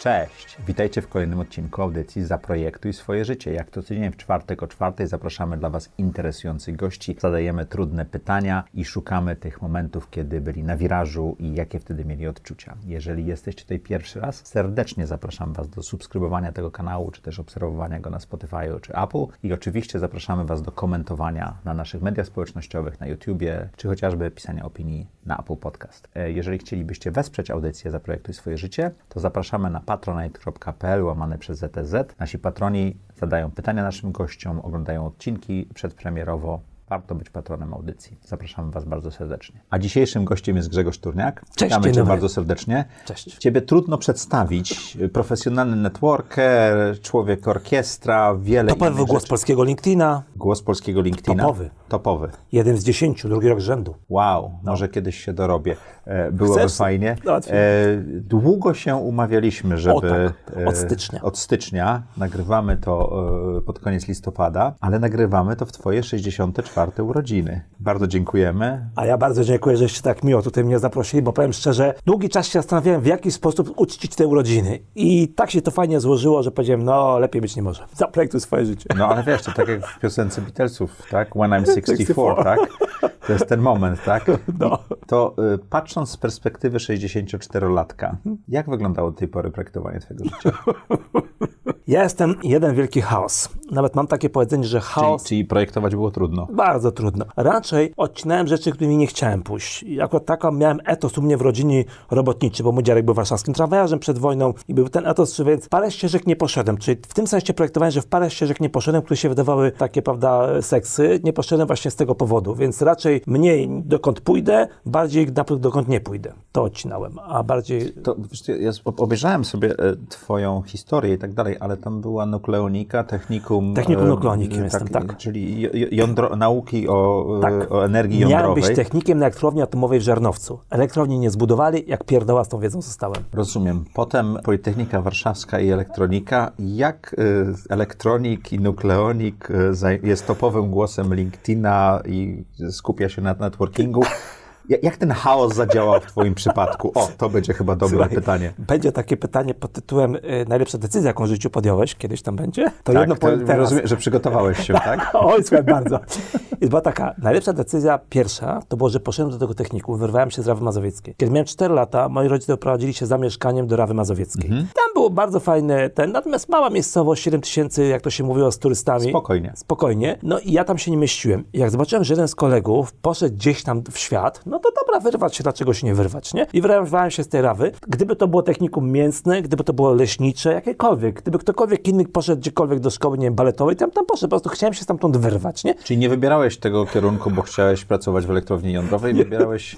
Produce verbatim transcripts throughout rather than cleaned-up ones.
Cześć, witajcie w kolejnym odcinku audycji Zaprojektuj swoje życie. Jak to tydzień w czwartek o czwartej zapraszamy dla Was interesujących gości, zadajemy trudne pytania i szukamy tych momentów, kiedy byli na wirażu i jakie wtedy mieli odczucia. Jeżeli jesteście tutaj pierwszy raz, serdecznie zapraszam Was do subskrybowania tego kanału, czy też obserwowania go na Spotify czy Apple i oczywiście zapraszamy Was do komentowania na naszych mediach społecznościowych, na YouTubie, czy chociażby pisania opinii na Apple Podcast. Jeżeli chcielibyście wesprzeć audycję Zaprojektuj swoje życie, to zapraszamy na patronite.pl łamane przez ZTZ. Nasi patroni zadają pytania naszym gościom, oglądają odcinki przedpremierowo. Warto być patronem audycji. Zapraszamy Was bardzo serdecznie. A dzisiejszym gościem jest Grzegorz Turniak. Cześć, witamy Cię bardzo serdecznie. Cześć. Ciebie trudno przedstawić. Profesjonalny networker, człowiek orkiestra, wiele Topowy innych głos rzeczy. Polskiego LinkedIna. Głos polskiego LinkedIna. Topowy. Topowy. Jeden z dziesięciu, drugi rok z rzędu. Wow, no. Może kiedyś się dorobię. Byłoby Chcesz? fajnie. E, długo się umawialiśmy, żeby... O tak. Od stycznia. E, od stycznia. Nagrywamy to e, pod koniec listopada, ale nagrywamy to w Twoje sześćdziesiąte czwarte urodziny. Bardzo dziękujemy. A ja bardzo dziękuję, żeście tak miło tutaj mnie zaprosili, bo powiem szczerze, długi czas się zastanawiałem, w jaki sposób uczcić te urodziny. I tak się to fajnie złożyło, że powiedziałem, no lepiej być nie może. Zaprojektuj swoje życie. No ale wiesz, to tak jak w piosence Beatlesów, tak? When I'm sześćdziesiąt cztery, tak? To jest ten moment, tak? No. To y, patrząc z perspektywy sześćdziesięcioczterolatka, jak wyglądało do tej pory projektowanie Twojego życia? Ja jestem jeden wielki chaos. Nawet mam takie powiedzenie, że chaos... Czyli, czyli projektować było trudno. Bardzo trudno. Raczej odcinałem rzeczy, którymi nie chciałem pójść. I akurat taką miałem etos u mnie w rodzinie robotniczej, bo mój dziadek był warszawskim tramwajarzem przed wojną i był ten etos, więc parę ścieżek nie poszedłem. Czyli w tym sensie projektowanie, że w parę ścieżek nie poszedłem, które się wydawały takie, prawda, seksy. Nie poszedłem właśnie z tego powodu, więc raczej mniej dokąd pójdę, bardziej dokąd nie pójdę. To odcinałem, a bardziej... To, wiesz, ja obejrzałem sobie twoją historię i tak dalej, ale tam była nukleonika, technikum... Technikum nukleonikiem e, jestem, tak. Czyli jądro, nauki o, tak. o energii Miałem jądrowej. Miałem być technikiem na elektrowni atomowej w Żarnowcu. Elektrowni nie zbudowali, jak pierdoła z tą wiedzą zostałem. Rozumiem. Potem Politechnika Warszawska i elektronika. Jak y, elektronik i nukleonik y, jest topowym głosem LinkedIna i skupia się na networkingu? Jak ten chaos zadziałał w Twoim przypadku? O, to będzie chyba dobre Słuchaj, pytanie. Będzie takie pytanie pod tytułem y, najlepsza decyzja, jaką w życiu podjąłeś, kiedyś tam będzie? To tak, jedno powiem teraz. Rozumiem, że przygotowałeś się, tak? Oj, słuchaj, bardzo. I była taka, najlepsza decyzja pierwsza, to było, że poszedłem do tego techniku, wyrwałem się z Rawy Mazowieckiej. Kiedy miałem cztery lata, moi rodzice doprowadzili się za mieszkaniem do Rawy Mazowieckiej. Mhm. Tam było bardzo fajne, ten, natomiast mała miejscowość, siedem tysięcy, jak to się mówiło, z turystami. Spokojnie. Spokojnie. No i ja tam się nie mieściłem. I jak zobaczyłem, że jeden z kolegów poszedł gdzieś tam w świat, no to dobra, wyrwać się, dlaczego się nie wyrwać, nie? I wyrwałem się z tej Rawy. Gdyby to było technikum mięsne, gdyby to było leśnicze, jakiekolwiek, gdyby ktokolwiek inny poszedł gdziekolwiek do szkoły, nie wiem, baletowej, tam, tam poszedł, po prostu chciałem się stamtąd wyrwać, nie? Czyli nie wybierałeś tego kierunku, bo chciałeś pracować w elektrowni jądrowej, wybierałeś...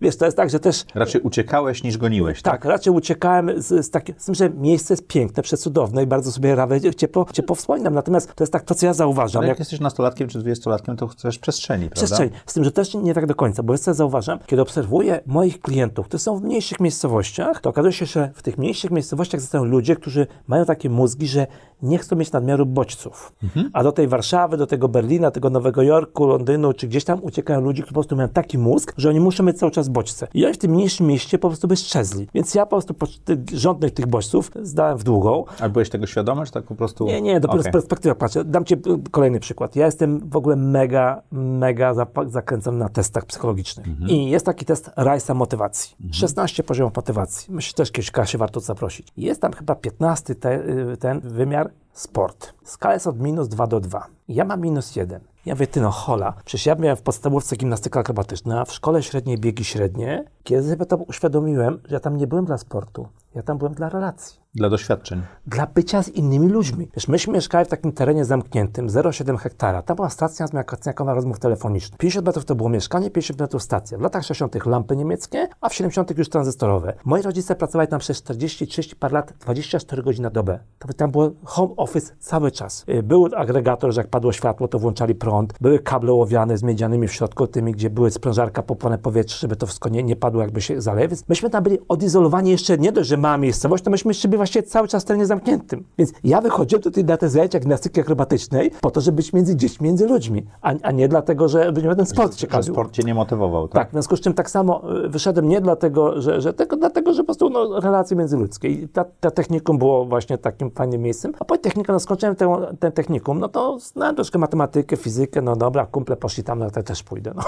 Wiesz, to jest tak, że też... Raczej uciekałeś niż goniłeś, tak? Tak, raczej uciekałem z, z takim... Z tym, że miejsce jest piękne, przecudowne i bardzo sobie radę ciepło, ciepło wspominam. Natomiast to jest tak, to co ja zauważam. Ale jak, jak jesteś nastolatkiem czy dwudziestolatkiem, to chcesz przestrzeni, prawda? Przestrzeni. Z tym, że też nie tak do końca, bo ja sobie zauważam, kiedy obserwuję moich klientów, którzy są w mniejszych miejscowościach, to okazuje się, że w tych mniejszych miejscowościach zostają ludzie, którzy mają takie mózgi, że nie chcą mieć nadmiaru bodźców. Mhm. A do tej Warszawy, do tego Berlina, tego Nowego Jorku, Londynu, czy gdzieś tam uciekają ludzie, którzy po prostu mają taki mózg, że oni muszą mieć cały czas bodźce. I oni w tym mniejszym mieście po prostu by strzezli. Więc ja po prostu po tych, żądnych tych bodźców zdałem w długą. Ale byłeś tego świadomy, czy tak po prostu... Nie, nie, dopiero okay. Z perspektywy patrzę. Dam Ci kolejny przykład. Ja jestem w ogóle mega, mega zap- zakręcam na testach psychologicznych. Mhm. I jest taki test Rice'a motywacji. Mhm. szesnaście poziomów motywacji. Myślę, że też kiedyś Kasię warto zaprosić. Jest tam chyba piętnasty te, ten wymiar sport. Skala jest od minus dwa do dwóch. Ja mam minus jeden. Ja mówię, ty no hola, przecież ja miałem w podstawówce gimnastyka akrobatyczna, w szkole średniej biegi średnie. Kiedy sobie to uświadomiłem, że ja tam nie byłem dla sportu, ja tam byłem dla relacji. Dla doświadczeń. Dla bycia z innymi ludźmi. Wiesz, myśmy mieszkali w takim terenie zamkniętym, zero przecinek siedem hektara. Tam była stacja zmiankowa rozmów telefonicznych. pięćdziesiąt metrów to było mieszkanie, pięćdziesiąt metrów stacja. W latach sześćdziesiątych lampy niemieckie, a w siedemdziesiątych już tranzystorowe. Moi rodzice pracowali tam przez czterdzieści trzydzieści par lat, dwadzieścia cztery godziny na dobę. Tam było home office cały czas. Był agregator, że jak padło światło, to włączali prąd. Były kable ołowiane z miedzianymi w środku, tymi, gdzie były sprężarka popłane powietrze, żeby to wszystko nie, nie padło, jakby się zaleje. Więc myśmy tam byli odizolowani jeszcze, nie dość, że mamy miejscowość, to myśmy jeszcze byli właściwie cały czas w terenie zamkniętym. Więc ja wychodziłem tutaj na te zajęcia gimnastyki akrobatycznej po to, żeby być między dziećmi, między ludźmi, a, a nie dlatego, że ten sport cię kaził. Sport cię nie motywował, tak? Tak, w związku z czym tak samo wyszedłem nie dlatego, że, że tylko dlatego, że po prostu no, relacje międzyludzkie. I ta, ta technikum było właśnie takim fajnym miejscem. A po technikum, no skończyłem ten, ten technikum, no to znałem troszkę matematykę, fizykę, no dobra, kumple poszli tam, no to też pójdę. No.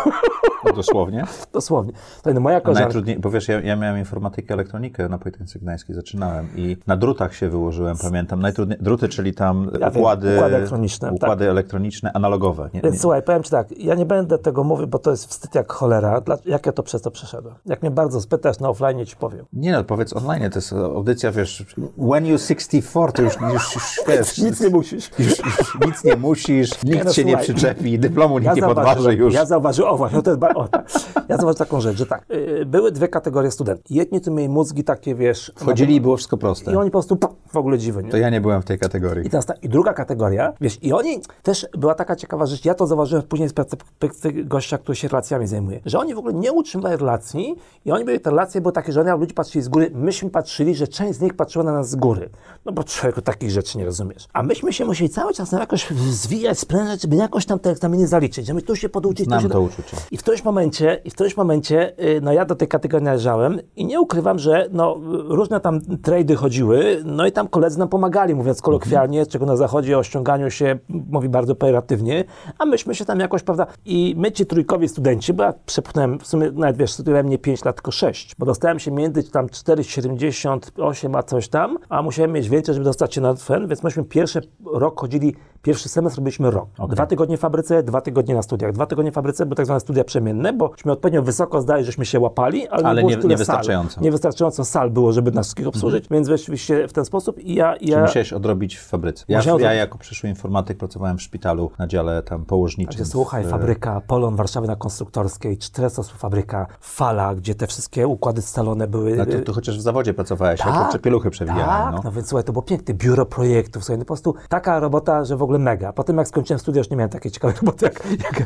No dosłownie? Dosłownie. To, no, moja koleżanka... Najtrudniej, bo wiesz, ja, ja miałem informatykę, elektronikę na Politechnice Gdańskiej, zaczynałem i na drutach się wyłożyłem, pamiętam. Najtrudniej, druty, czyli tam ja układy, wiem, układy, elektroniczne, układy tak. elektroniczne, analogowe. Nie, Więc nie. Słuchaj, powiem Ci tak, ja nie będę tego mówił, bo to jest wstyd jak cholera, dla, jak ja to przez to przeszedłem. Jak mnie bardzo spytasz na offline, Ci powiem. Nie no, powiedz online, to jest audycja, wiesz, when you sześćdziesiąt cztery, to już, już, już wiesz... nic nie musisz. Już, już nic nie musisz, nikt no, cię słuchaj, nie przyczepi, dyplomu nikt ja nie podważy już. Ja zauważyłem, o właśnie, to jest bardzo... O, tak. Ja zauważyłem taką rzecz, że tak, były dwie kategorie studentów. Jedni tu mieli mózgi takie, wiesz... Wchodzili i było wszystko proste. I oni po prostu pum, w ogóle dziwy. Nie? To ja nie byłem w tej kategorii. I, teraz ta, I druga kategoria, wiesz, i oni też, była taka ciekawa rzecz, ja to zauważyłem później z perspektywy gościa, który się relacjami zajmuje, że oni w ogóle nie utrzymywali relacji i oni byli, te relacje były takie, że oni, ludzie patrzyli z góry, myśmy patrzyli, że część z nich patrzyła na nas z góry. No bo człowieku, takich rzeczy nie rozumiesz. A myśmy się musieli cały czas nam jakoś zwijać, sprężać, żeby jakoś tam te egzaminy zaliczyć, żeby tu się poduczyć. Znam to, się... to uczucie. I w którymś momencie, i w którymś momencie, no ja do tej kategorii należałem i nie ukrywam, że no różne tam trady chodziły, no i tam koledzy nam pomagali, mówiąc kolokwialnie, czego na Zachodzie o ściąganiu się mówi bardzo pejoratywnie, a myśmy się tam jakoś, prawda, i my ci trójkowi studenci, bo ja przepchnąłem, w sumie nawet wiesz, studiowałem nie pięć lat, tylko sześć, bo dostałem się między tam cztery siedemdziesiąt osiem, a coś tam, a musiałem mieć więcej, żeby dostać się na ten, więc myśmy pierwszy rok chodzili, pierwszy semestr robiliśmy rok. Okay. Dwa tygodnie w fabryce, dwa tygodnie na studiach. Dwa tygodnie w fabryce, bo tak zwane studia przemienne, bośmy odpowiednio wysoko zdali, żeśmy się łapali, ale, ale nie, nie, nie wystarczająco. Sal. Nie wystarczająco sal było, żeby nas wszystkich obsłużyć, mm-hmm. więc rzeczywiście w ten sposób i ja... ja... Czy musiałeś odrobić w fabryce? Ja, ja, ja jako przyszły informatyk pracowałem w szpitalu na dziale tam położniczym. Także, słuchaj, w... fabryka, Polon Warszawy na Konstruktorskiej, czterysta osób fabryka, Fala, gdzie te wszystkie układy scalone były... No, to, to chociaż w zawodzie pracowałeś, tak, jak pieluchy przewijałem. Tak, no. no więc słuchaj, to było piękne, biuro projektów, słuchaj, no po prostu taka robota, że w ogóle mega. Potem jak skończyłem studia, już nie miałem takiej ciekawej roboty. Jak, jak...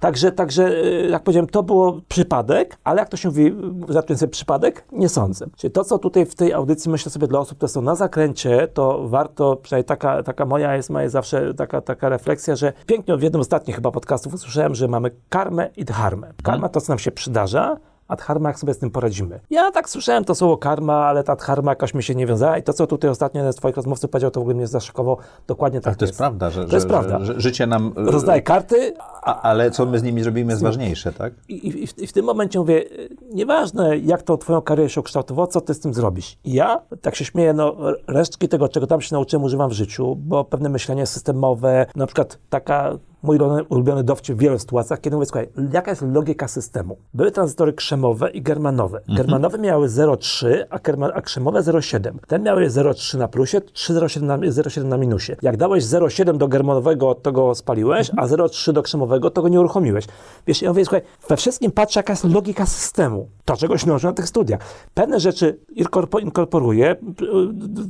także, także, jak powiedziałem, to było przypadek, ale jak to się mówi, zacząłem sobie przypadek, nie sądzę. Czyli to, co tutaj w tej audycji myślę sobie dla osób, które są na zakręcie, to warto, przynajmniej taka, taka moja jest, moja jest zawsze taka, taka refleksja, że pięknie w jednym z ostatnich chyba podcastów usłyszałem, że mamy karmę i dharmę. Karma to, co nam się przydarza, a dharma, jak sobie z tym poradzimy. Ja tak słyszałem to słowo karma, ale ta dharma jakoś mi się nie wiązała i to, co tutaj ostatnio jeden z twoich rozmówców powiedział, to w ogóle mnie zaszokowało. Dokładnie tak, tak to jest. jest prawda, że, to jest że, prawda, że, że życie nam... rozdaje karty. A, ale co my z nimi zrobimy jest ważniejsze, tak? I, i, w, I w tym momencie mówię, nieważne jak to twoją karierę się ukształtowało, co ty z tym zrobisz. I ja, tak się śmieję, no resztki tego, czego tam się nauczyłem, używam w życiu, bo pewne myślenie systemowe, na przykład taka mój ulubiony dowcip w wielu sytuacjach, kiedy mówię, słuchaj, jaka jest logika systemu? Były tranzystory krzemowe i germanowe. Mhm. Germanowe miały zero przecinek trzy, a, kerma, a krzemowe zero przecinek siedem. Ten miały zero przecinek trzy na plusie, zero przecinek siedem na minusie. Jak dałeś zero przecinek siedem do germanowego, to go spaliłeś, mhm. a zero przecinek trzy do krzemowego, to go nie uruchomiłeś. Wiesz, ja mówię, słuchaj, we wszystkim patrzę, jaka jest logika systemu. To, czego się nauczyłem na tych studiach. Pewne rzeczy inkorporuję,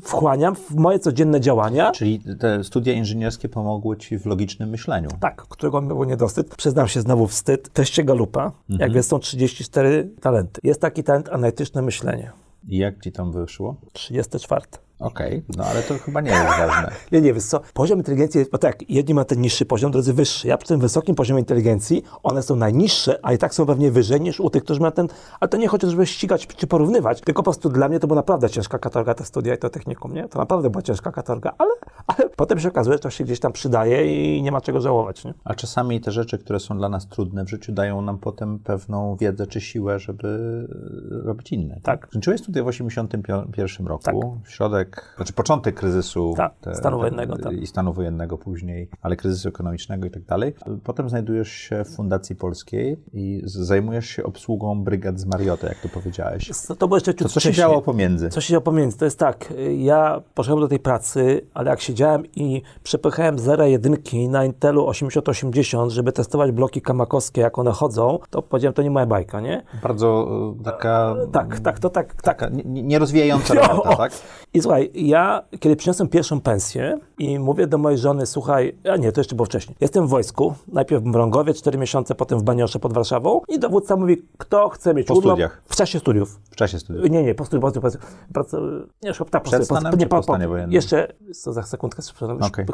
wchłaniam w moje codzienne działania. Czyli te studia inżynierskie pomogły ci w logicznym myśleniu. Tak, którego było niedosyt. Przyznam się znowu wstyd. W teście Galupa, mhm. jak wiesz, są trzydzieści cztery talenty. Jest taki talent analityczne myślenie. I jak ci tam wyszło? trzydzieści cztery. Okej, okay, no ale to chyba nie jest ważne. Nie, nie, wiesz co, poziom inteligencji jest, bo tak, jedni mają ten niższy poziom, drodzy wyższy. Ja przy tym wysokim poziomie inteligencji, one są najniższe, a i tak są pewnie wyżej niż u tych, którzy mają ten, ale to nie chodzi, żeby ścigać czy porównywać, tylko po prostu dla mnie to była naprawdę ciężka katorga, te studia i to technikum, nie? To naprawdę była ciężka katorga, ale, ale potem się okazuje, że to się gdzieś tam przydaje i nie ma czego żałować, nie? A czasami te rzeczy, które są dla nas trudne w życiu, dają nam potem pewną wiedzę czy siłę, żeby robić inne. Tak. Skończyłeś studia w osiemdziesiątym pierwszym roku, tak. W środek znaczy początek kryzysu ta, te, stanu wojennego, te, ta. i stanu wojennego później, ale kryzysu ekonomicznego i tak dalej. Potem znajdujesz się w Fundacji Polskiej i zajmujesz się obsługą brygad z Marioty, jak to powiedziałeś. To, to było jeszcze ciut to, co się działo pomiędzy? Co się działo pomiędzy? To jest tak, ja poszedłem do tej pracy, ale jak siedziałem i przepychałem zera jedynki na Intelu osiemdziesiąt osiemdziesiąt, żeby testować bloki kamakowskie, jak one chodzą, to powiedziałem, to nie moja bajka, nie? Bardzo taka... Tak, tak, to tak. Taka tak. nierozwijająca nie robota, tak? I słuchaj, ja, kiedy przyniosłem pierwszą pensję i mówię do mojej żony, słuchaj, a nie, to jeszcze było wcześniej. Jestem w wojsku, najpierw w Mrągowie, cztery miesiące, potem w Banioszu pod Warszawą i dowódca mówi, kto chce mieć po urlop. Studiach. W czasie studiów. W czasie studiów. Nie, nie, po studiach, po studiach, po studiach. Nie, szop, ta, po studiach, po studiach, nie, po, po, jeszcze, co za sekundkę, okay.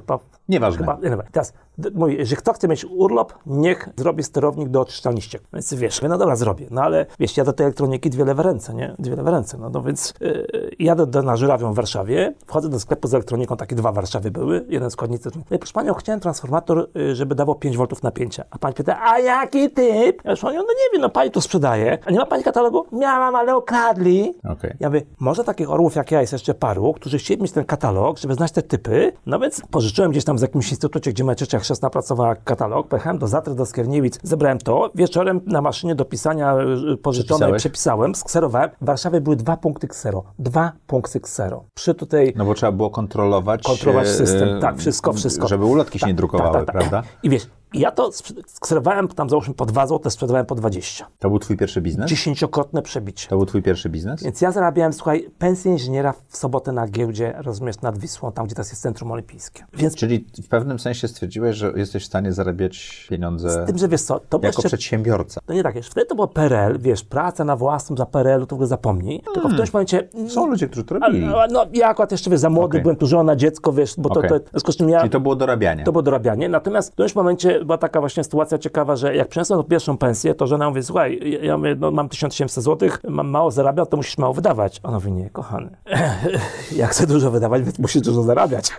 Nieważne. Chyba, nie, nie, teraz mówi, że kto chce mieć urlop, niech zrobi sterownik do oczyszczalni ściek. Więc wiesz, no dobra, zrobię, no ale wiesz, ja do tej elektroniki dwie lewe ręce, nie? Dwie lewe ręce, no, no więc yy, jadę do, na Żurawią w Warszawie, wchodzę do sklepu z elektroniką, takie dwa Warszawy były, jeden składnicy. No i proszę panią, chciałem transformator, żeby dawał pięć woltów napięcia. A pani pyta, a jaki typ? Ja mówię, no nie wiem, no pani to sprzedaje. A nie ma pani katalogu? Miałam, ale okradli. Okay. Ja mówię, może takich orłów jak ja jest jeszcze paru, którzy chcieli mieć ten katalog, żeby znać te typy. No więc pożyczyłem gdzieś tam z jakimś instytucie, gdzie moja ciocia chrzestna pracowała katalog, pojechałem do Zatry, do Skierniewic, zebrałem to, wieczorem na maszynie do pisania pożyczonej przepisałem, skserowałem. W Warszawie były dwa punkty ksero. Dwa punkty ksero. Przy tutaj... No bo trzeba było kontrolować... Kontrolować system, yy, tak, wszystko, wszystko. Żeby ulotki tak, się nie drukowały, tak, tak, tak. Prawda? I wiesz, ja to skserowałem, tam załóżmy po dwa złote, sprzedawałem po dwadzieścia. To był twój pierwszy biznes? Dziesięciokrotne przebicie. To był twój pierwszy biznes? Więc ja zarabiałem, słuchaj, pensję inżyniera w sobotę na giełdzie, rozumiesz, nad Wisłą, tam gdzie teraz jest Centrum Olimpijskie. Więc... Czyli w pewnym sensie stwierdziłeś, że jesteś w stanie zarabiać pieniądze z tym, że wiesz co, to jako jeszcze... przedsiębiorca. To nie tak, wiesz, wtedy to było P R L, wiesz, praca na własnym za P R L-u, to w ogóle zapomnij, hmm. tylko w którymś momencie... Są ludzie, którzy to robili. A, no ja akurat jeszcze, wiesz, za młody, okay. byłem tu żona, dziecko, wiesz, bo to... Okay. to, to z ja... Czyli to było dorabianie. To było dorabianie, natomiast w którymś momencie była taka właśnie sytuacja ciekawa, że jak przyniosłem tą pierwszą pensję, to żona mówi, słuchaj, ja mówię, no, mam tysiąc siedemset złotych, mam mało zarabiam, to musisz mało wydawać. Ona mówi, nie, kochany, jak chcę dużo wydawać, więc musisz dużo zarabiać.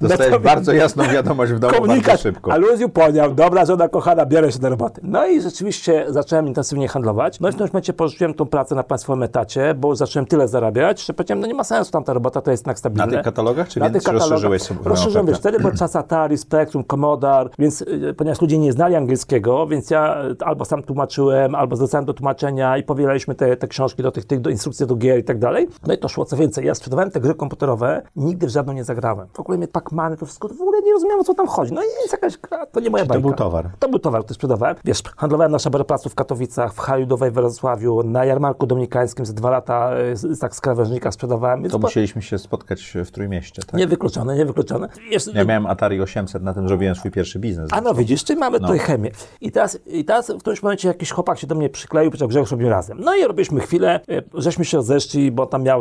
Dostajesz bardzo jasną wiadomość w domu, komunikat, bardzo szybko. Aluzję poniał, dobra żona kochana, biorę się do roboty. No i rzeczywiście zacząłem intensywnie handlować. No i w tym momencie porzuciłem tą pracę na państwowym etacie, bo zaczęłem tyle zarabiać, że powiedziałem, no nie ma sensu tam ta robota, to jest jednak stabilne. Na tych katalogach, czy na więc tych rozszerzyłeś sobie? Rozszerzyłem, wiesz, wtedy był czas Atari, Spectrum, Commodore, więc ponieważ ludzie nie znali angielskiego, więc ja albo sam tłumaczyłem, albo zlecałem do tłumaczenia i powielaliśmy te, te książki do tych, tych do instrukcji do gier i tak dalej. No i to szło co więcej. Ja sprzedawałem te gry komputerowe, nigdy w żadną nie zagrałem. W ogóle mnie Pac-Many, to wszystko, w ogóle nie rozumiałem, o co tam chodzi. No i jest jakaś gra, to nie moja bajka. To był towar. To był towar, który sprzedawałem. Wiesz, handlowałem na szaberplacu w Katowicach, w Haju Dowej w Wrocławiu, na jarmarku dominikańskim za dwa lata z, tak z krawężnika sprzedawałem. To po... musieliśmy się spotkać w Trójmieście, tak? Niewykluczone, niewykluczone. Jeszcze... Ja miałem Atari osiem set, na tym zrobiłem swój pierwszy biznes. A no widzisz, czy mamy no. tutaj chemię. I teraz, I teraz w którymś momencie jakiś chłopak się do mnie przykleił, powiedział, Grzegorz, robimy razem. No i robiliśmy chwilę, żeśmy się rozeszli, bo tam miał,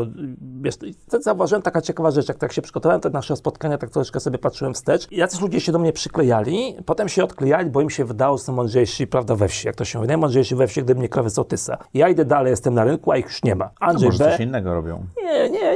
wiesz, zauważyłem taka ciekawa rzecz, jak tak się przygotowałem, te nasze spotkania, tak troszeczkę sobie patrzyłem wstecz. I jacyś ludzie się do mnie przyklejali, potem się odklejali, bo im się wydało, że są mądrzejsi, prawda, we wsi, jak to się mówi, najmądrzejsi we wsi, gdy mnie krowy sotysa. Ja idę dalej, jestem na rynku, a ich już nie ma. Andrzej no, może B... coś innego robią. Nie, nie,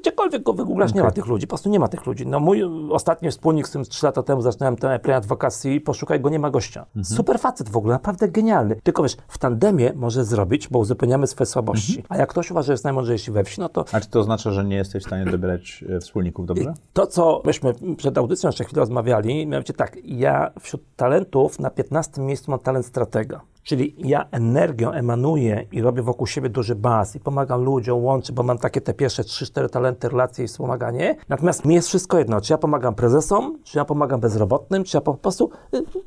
gdziekolwiek go wygooglasz, okay. Nie ma tych ludzi, po prostu nie ma tych ludzi. No mój ostatni wspólnik, z tym trzy lata temu zaczynałem ten Apple adwokacji, poszukaj go, nie ma gościa. Mm-hmm. Super facet w ogóle, naprawdę genialny. Tylko wiesz, w tandemie może zrobić, bo uzupełniamy swe słabości. Mm-hmm. A jak ktoś uważa, że jest najmądrzejszy we wsi, no to... A czy to oznacza, że nie jesteś w stanie dobrać wspólników, dobrze? To, co myśmy przed audycją jeszcze chwilę rozmawiali, mianowicie tak, ja wśród talentów na piętnastym miejscu mam talent stratega. Czyli ja energią emanuję i robię wokół siebie duży baz i pomagam ludziom, łączę, bo mam takie te pierwsze trzy cztery talenty, relacje i wspomaganie. Natomiast mi jest wszystko jedno, czy ja pomagam prezesom, czy ja pomagam bezrobotnym, czy ja po prostu,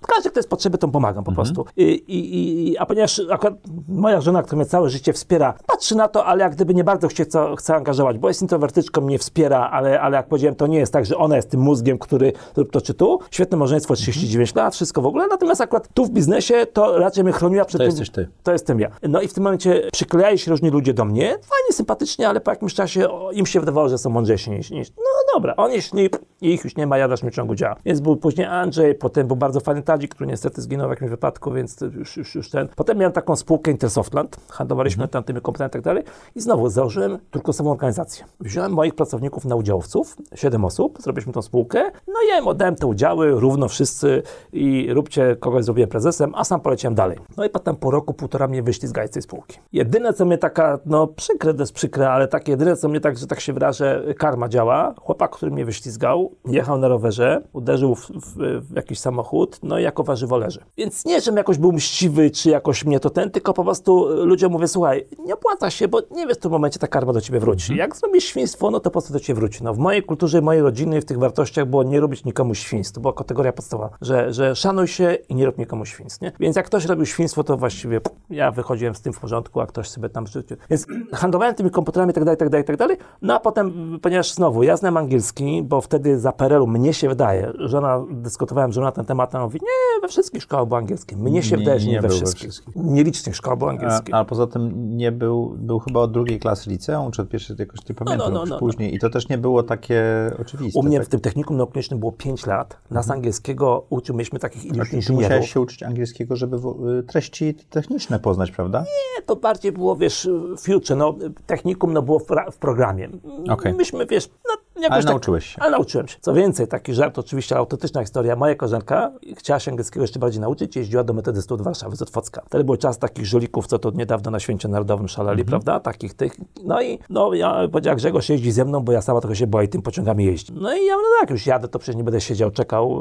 każdy, kto jest potrzeby, to pomagam po mhm. prostu. I, i, i, a ponieważ akurat moja żona, która mnie całe życie wspiera, patrzy na to, ale jak gdyby nie bardzo się co, chce angażować, bo jest introwertyczką, mnie wspiera, ale, ale jak powiedziałem, to nie jest tak, że ona jest tym mózgiem, który rób to czy tu. Świetne małżeństwo, trzydzieści dziewięć lat, wszystko w ogóle, natomiast akurat tu w biznesie to raczej mnie chroni. Przed to tym, jesteś ty. To jestem ja. No i w tym momencie przyklejają się różni ludzie do mnie, fajnie, sympatycznie, ale po jakimś czasie o, im się wydawało, że są mądrzejsi niż, niż. No dobra, on jeśli ich już nie ma, jadasz mi w ciągu działa. Więc był później Andrzej, potem był bardzo fajny Tadzik, który niestety zginął w jakimś wypadku, więc już, już, już ten. Potem miałem taką spółkę Intersoftland, handlowaliśmy mhm. tam tymi komponentami i tak dalej i znowu założyłem trójkosową organizację. Wziąłem moich pracowników na udziałowców, siedem osób, zrobiliśmy tą spółkę, no i ja im oddałem te udziały, równo wszyscy i róbcie, kogoś zrobiłem prezesem, a sam poleciałem dalej. No i potem po roku, półtora mnie wyślizgali z tej spółki. Jedyne, co mnie taka, no przykre, to jest przykre, ale takie jedyne, co mnie tak, że tak się wyrażę, karma działa. Chłopak, który mnie wyślizgał, jechał na rowerze, uderzył w, w, w jakiś samochód, no i jako warzywo leży. Więc nie, żebym jakoś był mściwy, czy jakoś mnie to ten, tylko po prostu ludziom mówię, słuchaj, nie opłaca się, bo nie wiesz, w tym momencie ta karma do ciebie wróci. Jak zrobisz świństwo, no to po prostu do ciebie wróci. No w mojej kulturze, mojej rodziny, w tych wartościach było nie robić nikomu świństw. To była kategoria podstawowa, że, że szanuj się i nie rób nikomu świństw, nie? Więc jak ktoś robił świństwo, to właściwie ja wychodziłem z tym w porządku, a ktoś sobie tam życzył. Więc handlowałem tymi komputerami i tak dalej, tak dalej, tak dalej. No a potem, ponieważ znowu, ja znam angielski, bo wtedy za P R L-u mnie się wydaje, żona, dyskutowałem z żoną na ten temat, ona mówi, nie, we wszystkich szkołach był angielski. Mnie się nie, wydaje, że nie, nie we, wszystkich. we wszystkich. Nielicznych szkołach był angielski. A, a poza tym nie był, był chyba od drugiej klasy liceum, czy od pierwszej, jakoś nie pamiętam, no, no, no, no, później. No. I to też nie było takie oczywiste. U mnie tak? W tym technikum naukownicznym było pięć lat. Nas hmm. angielskiego uczył, mieliśmy takich iluś inżynierów. Czy musiałeś się uczyć angielskiego, żeby w, treści techniczne poznać, prawda? Nie, to bardziej było, wiesz, future, no technikum, no było w, w programie. Okay. Myśmy, wiesz, no jakoś ale tak, nauczyłeś się. Ale nauczyłem się. Co więcej, taki żart, oczywiście autentyczna historia, moja koleżanka chciała się angielskiego jeszcze bardziej nauczyć, jeździła do metodystów do Warszawy z Otwocka. Wtedy był czas takich żulików, co to niedawno na Święcie Narodowym szaleli, mm-hmm. prawda? Takich tych, no i no ja powiedziała, Grzegorz jeździ ze mną, bo ja sama trochę się boję i tym pociągami jeździ. No i ja, no jak już jadę, to przecież nie będę siedział, czekał,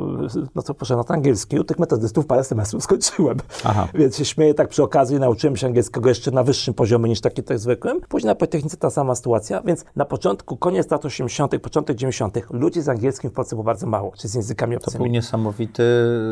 no to proszę, na ten angielski. U tych metodystów parę semestrów skończyłem. Aha. Więc się śmieję, tak przy okazji nauczyłem się angielskiego jeszcze na wyższym poziomie niż taki tak zwykłym. Później na Politechnice ta sama sytuacja, więc na początku, koniec lat osiemdziesiątych, początek dziewięćdziesiątych, ludzi z angielskim w Polsce było bardzo mało, czy z językami obcymi. To był niesamowity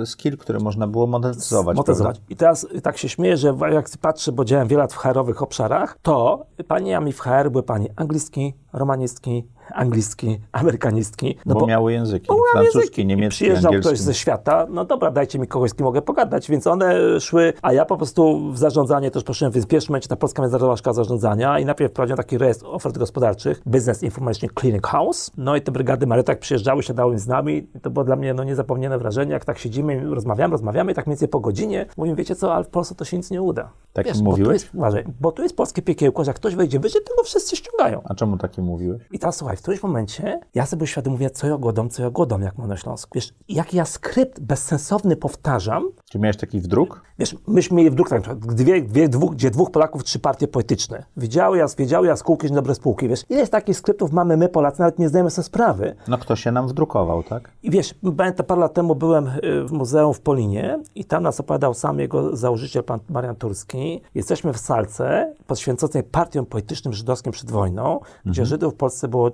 skill, który można było monetyzować. Monetyzować. I teraz tak się śmieję, że jak patrzę, bo działałem wiele lat w H R-owych obszarach, to paniami w H R były pani anglistki, romanistki, anglistki, amerykanistki. No bo, bo miały języki, francuski, niemiecki, przyjeżdżał angielski. Ktoś ze świata, no dobra, dajcie mi kogoś, z kim mogę pogadać, więc one szły, a ja po prostu w zarządzanie też poszedłem, więc w pierwszym momencie ta Polska Międzynarodowa Szkoła Zarządzania i najpierw prowadziłem taki rejestr ofert gospodarczych, Business Information Clearing House, no i te brygady maretek przyjeżdżały, siadały z nami, to było dla mnie no niezapomniane wrażenie, jak tak siedzimy, rozmawiamy, rozmawiamy i tak mniej więcej po godzinie mówimy, wiecie co, ale w Polsce to się nic nie uda. Tak wiesz, mówiłeś? Bo tu, jest, uważaj, bo tu jest polskie piekiełko, że jak ktoś wejdzie wyżej, to go wszyscy ściągają. A czemu takie mówiłeś? I teraz słuchaj, w którymś momencie ja sobie świadomie mówię, co ja godam, co ja godam, jak mam na Śląsku. Wiesz, jak ja skrypt bezsensowny powtarzam. Czy miałeś taki wdruk? Wiesz, myśmy mieli wdruk, tak, dwie, dwie, dwóch, gdzie dwóch Polaków, trzy partie polityczne. Wiedziały, ja wiedziały, ja skółki, że dobre spółki, wiesz. Ile jest takich skryptów mamy my, Polacy, nawet nie zdajemy sobie sprawy. No kto się nam wdrukował, tak? I wiesz, pamiętam, parę lat temu byłem w muzeum w Polinie i tam nas opowiadał sam jego założyciel, pan Marian Turski. Jesteśmy w salce poświęconej partiom politycznym żydowskim przed wojną, mhm. gdzie Żydów w Polsce było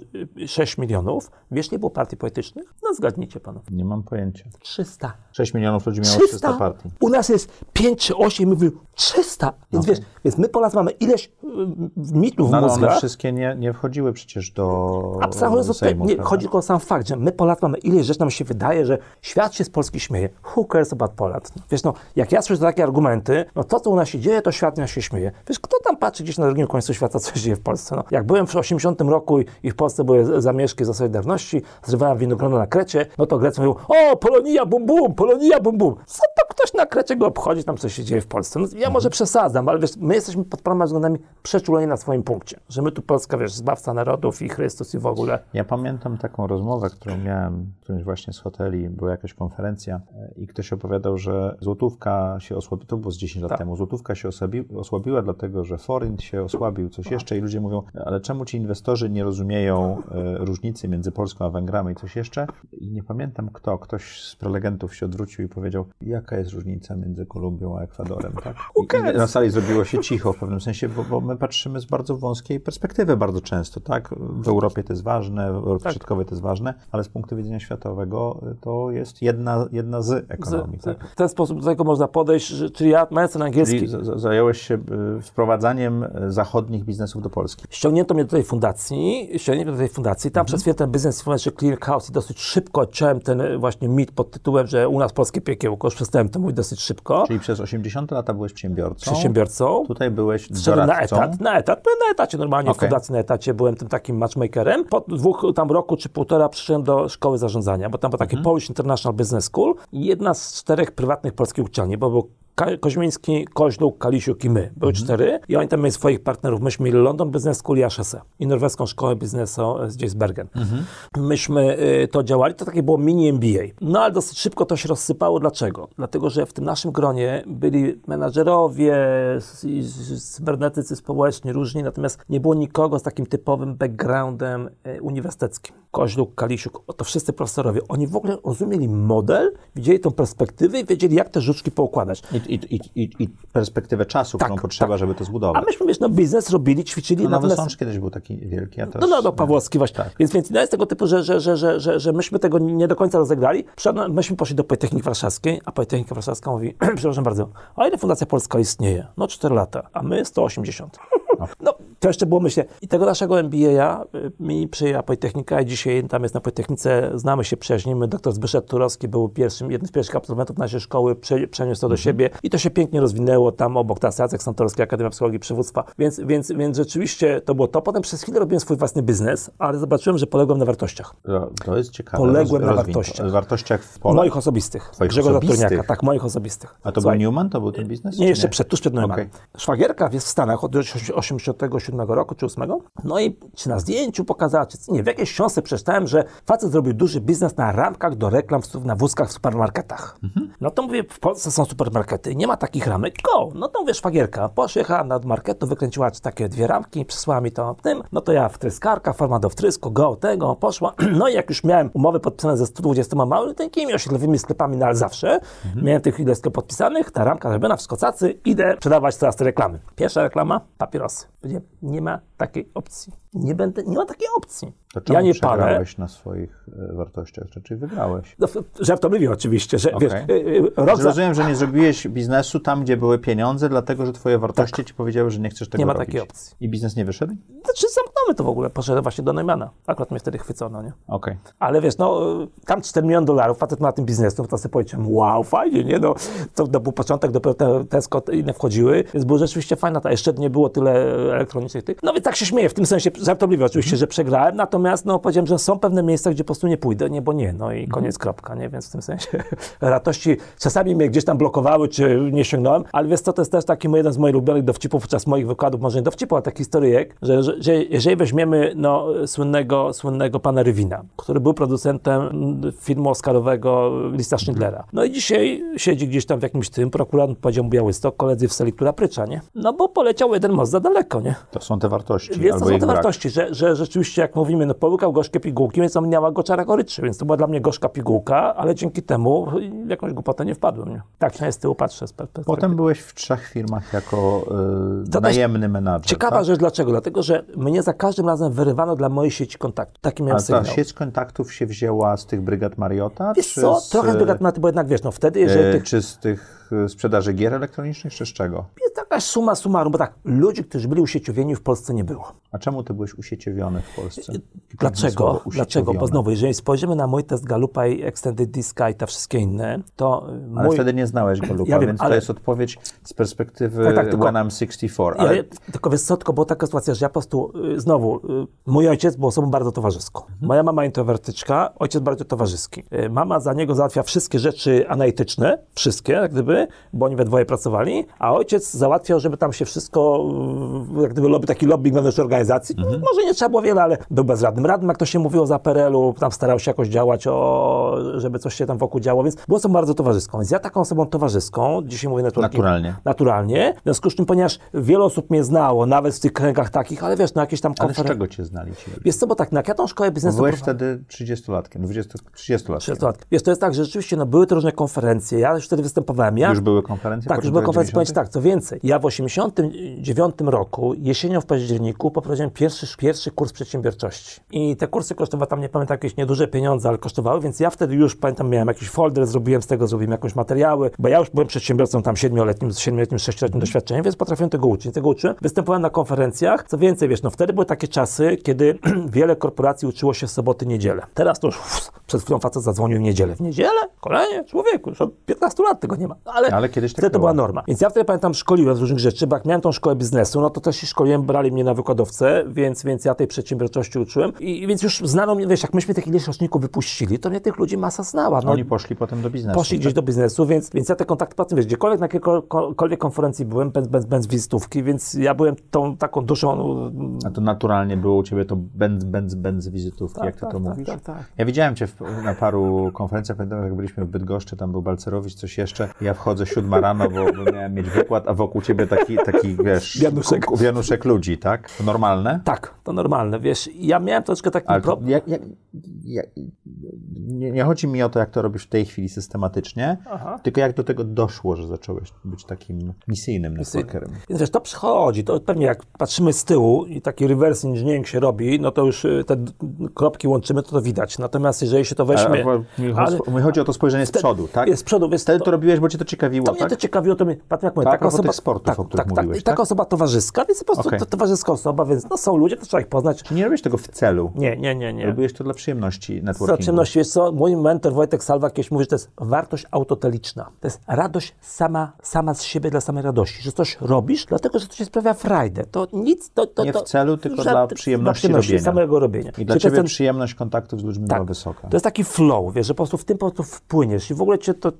sześć milionów. Wiesz, nie było partii politycznych? No zgadnijcie panów. Nie mam pojęcia. trzysta. sześć milionów ludzi miało trzysta, trzysta partii. U nas jest pięć czy osiem, mówił trzysta. Więc okay. wiesz, więc my Polacy mamy ileś mitów no, w mózgach. No one wszystkie nie, nie wchodziły przecież do Absachów, do Sejmu. Nie, chodzi tylko o sam fakt, że my Polacy mamy ileś rzeczy, nam się wydaje, że świat się z Polski śmieje. Who cares about Poland? Wiesz, no jak ja słyszę takie argumenty, no to co u nas się dzieje, to świat nas się śmieje. Wiesz, kto tam patrzy gdzieś na drugim końcu świata, co się dzieje w Polsce. No, jak byłem w osiemdziesiątym roku i, i w Polsce były zamieszki za Solidarności, zrywałem winogrona na Krecie, no to Grecy mówią: o, Polonia, bum, bum, Polonia, bum, bum. Co to ktoś na Krecie go obchodzi, tam co się dzieje w Polsce? No, ja może przesadzam, ale wiesz, my jesteśmy pod paroma względami przeczuleni na swoim punkcie, że my tu Polska, wiesz, zbawca narodów i Chrystus i w ogóle. Ja pamiętam taką rozmowę, którą miałem w którymś właśnie z hoteli, była jakaś konferencja i ktoś opowiadał, że złotówka się osłabiła, to było z dziesięć lat tak. temu, złotówka się osłabi, osłabiła dlatego, że forint się osłabił, coś jeszcze i ludzie mówią, ale czemu ci inwestorzy nie rozumieją e, różnicy między Polską a Węgrami i coś jeszcze? I nie pamiętam kto, ktoś z prelegentów się odwrócił i powiedział, jaka jest różnica między Kolumbią a Ekwadorem, tak? I, i na sali zrobiło się cicho w pewnym sensie, bo, bo my patrzymy z bardzo wąskiej perspektywy bardzo często, tak? W Europie to jest ważne, w Europie tak. Środkowej to jest ważne, ale z punktu widzenia światowego to jest jedna, jedna z ekonomii. Z, tak? W ten sposób do tego można podejść, że, czyli ja mam ten angielski. Czyli z, zająłeś się wprowadzaniem zachodnich biznesów do Polski. Ściągnięto mnie do tej fundacji, ściągnięto mnie do tej fundacji, tam mhm. przez chwilę ten biznes w momencie Clearhouse i dosyć szybko odciąłem ten właśnie mit pod tytułem, że u nas polskie piekiełko, już przestałem to mówić dosyć szybko. Czyli przez osiemdziesiąte lata byłeś przedsiębiorcą. Przedsiębiorcą. Tutaj byłeś doradcą. Na etat, na etat, byłem na etacie normalnie, okay. W fundacji na etacie byłem tym takim matchmakerem. Po dwóch tam roku czy półtora przyszedłem do szkoły zarządzania, bo tam był taki mhm. Polish International Business School i jedna z czterech prywatnych polskich uczelni, bo był Ka- Koźmiński, Koźluk, Kalisiuk i my. Były mm-hmm. cztery i oni tam mieli swoich partnerów. Myśmy mieli London Business School i H S E i norweską szkołę biznesu z Bergen. Mm-hmm. Myśmy y, to działali, to takie było mini M B A. No ale dosyć szybko to się rozsypało. Dlaczego? Dlatego, że w tym naszym gronie byli menadżerowie, cybernetycy społeczni, różni, natomiast nie było nikogo z takim typowym backgroundem y, uniwersyteckim. Koźluk, Kalisiuk, to wszyscy profesorowie, oni w ogóle rozumieli model, widzieli tą perspektywę i wiedzieli, jak te żuczki poukładać. I, i, i, i perspektywę czasu, tak, którą potrzeba, tak. żeby to zbudować. A myśmy, wiesz, no biznes robili, ćwiczyli. No na natomiast... Wysącz kiedyś był taki wielki, a teraz... No, no, no Pawłowski właśnie. Tak. Więc, więc no jest tego typu, że, że, że, że, że, że myśmy tego nie do końca rozegrali. Myśmy poszli do Politechniki Warszawskiej, a Politechnika Warszawska mówi, przepraszam bardzo, a ile Fundacja Polska istnieje? No cztery lata, a my sto osiemdziesiąt. No. no, to jeszcze było, myślę, i tego naszego M B A mi przyjęła Politechnika i dzisiaj tam jest na Politechnice, znamy się, przyjaźnimy. Doktor Zbyszek Turowski był pierwszym, jednym z pierwszych absolwentów naszej szkoły, przeniósł to do siebie i to się pięknie rozwinęło tam obok, ta Jacek Santorski, Akademia Psychologii i Przywództwa, więc, więc, więc rzeczywiście to było to. Potem przez chwilę robiłem swój własny biznes, ale zobaczyłem, że poległem na wartościach. No, to jest ciekawe. Poległem Roz, na wartościach. wartościach w polu. Moich osobistych. Twoich Grzegorza Turniaka, tak, moich osobistych. A to Słuchaj, był Newman, to był ten biznes? Nie, jeszcze nie? przed, tuż przed Newmanem. Okay. Szwagierka jest w Stanach od osiemdziesiątego siódmego roku, czy ósmego. No i czy na zdjęciu pokazała, czy nie, w jakiejś książce przeczytałem, że facet zrobił duży biznes na ramkach do reklam na wózkach w supermarketach. Mhm. No to mówię, w Polsce są supermarkety i nie ma takich ramek, go! No to mówię, szwagierka, pojechała nad marketu, wykręciła takie dwie ramki, przysłała mi to tym, no to ja wtryskarka, farma do wtrysku, go, tego, poszła. No i jak już miałem umowę podpisaną ze stu dwudziestu małymi, takimi osiedlowymi sklepami, no ale zawsze, mhm. miałem tych ile sklep podpisanych, ta ramka zrobiona w Skocacy, idę sprzedawać teraz te reklamy. Pierwsza reklama, papierosy. Nie ma takiej opcji. Nie będę, nie ma takiej opcji. To czemu ja nie przegrałeś na swoich wartościach, czyli wygrałeś? No, żartobliwie oczywiście, że okay. wiesz... Rok Rozumiem, za... że nie zrobiłeś biznesu tam, gdzie były pieniądze, dlatego, że twoje wartości tak. ci powiedziały, że nie chcesz tego robić. Nie ma robić. takiej opcji. I biznes nie wyszedł? Znaczy zamknąłem to w ogóle, poszedłem właśnie do Neumana. Akurat mnie wtedy chwycono, nie? Okej. Okay. Ale wiesz, no tam cztery miliony dolarów, facet ma na tym biznesu, no to sobie powiedziałem, wow, fajnie, nie? No, to, to był początek, dopiero te Tesco inne wchodziły, więc było rzeczywiście fajna ta. Jeszcze nie było tyle elektronicznych tych. No więc tak się śmieję, w tym sensie żartobliwie oczywiście, że przegrałem, natomiast no, powiedziałem, że są pewne miejsca, gdzie po prostu nie pójdę, nie, bo nie, no i koniec, kropka, nie, więc w tym sensie ratości czasami mnie gdzieś tam blokowały, czy nie sięgnąłem, ale wiesz co, to jest też taki jeden z moich ulubionych dowcipów podczas moich wykładów, może nie dowcipu, ale taki historyjek, że, że, że jeżeli weźmiemy no, słynnego, słynnego pana Rywina, który był producentem filmu oscarowego Lista Schindlera, no i dzisiaj siedzi gdzieś tam w jakimś tym, prokurator powiedział mu Białystok, koledzy w sali, która prycza, nie, no bo poleciał jeden most za daleko, nie. To są te wartości, więc albo to są te wartości, że, że rzeczywiście, jak mówimy, no połykał gorzkie pigułki, więc on miała go czara goryczy, więc to była dla mnie gorzka pigułka, ale dzięki temu w jakąś głupotę nie wpadłem, nie? Tak, przynajmniej z tyłu patrzę. Z perspektywy. Potem byłeś w trzech firmach jako yy, najemny menadżer. Ciekawa tak? rzecz, dlaczego? Dlatego, że mnie za każdym razem wyrywano dla mojej sieci kontaktów. Taki miałem sygnał. A ta sieć kontaktów się wzięła z tych brygad Mariotta? Wiesz co, z... trochę z brygad Mariotta, bo jednak wiesz, no wtedy, jeżeli yy, tych... Czy z tych sprzedaży gier elektronicznych, czy z czego? taka suma summarum, bo tak, ludzi, którzy byli usieciowieni w Polsce nie było. A czemu ty byłeś usieciowiony w Polsce? Dlaczego? Dlaczego? Bo znowu, jeżeli spojrzymy na mój test Galupa i Extended Diska i te wszystkie inne, to mój... Ale wtedy nie znałeś Galupa, ja wiem, więc ale... to jest odpowiedź z perspektywy tak, tak, tylko... One M sześćdziesiąt cztery. Ale... Ja, tylko wiesz co, tylko była taka sytuacja, że ja po prostu, znowu, mój ojciec był osobą bardzo towarzyską. Moja mama introwertyczka, ojciec bardzo towarzyski. Mama za niego załatwia wszystkie rzeczy analityczne, wszystkie jak gdyby, bo oni we dwoje pracowali, a ojciec załatwiał, żeby tam się wszystko, jak gdyby lobby, taki lobbying wewnątrz organizacji. Mhm. Może nie trzeba było wiele, ale był bezradnym radnym, jak to się mówiło za P R L-u, tam starał się jakoś działać, o, żeby coś się tam wokół działo, więc była osobą bardzo towarzyską. Więc ja taką osobą towarzyską, dzisiaj mówię networking, naturalnie. naturalnie, w związku z czym, ponieważ wiele osób mnie znało, nawet w tych kręgach takich, ale wiesz, na jakieś tam konferencje. Ale z czego cię znali? Wiesz co, bo tak, na jak ja tą szkołę biznesu... Byłeś wtedy trzydziestolatkiem, trzydziestolatkiem. Wiesz, to jest tak, że rzeczywiście no, były te różne konferencje, ja już wtedy występowałem. Ja, już były konferencje? Tak, już były konferencje, powiem tak, co więcej. Ja w osiemdziesiątym dziewiątym roku, jesienią w październiku, poprowadziłem pierwszy, pierwszy kurs przedsiębiorczości. I te kursy kosztowały tam, nie pamiętam, jakieś nieduże pieniądze, ale kosztowały, więc ja wtedy już, pamiętam, miałem jakiś folder, zrobiłem z tego, zrobiłem jakieś materiały, bo ja już byłem przedsiębiorcą tam siedmioletnim, z siedmioletnim, sześcioletnim doświadczeniem, więc potrafiłem tego uczyć. Tego uczyłem. Występowałem na konferencjach, co więcej, wiesz, no wtedy były takie czasy, kiedy wiele korporacji uczyło się soboty, niedzielę. Teraz to już uff, przed chwilą facet zadzwonił w niedzielę. W niedzielę? Kolejnie? Człowieku, już od piętnastu lat tego nie ma. Ale, ale kiedyś tak wtedy było. To była norma. Więc ja wtedy, pamiętam, szkoliłem z różnych rzeczy, bo jak miałem tą szkołę biznesu, no to też się szkoliłem, brali mnie na wykładowcę, więc, więc ja tej przedsiębiorczości uczyłem. I, i więc już znano mnie, wiesz, jak myśmy tych ileś roczników wypuścili, to mnie tych ludzi masa znała. No, oni poszli potem do biznesu. Poszli tak? gdzieś do biznesu, więc, więc ja te kontakty pracy, wiesz, gdziekolwiek, na jakiejkolwiek konferencji byłem, bez, bez, bez wizytówki, więc ja byłem tą taką duszą... A to naturalnie było u ciebie to będz, będz, będz wizytówki, tak, jak ty tak, to tak, mówisz? Tak, tak. Ja widziałem cię w, na paru konferencjach, pamiętam, jak byliśmy w Bydgoszczy, tam był Balcerowicz, coś jeszcze, ja wchodzę siódma rano, bo miałem mieć wykład, a wokół ciebie taki, taki wiesz, wianuszek. wianuszek ludzi, tak? To normalne? Tak, to normalne, wiesz, ja miałem troszkę taki problem. Ja, ja, ja, nie, nie chodzi mi o to, jak to robisz w tej chwili systematycznie, Aha. tylko jak do tego doszło, że zacząłeś być takim misyjnym networkerem. Więc wiesz, to przychodzi, to pewnie jak patrzymy z tyłu i taki reverse engineering się robi, no to już te kropki łączymy, to to widać, natomiast jeżeli się to weźmie... Ale, ale, mi chodzi o to spojrzenie z przodu, tak? Jest z przodu, wiesz, wtedy to, to robiłeś, bo cię to ciekawiło, to tak? To mnie to ciekawiło, to mnie, patrz jak mówię, tak, taka osoba... sportów, tak, o których tak, mówiłeś, tak? Taka osoba towarzyska, więc po prostu okay. to towarzyska osoba, więc no, są ludzie, to trzeba ich poznać. Czy nie robisz tego w celu? Nie, nie, nie, nie. Robiłeś to dla przyjemności networkingu. Dla przyjemności, wiesz co, mój mentor Wojtek Salwa kiedyś mówi, że to jest wartość autoteliczna. To jest radość sama, sama z siebie dla samej radości, że coś robisz, dlatego, że to się sprawia frajdę. To nic... To, to, nie to, w celu, tylko że, dla przyjemności, przyjemności robienia. Samego robienia. I dla ciebie ten... przyjemność kontaktów z ludźmi tak, była wysoka. To jest taki flow, wiesz, że po prostu w tym po prostu wpłyniesz i w ogóle cię to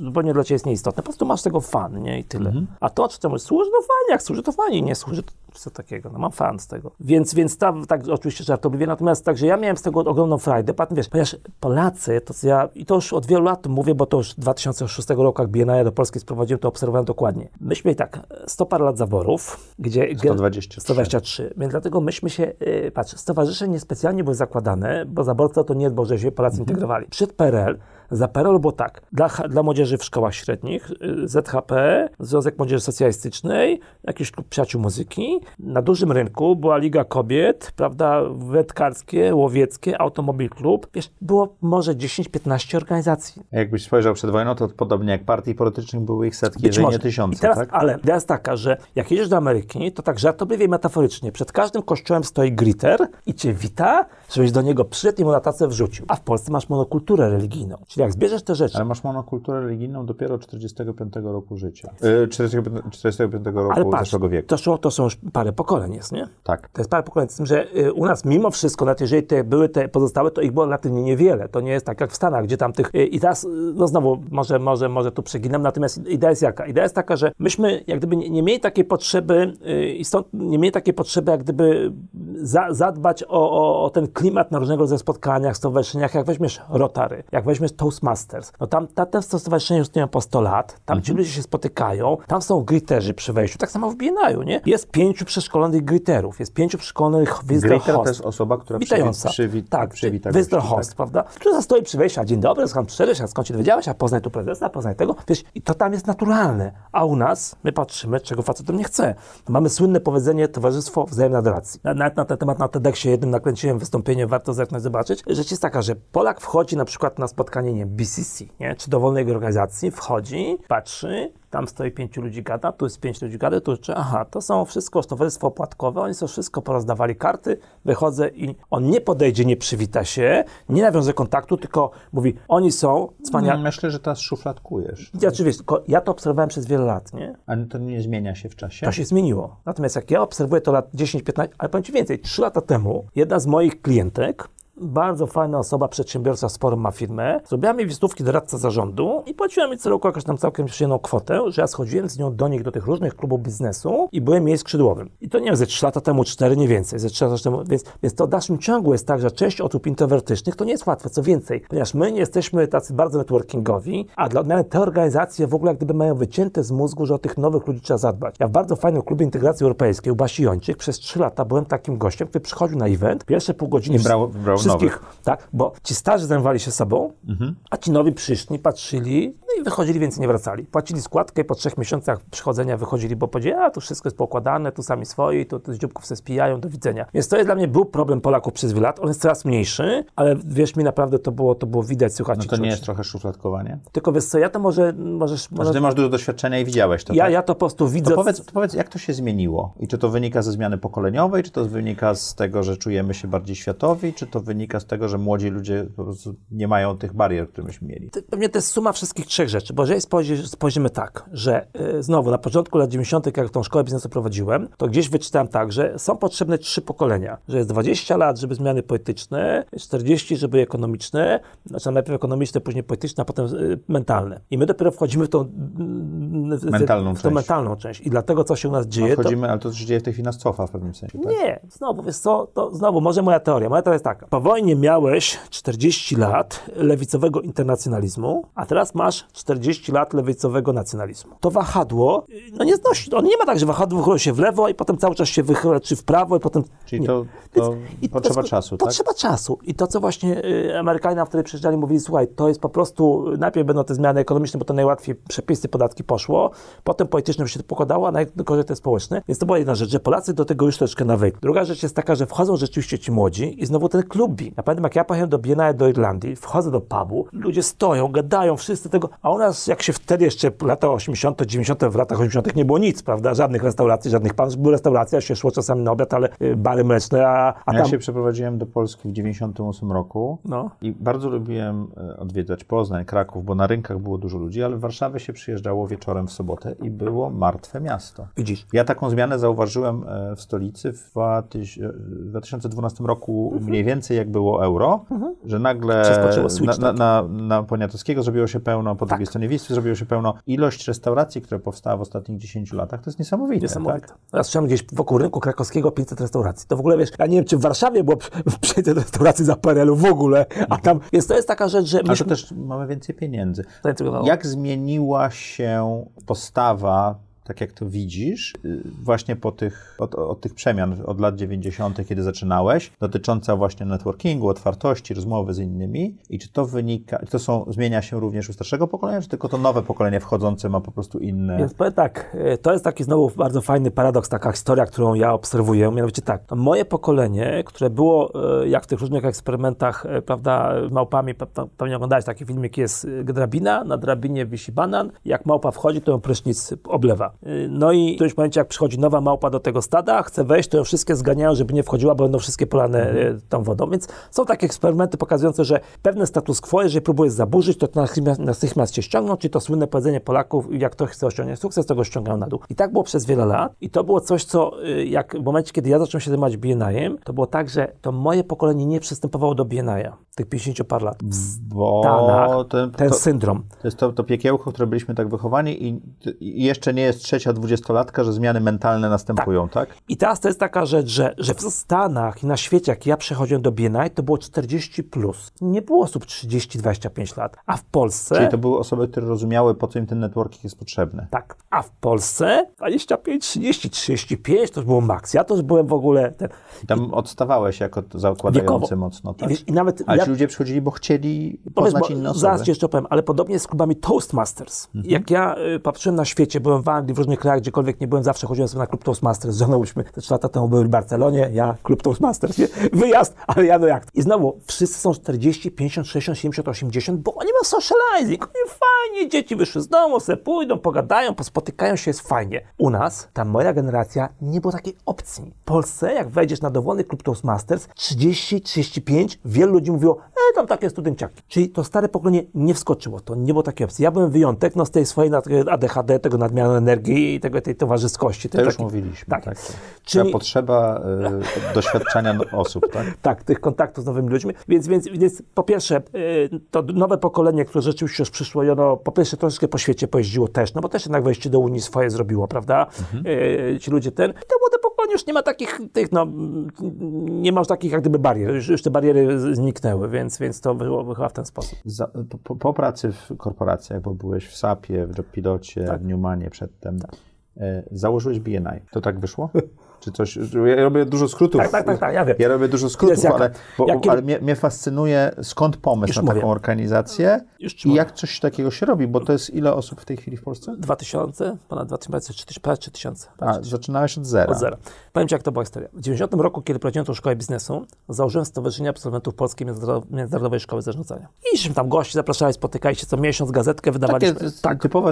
zupełnie dla ciebie jest nieistotne. Po prostu masz tego fan, nie? I tyle. Mhm. A to, czy to mówisz, służy, no fajnie, jak służy, to fajnie, nie służy, to co takiego, no mam fan z tego. Więc, więc tam, tak oczywiście żartobliwie, natomiast także ja miałem z tego ogromną frajdę, potem wiesz, ponieważ Polacy, to co ja, i to już od wielu lat mówię, bo to już w dwa tysiące szóstym roku, jak biennale do Polski sprowadziłem, to obserwowałem dokładnie. Myśmy i tak, sto par lat zaborów, gdzie... sto dwadzieścia trzy. sto dwadzieścia trzy. Więc dlatego myśmy się, yy, patrz, stowarzyszeń niespecjalnie były zakładane, bo zaborca to nie dbał, że się Polacy mhm. integrowali. Przed P R L, za P R L było tak, dla, dla młodzieży w szkołach średnich, Z H P, Związek Młodzieży Socjalistycznej, jakiś klub przyjaciół muzyki. Na dużym rynku była Liga Kobiet, prawda, wędkarskie, łowieckie, Automobil Klub. Wiesz, było może dziesięć piętnaście organizacji. Jakbyś spojrzał przed wojną, to podobnie jak partii politycznych były ich setki, jeżeli nie tysiące, teraz, tak? Ale idea jest taka, że jak jedziesz do Ameryki, to tak żartobliwie i metaforycznie, przed każdym kościołem stoi griter i cię wita, żebyś do niego przyszedł i mu na tacę wrzucił. A w Polsce masz monokulturę religijną. Czyli jak zbierzesz te rzeczy... Ale masz monokulturę religijną dopiero czterdziestego piątego roku życia. Yy, czterdziestego piątego roku ale patrz, zeszłego wieku. To są, to są już parę pokoleń, jest, nie? Tak. To jest parę pokoleń. Z tym, że u nas mimo wszystko, nawet jeżeli te były te pozostałe, to ich było relatywnie niewiele. To nie jest tak jak w Stanach, gdzie tam tych... I teraz, no znowu, może, może, może tu przeginam, natomiast idea jest jaka? Idea jest taka, że myśmy jak gdyby nie, nie mieli takiej potrzeby i stąd nie mieli takiej potrzeby jak gdyby za, zadbać o, o, o ten klimat na różnego rodzaju spotkaniach, stowarzyszeniach. Jak weźmiesz Rotary, jak weźmiesz Toastmasters, no tam ta, te stowarzyszenia istnieją po sto lat, tam ci ludzie się spotykają, tam są griterzy przy wejściu, tak samo w Biennaju, nie? Jest pięciu przeszkolonych griterów, jest pięciu przeszkolonych visitor host. Griter to jest osoba, która przywitająca. Przywi- tak, przywita visitor host, tak. Prawda? Która stoi przy wejściu, a dzień dobry, skąd przyszedłeś, a skąd się dowiedziałeś, a poznaj tu prezesa, a poznaj tego, wiesz, i to tam jest naturalne, a u nas my patrzymy, czego facetem nie chce. Mamy słynne powiedzenie towarzystwo wzajemnej adoracji. Nawet na ten temat na TEDxie jednym nakręciłem wystąpienie, warto zerknąć, zobaczyć. Rzecz jest taka, że Polak wchodzi na przykład na spotkanie, nie B C C, nie? Czy dowolnej organizacji, wchodzi, patrzy, tam stoi pięciu ludzi gada, tu jest pięć ludzi gada, tu jeszcze, aha, to są wszystko towarzystwo opłatkowe, oni są wszystko porozdawali karty, wychodzę i on nie podejdzie, nie przywita się, nie nawiąże kontaktu, tylko mówi, oni są cwania... Myślę, że teraz szufladkujesz. Ja, oczywiście, ja to obserwowałem przez wiele lat, nie? Ale to nie zmienia się w czasie? To się zmieniło. Natomiast jak ja obserwuję to lat dziesięć, piętnaście, ale powiem ci więcej, trzy lata temu jedna z moich klientek, bardzo fajna osoba, przedsiębiorca, sporą ma firmę. Zrobiła mi wizytówki doradca zarządu i płaciła mi co roku jakąś tam całkiem przyjemną kwotę, że ja schodziłem z nią do nich, do tych różnych klubów biznesu i byłem jej skrzydłowym. I to nie wiem, ze trzy lata temu, cztery, nie więcej, ze trzy lata temu, więc, więc to w dalszym ciągu jest tak, że część osób introwertycznych to nie jest łatwe, co więcej, ponieważ my nie jesteśmy tacy bardzo networkingowi, a dla odmiany te organizacje w ogóle jak gdyby mają wycięte z mózgu, że o tych nowych ludzi trzeba zadbać. Ja w bardzo fajnym klubie integracji europejskiej u Basi Jończyk przez trzy lata byłem takim gościem, który przychodził na event, pierwsze pół godziny... Wszystkich, tak, bo ci starzy zajmowali się sobą, mhm. a ci nowi przyszli, patrzyli, no i wychodzili, więcej nie wracali. Płacili składkę i po trzech miesiącach przychodzenia wychodzili, bo powiedzieli, a tu wszystko jest poukładane, tu sami swoi, tu, tu z dzióbków se spijają, do widzenia. Więc to jest dla mnie był problem Polaków przez wiele lat, on jest coraz mniejszy, ale wierz mi, naprawdę to było, to było widać, słuchajcie. No to czuć. Nie jest trochę szufladkowanie? Tylko wiesz co, ja to może... Możesz, może... Ty masz dużo doświadczenia i widziałeś to, ja, tak? Ja to po prostu widzę... To powiedz, to powiedz, jak to się zmieniło? I czy to wynika ze zmiany pokoleniowej, czy to wynika z tego, że czujemy się bardziej światowi, czy to wynika z tego, że młodzi ludzie po prostu nie mają tych barier, które myśmy mieli? Pewnie to jest suma wszystkich trzech rzeczy, bo jeżeli spojrzymy tak, że yy, znowu na początku lat dziewięćdziesiątych, jak tą szkołę biznesu prowadziłem, to gdzieś wyczytałem tak, że są potrzebne trzy pokolenia, że jest dwadzieścia lat, żeby zmiany polityczne, czterdzieści, żeby ekonomiczne, znaczy najpierw ekonomiczne, później polityczne, a potem yy, mentalne. I my dopiero wchodzimy w tą, yy, mentalną, w tą część. mentalną część. I dlatego, co się u nas dzieje... No wchodzimy, to... Ale to, co się dzieje w tej chwili, nas cofa w pewnym sensie. Tak? Nie, znowu, wiesz co, to znowu może moja teoria. Moja teoria jest taka. Po wojnie miałeś czterdzieści lat lewicowego internacjonalizmu, a teraz masz czterdzieści lat lewicowego nacjonalizmu. To wahadło, no nie znosi, on nie ma tak, że wahadło wychyla się w lewo i potem cały czas się wychyla, czy w prawo i potem... Czyli to, to Więc, potrzeba to, czasu, tak? Potrzeba czasu. I to, co właśnie y, Amerykanie nam wtedy przyjeżdżali, mówili, słuchaj, to jest po prostu, najpierw będą te zmiany ekonomiczne, bo to najłatwiej przepisy, podatki poszło, potem polityczne by się to pokładało, a najgorzej te społeczne. Więc to była jedna rzecz, że Polacy do tego już troszeczkę nawykli. Druga rzecz jest taka, że wchodzą rzeczywiście ci młodzi i znowu ten lubi. Ja pamiętam, jak ja pojechałem do Biennale do Irlandii, wchodzę do pubu, ludzie stoją, gadają, wszyscy tego, a u nas, jak się wtedy jeszcze lata osiemdziesiąte, dziewięćdziesiąte, w latach osiemdziesiątych nie było nic, prawda, żadnych restauracji, żadnych panów, były restauracje, a się szło czasami na obiad, ale y, bary mleczne, a, a tam... Ja się przeprowadziłem do Polski w dziewięćdziesiątym ósmym roku no. I bardzo lubiłem odwiedzać Poznań, Kraków, bo na rynkach było dużo ludzi, ale w Warszawie się przyjeżdżało wieczorem w sobotę i było martwe miasto. Widzisz? Ja taką zmianę zauważyłem w stolicy w dwa tysiące dwunastym roku mhm. mniej więcej, jak było euro, mhm. że nagle switch, na, na, na, na Poniatowskiego zrobiło się pełno, po drugiej tak. stronie Wisły zrobiło się pełno. Ilość restauracji, które powstała w ostatnich dziesięciu latach, to jest niesamowite. Niesamowite. Tak? Ja słyszałem gdzieś wokół rynku krakowskiego pięćset restauracji. To w ogóle, wiesz, ja nie wiem, czy w Warszawie było pięćset restauracji za P R L-u w ogóle, a tam, więc to jest taka rzecz, że... Myśmy... A to też mamy więcej pieniędzy. Jak zmieniła się postawa, tak jak to widzisz, właśnie po tych, od, od tych przemian od lat dziewięćdziesiątych, kiedy zaczynałeś, dotycząca właśnie networkingu, otwartości, rozmowy z innymi, i czy to wynika, czy to są, zmienia się również u starszego pokolenia, czy tylko to nowe pokolenie wchodzące ma po prostu inne... Więc powiem tak, to jest taki znowu bardzo fajny paradoks, taka historia, którą ja obserwuję, mianowicie tak, moje pokolenie, które było, jak w tych różnych eksperymentach, prawda, małpami, pewnie oglądałeś taki filmik, jest drabina, na drabinie wisi banan, jak małpa wchodzi, to ją prysznic oblewa. No i w którymś momencie, jak przychodzi nowa małpa do tego stada, chce wejść, to ją wszystkie zganiają, żeby nie wchodziła, bo będą wszystkie polane y, tą wodą. Więc są takie eksperymenty pokazujące, że pewne status quo, jeżeli próbujesz zaburzyć, to natychmiast, natychmiast się ściągną, czyli to słynne powiedzenie Polaków, jak ktoś chce osiągnąć sukces, to go ściągają na dół. I tak było przez wiele lat i to było coś, co y, jak w momencie, kiedy ja zacząłem się zajmować B N I-em, to było tak, że to moje pokolenie nie przystępowało do B N I-a tych pięćdziesięciu par lat. Bo Stanach, ten, ten to, syndrom. To jest to, to piekiełko, które byliśmy tak wychowani i, i jeszcze nie jest trzecia dwudziestolatka, że zmiany mentalne następują, tak. tak? I teraz to jest taka rzecz, że, że w Stanach i na świecie, jak ja przechodziłem do B N I, to było czterdzieści plus. Nie było osób trzydzieści dwadzieścia pięć lat. A w Polsce... Czyli to były osoby, które rozumiały, po co im ten networking jest potrzebny. Tak. A w Polsce dwadzieścia pięć, trzydzieści, trzydzieści pięć to już było maks. Ja to już byłem w ogóle... Ten... I tam I... odstawałeś jako zakładający wiekowo. Mocno, tak? I wiesz, i nawet Ale ja... ci ludzie przychodzili, bo chcieli poznać Powiedz, bo inne osoby. Zaraz ci jeszcze powiem, ale podobnie jest z klubami Toastmasters. Mhm. Jak ja y, patrzyłem na świecie, byłem w Anglii, w różnych krajach, gdziekolwiek nie byłem, zawsze chodziłem sobie na klub Toastmasters. Z żoną byśmy te trzy lata temu byli w Barcelonie, ja klub Toastmasters, nie? Wyjazd, ale ja no jak. I znowu, wszyscy są czterdzieści, pięćdziesiąt, sześćdziesiąt, siedemdziesiąt, osiemdziesiąt, bo oni mają socializing, oni fajnie, dzieci wyszły z domu, se pójdą, pogadają, pospotykają się, jest fajnie. U nas, ta moja generacja, nie było takiej opcji. W Polsce, jak wejdziesz na dowolny klub Toastmasters, trzydzieści, trzydzieści pięć, wielu ludzi mówiło, e, tam takie studenciaki. Czyli to stare pokolenie nie wskoczyło, to nie było takiej opcji. Ja byłem wyjątek, no z tej swojej A D H D, tego nadmiaru energii i tego, tej towarzyskości. To już mówiliśmy. Tak. tak. Czyli... Ta potrzeba y, doświadczenia osób, tak? Tak, tych kontaktów z nowymi ludźmi. Więc, więc, więc po pierwsze, y, to nowe pokolenie, które rzeczywiście już przyszło, ono po pierwsze troszeczkę po świecie pojeździło też, no bo też jednak wejście do Unii swoje zrobiło, prawda? Mhm. Y, ci ludzie ten. To młode pokolenie już nie ma takich, tych, no, nie ma już takich jak gdyby barier. Już, już te bariery zniknęły, więc, więc to było chyba w ten sposób. Za, po, po pracy w korporacjach, bo byłeś w sapie, w JobPilocie, tak. w Newmanie przedtem, tak. e, założyłeś B N I. To tak wyszło? Czy coś, ja robię dużo skrótów. Tak, tak, tak, tak ja wiem. Ja robię dużo skrótów, ale, bo, jak... ale mnie, mnie fascynuje, skąd pomysł Już na mówię. taką organizację Już i mówię. jak coś takiego się robi, bo to jest ile osób w tej chwili w Polsce? dwa tysiące, ponad dwa tysiące, prawie trzy tysiące. A, zaczynałeś od zera. Od zera. Powiem ci, jak to była historia. W dziewięćdziesiątym roku, kiedy prowadziłem tą szkołę biznesu, założyłem Stowarzyszenie Absolwentów Polskiej Międzynarodowej Szkoły Zarządzania. I szliśmy tam gości, zapraszali, spotykali się co miesiąc, gazetkę wydawaliśmy. Takie tak. typowe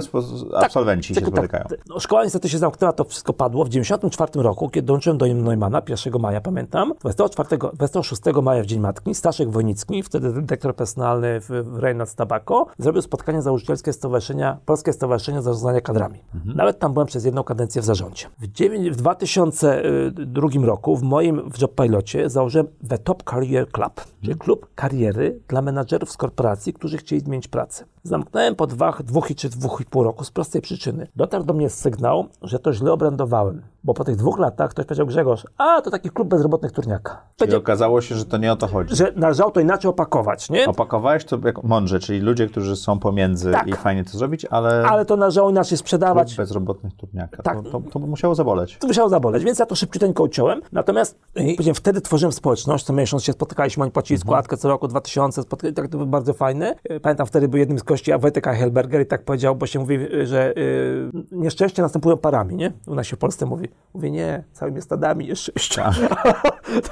absolwenci tak, się spotykają. Tak. No, szkoła niestety się zamknęła, to wszystko padło. W dziewięćdziesiątym czwartym roku, kiedy dołączyłem do Neumana, pierwszego maja, pamiętam, dwudziestego czwartego, dwudziestego szóstego maja w Dzień Matki, Staszek Wojnicki, wtedy dyrektor personalny w, w Reynolds Tobacco, zrobił spotkanie założycielskie stowarzyszenia, Polskie Stowarzyszenie Zarządzania Kadrami. Mhm. Nawet tam byłem przez jedną kadencję w zarządzie. W, dziewię- w dwa tysiące drugiego roku w moim w JobPilocie założyłem The Top Career Club, mhm. czyli klub kariery dla menadżerów z korporacji, którzy chcieli zmienić pracę. Zamknąłem po dwóch, dwóch i czy dwóch i pół roku z prostej przyczyny. Dotarł do mnie sygnał, że to źle obrędowałem, bo po tych dwóch latach ktoś powiedział: Grzegorz, a to taki klub bezrobotnych turniaka. Czyli okazało się, że to nie o to chodzi. Że należało to inaczej opakować, nie? Opakowałeś to jak mądrze, czyli ludzie, którzy są pomiędzy tak. i fajnie to zrobić, ale... Ale to należało inaczej sprzedawać. Klub bezrobotnych turniaka. Tak. To, to, to musiało zaboleć. To musiało zaboleć, więc ja to szybciuteńko uciąłem. Natomiast później wtedy tworzyłem społeczność, co miesiąc się spotykaliśmy, oni płacili mhm. składkę co roku, dwa tysiące, spotkali, tak to było bardzo fajne. Pamiętam, wtedy był jednym z gości, a Wojtek Helberger i tak powiedział, bo się mówi, że yy, nieszczęście następują parami, nie? U nas się w Polsce mówi. Mówię, nie, całymi stadami jest szczęście.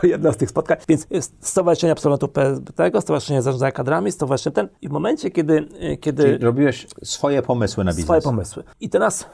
To jedna z tych spotkań. Więc Stowarzyszenie Absolwentów tego, Stowarzyszenie Zarządzania Kadrami, Stowarzyszenie ten. I w momencie, kiedy... kiedy Czyli robiłeś swoje pomysły na biznes. Swoje pomysły. I teraz w,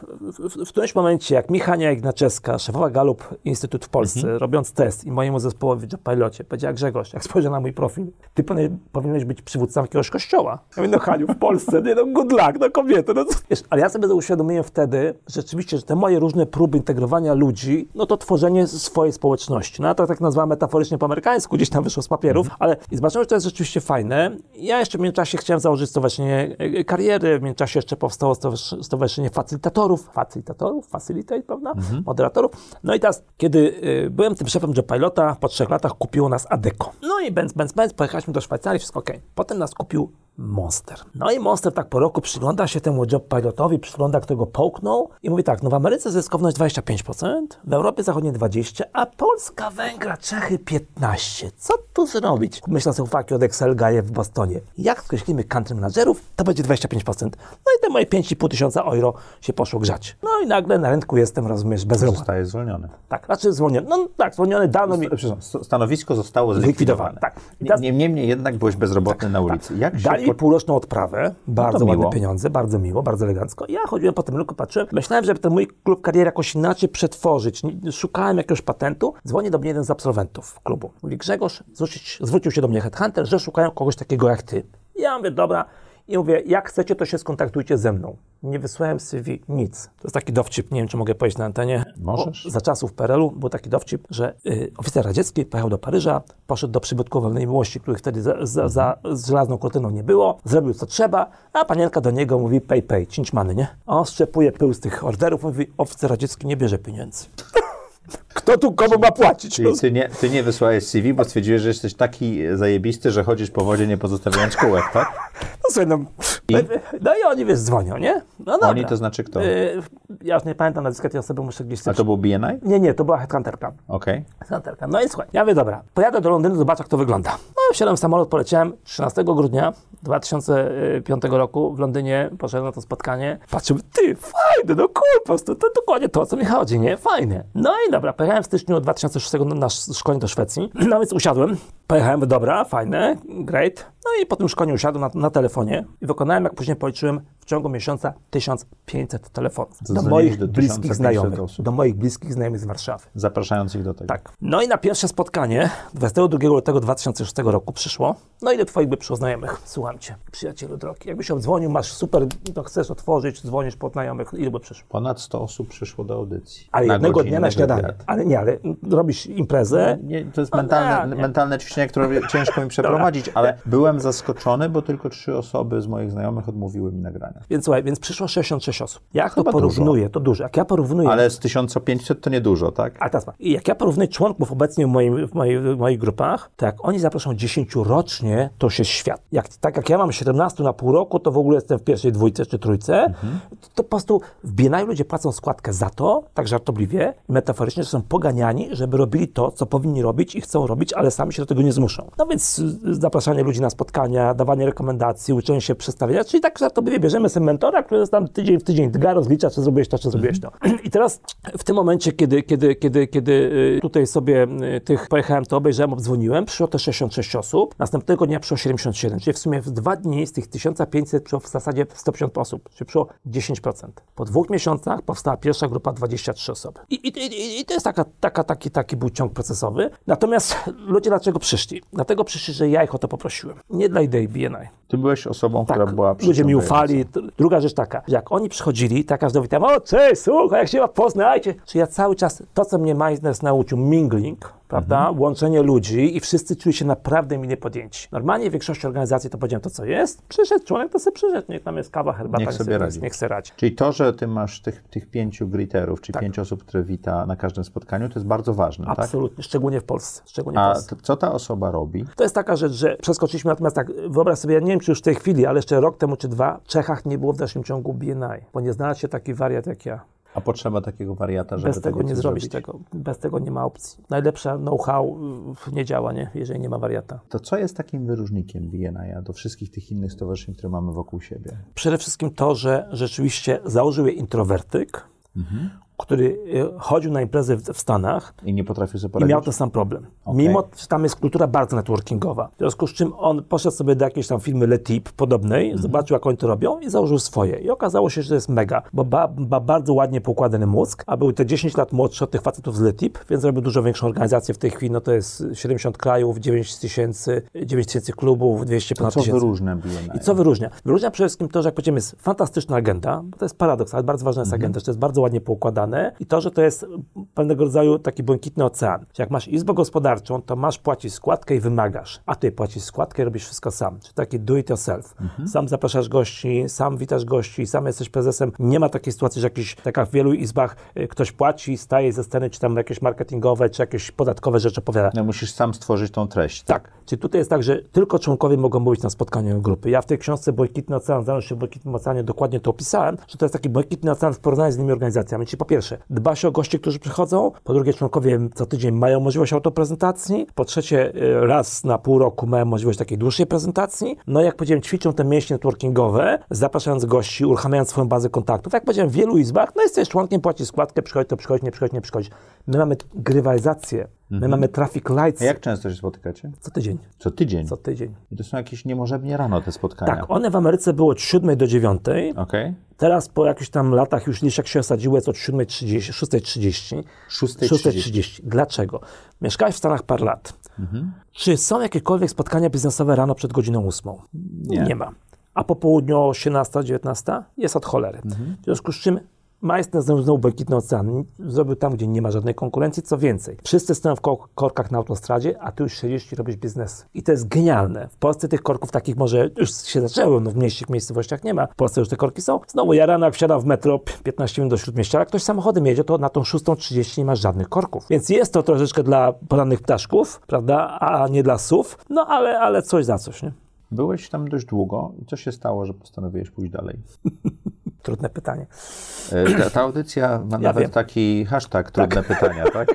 w, w którymś momencie, jak Michania Ignaczeska, szefowa Galup Instytut w Polsce, mhm. robiąc test i mojemu zespołowi w pilocie, powiedziała: Grzegorz, jak spojrzał na mój profil, ty powinieneś być przywódcą jakiegoś kościoła. Ja mówię, no Haniu, w Polsce, nie, no good luck, no kobiety, no co? Wiesz, ale ja sobie uświadomiłem wtedy, rzeczywiście, że te moje różne próby integrowania ludzi, no to tworzenie swojej społeczności. No to tak nazwałem metaforycznie po amerykańsku, gdzieś tam wyszło z papierów, ale i zobaczyłem, że to jest rzeczywiście fajne. Ja jeszcze w międzyczasie chciałem założyć Stowarzyszenie Kariery, w międzyczasie jeszcze powstało Stowarzyszenie Facylitatorów, facylitatorów, facilitate, prawda? Mhm. Moderatorów. No i teraz, kiedy y, byłem tym szefem JobPilota, po trzech latach kupiło nas Adecco. No i benz, benz, benz, pojechaliśmy do Szwajcarii, wszystko okej. Okay. Potem nas kupił Monster. No i Monster tak po roku przygląda się temu JobPilotowi, przygląda, kto go połknął i mówi tak, no w Ameryce zyskowność dwadzieścia pięć procent, w Europie Zachodniej dwadzieścia procent, a Polska, Węgry, Czechy piętnaście procent. Co tu zrobić? Myślę sobie chłopaki od Excelgaje w Bostonie. Jak skreślimy country managerów, to będzie dwadzieścia pięć procent. No i te moje pięć i pół tysiąca euro się poszło grzać. No i nagle na rynku jestem, rozumiesz, bez roboty. Zostaje zwolniony. Tak, znaczy zwolniony. No tak, zwolniony dano mi... Stanowisko zostało zlikwidowane. Tak. Teraz... Niemniej jednak byłeś bezrobotny tak, na ulicy. Tak. Jak się... I półroczną odprawę, bardzo no ładne pieniądze, bardzo miło, bardzo elegancko. Ja chodziłem po tym rynku, patrzyłem, myślałem, żeby ten mój klub kariery jakoś inaczej przetworzyć. Szukałem jakiegoś patentu. Dzwoni do mnie jeden z absolwentów klubu. Mówi: Grzegorz, zwrócić, zwrócił się do mnie headhunter, że szukają kogoś takiego jak ty. Ja mówię, dobra. I mówię, jak chcecie, to się skontaktujcie ze mną. Nie wysłałem C V, nic. To jest taki dowcip, nie wiem, czy mogę powiedzieć na antenie. Możesz. O, za czasów P R L u był taki dowcip, że y, oficer radziecki pojechał do Paryża, poszedł do Przybytku Wolnej Miłości, których wtedy za, za, za, z żelazną kurtyną nie było, zrobił co trzeba, a panienka do niego mówi pay, pay, cinchmany, nie? On szczepuje pył z tych orderów, mówi, oficer radziecki nie bierze pieniędzy. Kto tu komu ma płacić? Czyli ty nie, ty nie wysłałeś C V, bo stwierdziłeś, że jesteś taki zajebisty, że chodzisz po wodzie nie pozostawiając kółek, tak? No słuchaj, no i, no i oni, wiesz, dzwonią, nie? No dobra. Oni to znaczy kto? ja już nie pamiętam nazwiska tej osoby, muszę gdzieś... A to był B N I? Nie, nie, to była headhunterka. Okej. Okay. No i słuchaj, ja mówię, dobra, pojadę do Londynu, zobaczę, jak to wygląda. No i wsiadłem w samolot, poleciałem trzynastego grudnia dwa tysiące piątego roku w Londynie, poszedłem na to spotkanie, patrzyłem, ty, fajne, no cool, po prostu, to dokładnie to, o co mi chodzi, nie, fajne. No i dobra, pojechałem w styczniu dwa tysiące szóstego na szkolenie do Szwecji, no więc usiadłem, pojechałem, dobra, fajne, great. No i po tym szkoleniu usiadłem na, na telefonie i wykonałem, jak później policzyłem, w ciągu miesiąca tysiąc pięćset telefonów do moich do bliskich znajomych, osób. do moich bliskich znajomych z Warszawy. Zapraszając ich do tego. Tak. No i na pierwsze spotkanie dwudziestego drugiego lutego dwa tysiące szóstego roku przyszło, no ile twoich by przyszło znajomych? Słucham cię, przyjacielu drogi, jakbyś obdzwonił, masz super, no chcesz otworzyć, dzwonisz pod znajomych, ile by przyszło? Ponad sto osób przyszło do audycji. Ale jednego godzinę, dnia na śniadanie. Ale nie, ale robisz imprezę. Nie, to jest mentalne, nie, mentalne ćwiczenie, które ciężko mi przeprowadzić, ale byłem zaskoczony, bo tylko trzy osoby z moich znajomych odmówiły mi nagrania. Więc słuchaj, więc przyszło sześćdziesiąt sześć osób. Jak Chyba to porównuję, dużo. to dużo. Jak ja porównuję... Ale z tysiąca pięciuset to niedużo, tak? A teraz, I jak ja porównuję członków obecnie w, moim, w, moich, w moich grupach, to jak oni zaproszą dziesięciu rocznie, to się świat. Jak, tak jak ja mam siedemnastu na pół roku, to w ogóle jestem w pierwszej dwójce czy trójce, mhm. to, to po prostu w B N I ludzie płacą składkę za to, tak żartobliwie, metaforycznie, że są poganiani, żeby robili to, co powinni robić i chcą robić, ale sami się do tego nie zmuszą. No więc zapraszanie ludzi na spotkania, dawanie rekomendacji, uczenie się przedstawienia, czyli tak żartobliwie bierzemy Bierzemy sobie mentora, który jest tam tydzień w tydzień dga, rozlicza, czy zrobiłeś to, czy zrobiłeś to. I teraz w tym momencie, kiedy, kiedy, kiedy, kiedy tutaj sobie tych pojechałem, to obejrzałem, obdzwoniłem, przyszło te sześćdziesiąt sześć osób, następnego dnia przyszło siedemdziesiąt siedem, czyli w sumie w dwa dni z tych tysiąca pięciuset przyszło w zasadzie sto pięćdziesiąt osób, czyli przyszło dziesięć procent. Po dwóch miesiącach powstała pierwsza grupa dwadzieścia trzy osoby. I, i, i, i to jest taka, taka, taki, taki był ciąg procesowy. Natomiast ludzie dlaczego przyszli? Dlatego przyszli, że ja ich o to poprosiłem. Nie dla idei B N I. Ty byłeś osobą, tak, która była przy ludzie mi ufali. Druga rzecz taka, że jak oni przychodzili, tak każdy mówi tam, o cześć, słuchaj, jak się ma, poznajcie. Czyli ja cały czas, to co mnie Meisner nauczył, mingling, prawda, mhm. łączenie ludzi i wszyscy czuli się naprawdę minie podjęci. Normalnie w większości organizacji to powiedziałem to, co jest, przyszedł człowiek, to sobie przyszedł, niech tam jest kawa, herbata, niech sobie radzi. Niech sobie radzi. Czyli to, że ty masz tych, tych pięciu greeterów, czyli tak. pięciu osób, które wita na każdym spotkaniu, to jest bardzo ważne, absolutnie, tak? Absolutnie, szczególnie w Polsce. Szczególnie A w Polsce. co ta osoba robi? To jest taka rzecz, że przeskoczyliśmy, natomiast tak, wyobraź sobie, ja nie wiem, czy już w tej chwili, ale jeszcze rok temu czy dwa, w Czechach nie było w dalszym ciągu B N I, bo nie znalazł się taki wariat jak ja. A potrzeba takiego wariata, żeby Bez tego, tego nie zrobić, zrobić tego. Bez tego nie ma opcji. Najlepsza know-how nie działa, nie? Jeżeli nie ma wariata. To co jest takim wyróżnikiem B N I do wszystkich tych innych stowarzyszeń, które mamy wokół siebie? Przede wszystkim to, że rzeczywiście założył je introwertyk, mhm. który chodził na imprezy w Stanach i nie potrafił sobie poradzić. I miał ten sam problem. Okay. Mimo, że tam jest kultura bardzo networkingowa. W związku z czym on poszedł sobie do jakiejś tam firmy Letip podobnej, mm-hmm. zobaczył, jak oni to robią i założył swoje. I okazało się, że to jest mega, bo ba, ba bardzo ładnie poukładany mózg, a był te dziesięć lat młodszy od tych facetów z Letip, więc robił dużo większą organizację w tej chwili. No to jest siedemdziesiąt krajów, dziewięć tysięcy, dziewięć tysięcy klubów, dwieście piętnaście tysięcy. Co wyróżnia B N I? I co wyróżnia? Wyróżnia przede wszystkim to, że jak powiedziałem, jest fantastyczna agenda, bo to jest paradoks, ale bardzo ważna jest mm-hmm. agenda, że to jest bardzo ładnie poukładane. I to, że to jest pewnego rodzaju taki błękitny ocean. Jak masz izbę gospodarczą, to masz płacić składkę i wymagasz, a ty płacisz składkę i robisz wszystko sam. Czyli taki do it yourself. Mhm. Sam zapraszasz gości, sam witasz gości, sam jesteś prezesem. Nie ma takiej sytuacji, że jakiś, tak jak w wielu izbach ktoś płaci, staje ze sceny, czy tam jakieś marketingowe, czy jakieś podatkowe rzeczy opowiada. No musisz sam stworzyć tą treść. Tak. tak. Czyli tutaj jest tak, że tylko członkowie mogą mówić na spotkaniu grupy. Ja w tej książce Błękitny Ocean, zająć się w Błękitnym Oceanie, dokładnie to opisałem, że to jest taki błękitny ocean w porównaniu z innymi organizacjami. Czyli po pierwsze, dba się o gości, którzy przychodzą, po drugie, członkowie co tydzień mają możliwość autoprezentacji, po trzecie, raz na pół roku mają możliwość takiej dłuższej prezentacji, no jak powiedziałem, ćwiczą te mięśnie networkingowe, zapraszając gości, uruchamiając swoją bazę kontaktów, jak powiedziałem, w wielu izbach, no jesteś członkiem, płacisz składkę, przychodzi, to przychodzi, nie przychodzi, nie przychodzi. My mamy grywalizację. My mhm. mamy traffic lights. A jak często się spotykacie? Co tydzień. Co tydzień? Co tydzień. I to są jakieś niemożebnie rano te spotkania. Tak, one w Ameryce było od siódmej do dziewiątej. Okay. Teraz po jakichś tam latach już liczek się osadziło, jest od siódmej trzydzieści, szóstej trzydzieści. szósta trzydzieści. Dlaczego? Mieszkałeś w Stanach parę lat. Mhm. Czy są jakiekolwiek spotkania biznesowe rano przed godziną ósmą? Nie. Nie ma. A po południu osiemnasta, dziewiętnasta? Jest od cholery. Mhm. W związku z czym Meisner znowu błękitny ocean, zrobił tam, gdzie nie ma żadnej konkurencji, co więcej. Wszyscy stoją w korkach na autostradzie, a ty już siedzisz i robisz biznes. I to jest genialne. W Polsce tych korków takich może już się zaczęło, no w mniejszych miejscowościach nie ma. W Polsce już te korki są. Znowu ja rano jak wsiadam w metro piętnaście minut do Śródmieścia, jak ktoś samochodem jedzie, to na tą szóstą trzydzieści nie ma żadnych korków. Więc jest to troszeczkę dla porannych ptaszków, prawda, a nie dla sów, no ale, ale coś za coś, nie? Byłeś tam dość długo i co się stało, że postanowiłeś pójść dalej? Trudne pytanie. Ta, ta audycja ma ja nawet wiem. taki hashtag trudne tak. pytania, tak?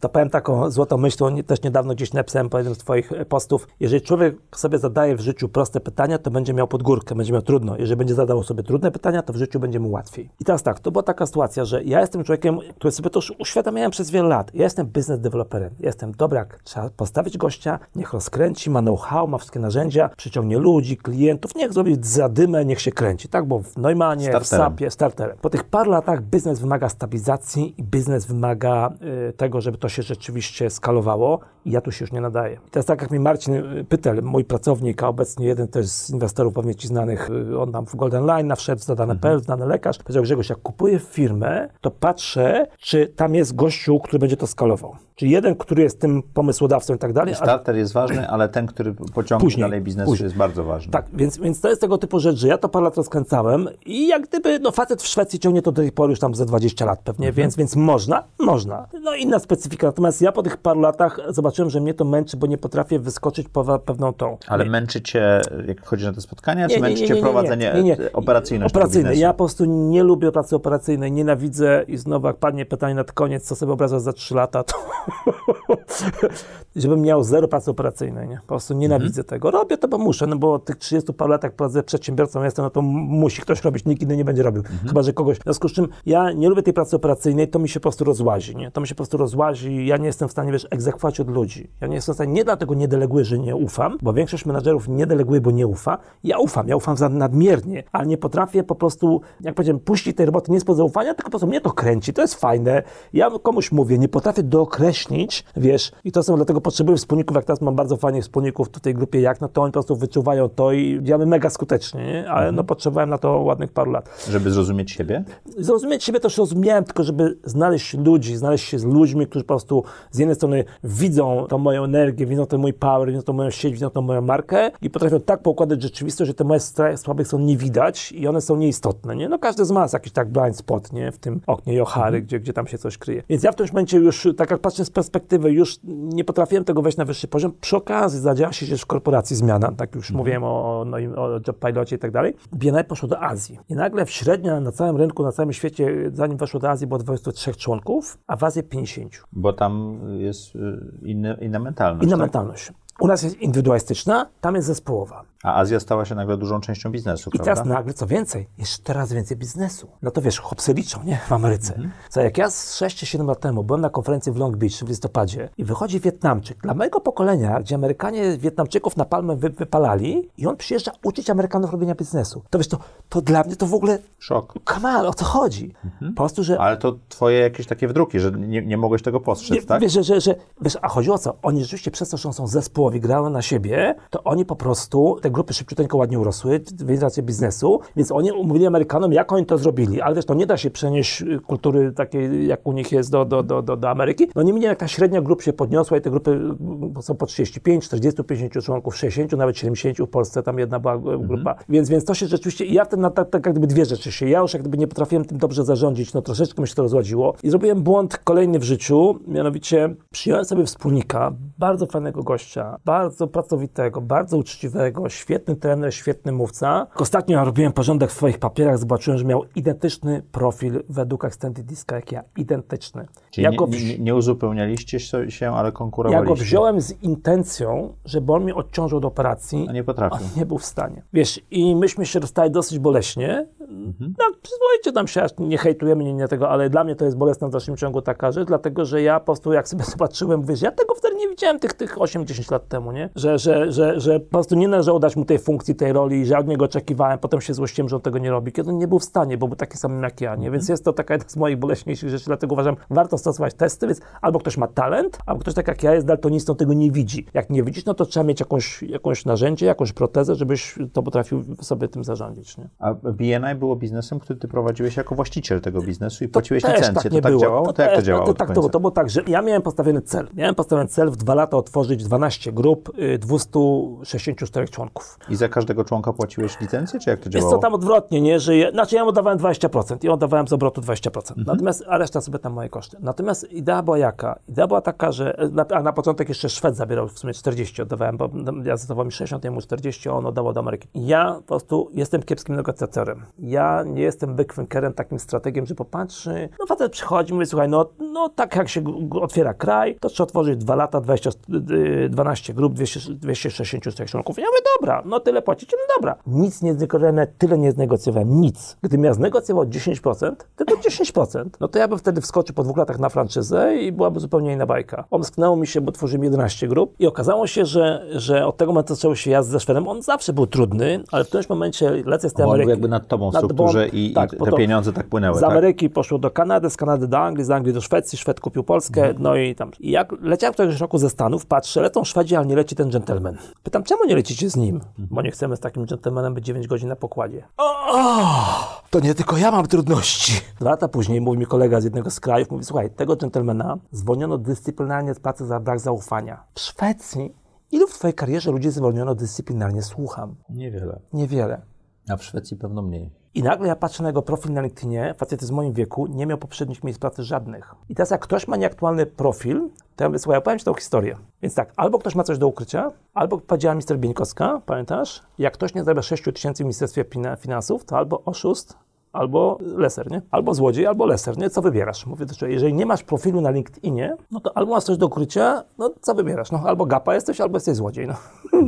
To powiem taką złotą myślą, też niedawno gdzieś napisałem po jednym z twoich postów. Jeżeli człowiek sobie zadaje w życiu proste pytania, to będzie miał pod górkę, będzie miał trudno. Jeżeli będzie zadawał sobie trudne pytania, to w życiu będzie mu łatwiej. I teraz tak, to była taka sytuacja, że ja jestem człowiekiem, który sobie to już uświadamiałem przez wiele lat. Ja jestem business developerem. Ja jestem dobry, jak trzeba postawić gościa, niech rozkręci, ma know-how, ma wszystkie narzędzia, przyciągnie ludzi, klientów, niech zrobi zadymę, niech się kręci. Tak, bo w Neumannie, starterem. w sapie, starterem. Po tych paru latach biznes wymaga stabilizacji i biznes wymaga yy, tego, żeby to się rzeczywiście skalowało i ja tu się już nie nadaję. I teraz tak jak mi Marcin Pytel, mój pracownik, a obecnie jeden też z inwestorów pewnie ci znanych, on tam w Golden Line wszedł, zadane P L, znany lekarz, powiedział: Grzegorz, jak kupuję firmę, to patrzę, czy tam jest gościu, który będzie to skalował. Czyli jeden, który jest tym pomysłodawcą i tak dalej. Starter a... jest ważny, ale ten, który pociągnie później, dalej biznes później. jest bardzo ważny. Tak, więc, więc to jest tego typu rzecz, że ja to parę lat rozkręcałem i jak gdyby, no facet w Szwecji ciągnie to do tej pory już tam za dwadzieścia lat pewnie, mhm. więc, więc można, można. No inna specyfika, natomiast ja po tych paru latach zobaczyłem, że mnie to męczy, bo nie potrafię wyskoczyć poza pewną tą. Ale nie. męczy cię, jak chodzi na te spotkania, nie, czy męczy cię prowadzenie operacyjności? Operacyjne. Ja po prostu nie lubię pracy operacyjnej, nienawidzę i znowu jak padnie pytanie na koniec, co sobie obrażasz za trzy lata, to żebym miał zero pracy operacyjnej, nie? Po prostu nienawidzę mhm. tego. Robię to, bo muszę, no bo tych trzydziestu paru latach pracę przedsiębiorcą jestem, no to musi ktoś robić, nikt inny nie będzie robił, mhm. chyba że kogoś. W związku z czym ja nie lubię tej pracy operacyjnej, to mi się po prostu rozłazi, nie? To mi się po prostu rozłazi, ja nie jestem w stanie, wiesz, egzekwować od ludzi. Ja nie jestem w stanie, nie dlatego nie deleguję, że nie ufam, bo większość menadżerów nie deleguje, bo nie ufa. Ja ufam, ja ufam nadmiernie, ale nie potrafię po prostu, jak powiedziałem, puścić tej roboty nie spod zaufania, tylko po prostu mnie to kręci, to jest fajne. Ja komuś mówię, nie potrafię dookreślić, wiesz, i to są, dlatego potrzebuję wspólników, jak teraz mam bardzo fajnych wspólników w tej grupie, jak, no to oni po prostu wyczuwają to i działamy mega skutecznie, nie? Ale mhm. no potrzebowałem na to ładnych paru lat. Żeby zrozumieć siebie? Zrozumieć siebie też rozumiałem, tylko żeby znaleźć ludzi, znaleźć się z ludźmi, którzy po prostu z jednej strony widzą tą moją energię, widzą ten mój power, widzą tą moją sieć, widzą tą moją markę i potrafią tak poukładać rzeczywistość, że te moje słabych stron nie widać i one są nieistotne, nie? No każdy z nas jakiś tak blind spot, nie? W tym oknie Johary, mm. gdzie, gdzie tam się coś kryje. Więc ja w tym momencie już, tak jak patrzę z perspektywy, już nie potrafiłem tego wejść na wyższy poziom. Przy okazji zadziała się też w korporacji zmiana, tak już mm. mówiłem o, no, o Job Pilocie i tak dalej. B N I poszło do Azji i nagle średnia na całym rynku, na całym świecie, zanim weszło do Azji, było dwadzieścia trzy członków, a w Azji pięćdziesiąt. Bo tam jest inny, inna mentalność. Inna tak? mentalność. U nas jest indywidualistyczna, tam jest zespołowa. A Azja stała się nagle dużą częścią biznesu, I prawda? I teraz nagle, co więcej, jeszcze teraz więcej biznesu. No to wiesz, chłopcy liczą, nie? W Ameryce. Mm-hmm. Co, jak ja z sześć czy siedem lat temu byłem na konferencji w Long Beach w listopadzie i wychodzi Wietnamczyk. Dla mojego pokolenia, gdzie Amerykanie Wietnamczyków na palmę wy- wypalali i on przyjeżdża uczyć Amerykanów robienia biznesu. To wiesz, to, to dla mnie to w ogóle... Szok. Kamal, o co chodzi? Mm-hmm. Po prostu, że... Ale to twoje jakieś takie wdruki, że nie, nie mogłeś tego postrzec, nie, tak? Wiesz, że, że, że... Wiesz, a chodzi o co? Oni rzeczywiście przez to, że są zespołowi, grały na siebie, to oni po prostu, te grupy szybciuteńko ładnie urosły, w rację biznesu, więc oni umówili Amerykanom, jak oni to zrobili, ale też to nie da się przenieść kultury takiej, jak u nich jest do, do, do, do Ameryki. No niemniej jak ta średnia grup się podniosła i te grupy są po trzydzieści pięć, czterdzieści, pięćdziesiąt członków, sześćdziesiąt, nawet siedemdziesiąt w Polsce, tam jedna była grupa, mhm. więc, więc to się rzeczywiście, ja wtedy na tak, tak jak gdyby dwie rzeczy się, ja już jak gdyby nie potrafiłem tym dobrze zarządzić, no troszeczkę mi się to rozładziło i zrobiłem błąd kolejny w życiu, mianowicie przyjąłem sobie wspólnika, bardzo fajnego gościa, bardzo pracowitego, bardzo uczciwego, świetny trener, świetny mówca. Ostatnio robiłem porządek w swoich papierach, zobaczyłem, że miał identyczny profil w edukach Standard Diska jak ja. Identyczny. Czyli ja nie, wzi- nie, nie uzupełnialiście się, ale konkurowaliście. Ja go wziąłem z intencją, żeby on mnie odciążył do operacji. A nie potrafił. On nie był w stanie. Wiesz, i myśmy się rozstali dosyć boleśnie. Mhm. No, przyzwoicie tam się, aż nie hejtujemy, nie, nie tego, ale dla mnie to jest bolesna w dalszym ciągu taka rzecz, dlatego, że ja po prostu jak sobie zobaczyłem, wiesz, ja tego wtedy nie widziałem tych, tych osiem dziesięć lat temu, nie? Że, że, że, że po prostu nie należało dać mu tej funkcji, tej roli, że ja od niego oczekiwałem, potem się złościłem, że on tego nie robi, kiedy on nie był w stanie, bo był taki sam jak ja, nie? Więc jest to taka jedna z moich boleśniejszych rzeczy, dlatego uważam, warto stosować testy, więc albo ktoś ma talent, albo ktoś tak jak ja jest daltonistą, tego nie widzi. Jak nie widzisz, no to trzeba mieć jakąś, jakąś narzędzie, jakąś protezę, żebyś to potrafił sobie tym zarządzić, nie? A B N I było biznesem, który ty prowadziłeś jako właściciel tego biznesu i to płaciłeś licencję, tak to tak było. działało? To, to jak to działało? To, tak, to, to było tak, że ja miałem postawiony cel, miałem postawiony cel w dwa lata otworzyć dwanaście grup, dwieście sześćdziesiąt cztery członków. I za każdego członka płaciłeś licencję, czy jak to działało? Jest to tam odwrotnie, nie? Że ja, znaczy ja mu dawałem dwadzieścia procent i on dawałem z obrotu dwadzieścia procent. Mhm. Natomiast, a reszta sobie tam moje koszty. Natomiast idea była jaka? Idea była taka, że na, a na początek jeszcze Szwed zabierał w sumie czterdzieści, oddawałem, bo ja zadawałem sześćdziesiąt, jemu czterdzieści, a on oddało do Ameryki. Ja po prostu jestem kiepskim negocjatorem. Ja nie jestem backwinkerem, takim strategiem, że popatrzy, no facet przychodzi, mówi, słuchaj, no, no tak jak się otwiera kraj, to trzeba otworzyć dwa lata, dwadzieścia, dwanaście grup, dwieście sześćdziesiąt członków. Ja mówię, dobra, no tyle płacicie, no dobra. Nic nie zdekorowałem, tyle nie znegocjowałem, nic. Gdybym ja znegocjował dziesięć procent, tylko dziesięć procent, no to ja bym wtedy wskoczył po dwóch latach na franczyzę i byłaby zupełnie inna bajka. Omsknęło mi się, bo tworzyłem jedenaście grup i okazało się, że, że od tego momentu zaczęło się jazdy ze Szwedem. On zawsze był trudny, ale w którymś momencie lecę z tej Ameryki. On był jakby nad tobą w strukturze nad, i, tak, i te pieniądze tak płynęły, Z Ameryki tak? Poszło do Kanady, z Kanady do Anglii, z Anglii do Szwecji, Szwed kupił Polskę, mhm. no i tam. I jak leciałem któregoś roku ze Stanów, patrzę, lecą Szwedzi, ale nie leci ten gentleman. Pytam, czemu nie lecicie z nim? Mhm. Bo nie chcemy z takim gentlemanem być dziewięć godzin na pokładzie. O, o, to nie tylko ja mam trudności. Dwa lata później mówi mi kolega z jednego z krajów, mówi, słuchaj, tego gentlemana zwolniono dyscyplinarnie z pracy za brak zaufania. W Szwecji ilu w twojej karierze ludzi zwolniono dyscyplinarnie? Słucham. Niewiele. Niewiele. A w Szwecji pewno mniej. I nagle ja patrzę na jego profil na LinkedInie, facet z moim wieku, nie miał poprzednich miejsc pracy żadnych. I teraz jak ktoś ma nieaktualny profil, to ja mówię, słuchaj, ja powiem ci tą historię. Więc tak, albo ktoś ma coś do ukrycia, albo powiedziała mister Bieńkowska, pamiętasz? Jak ktoś nie zarabia sześć tysięcy w Ministerstwie Finansów, to albo oszust, albo leser, nie? Albo złodziej, albo leser, nie? Co wybierasz? Mówię, to jeżeli nie masz profilu na LinkedInie, no to albo masz coś do ukrycia, no co wybierasz? No albo gapa jesteś, albo jesteś złodziej, no.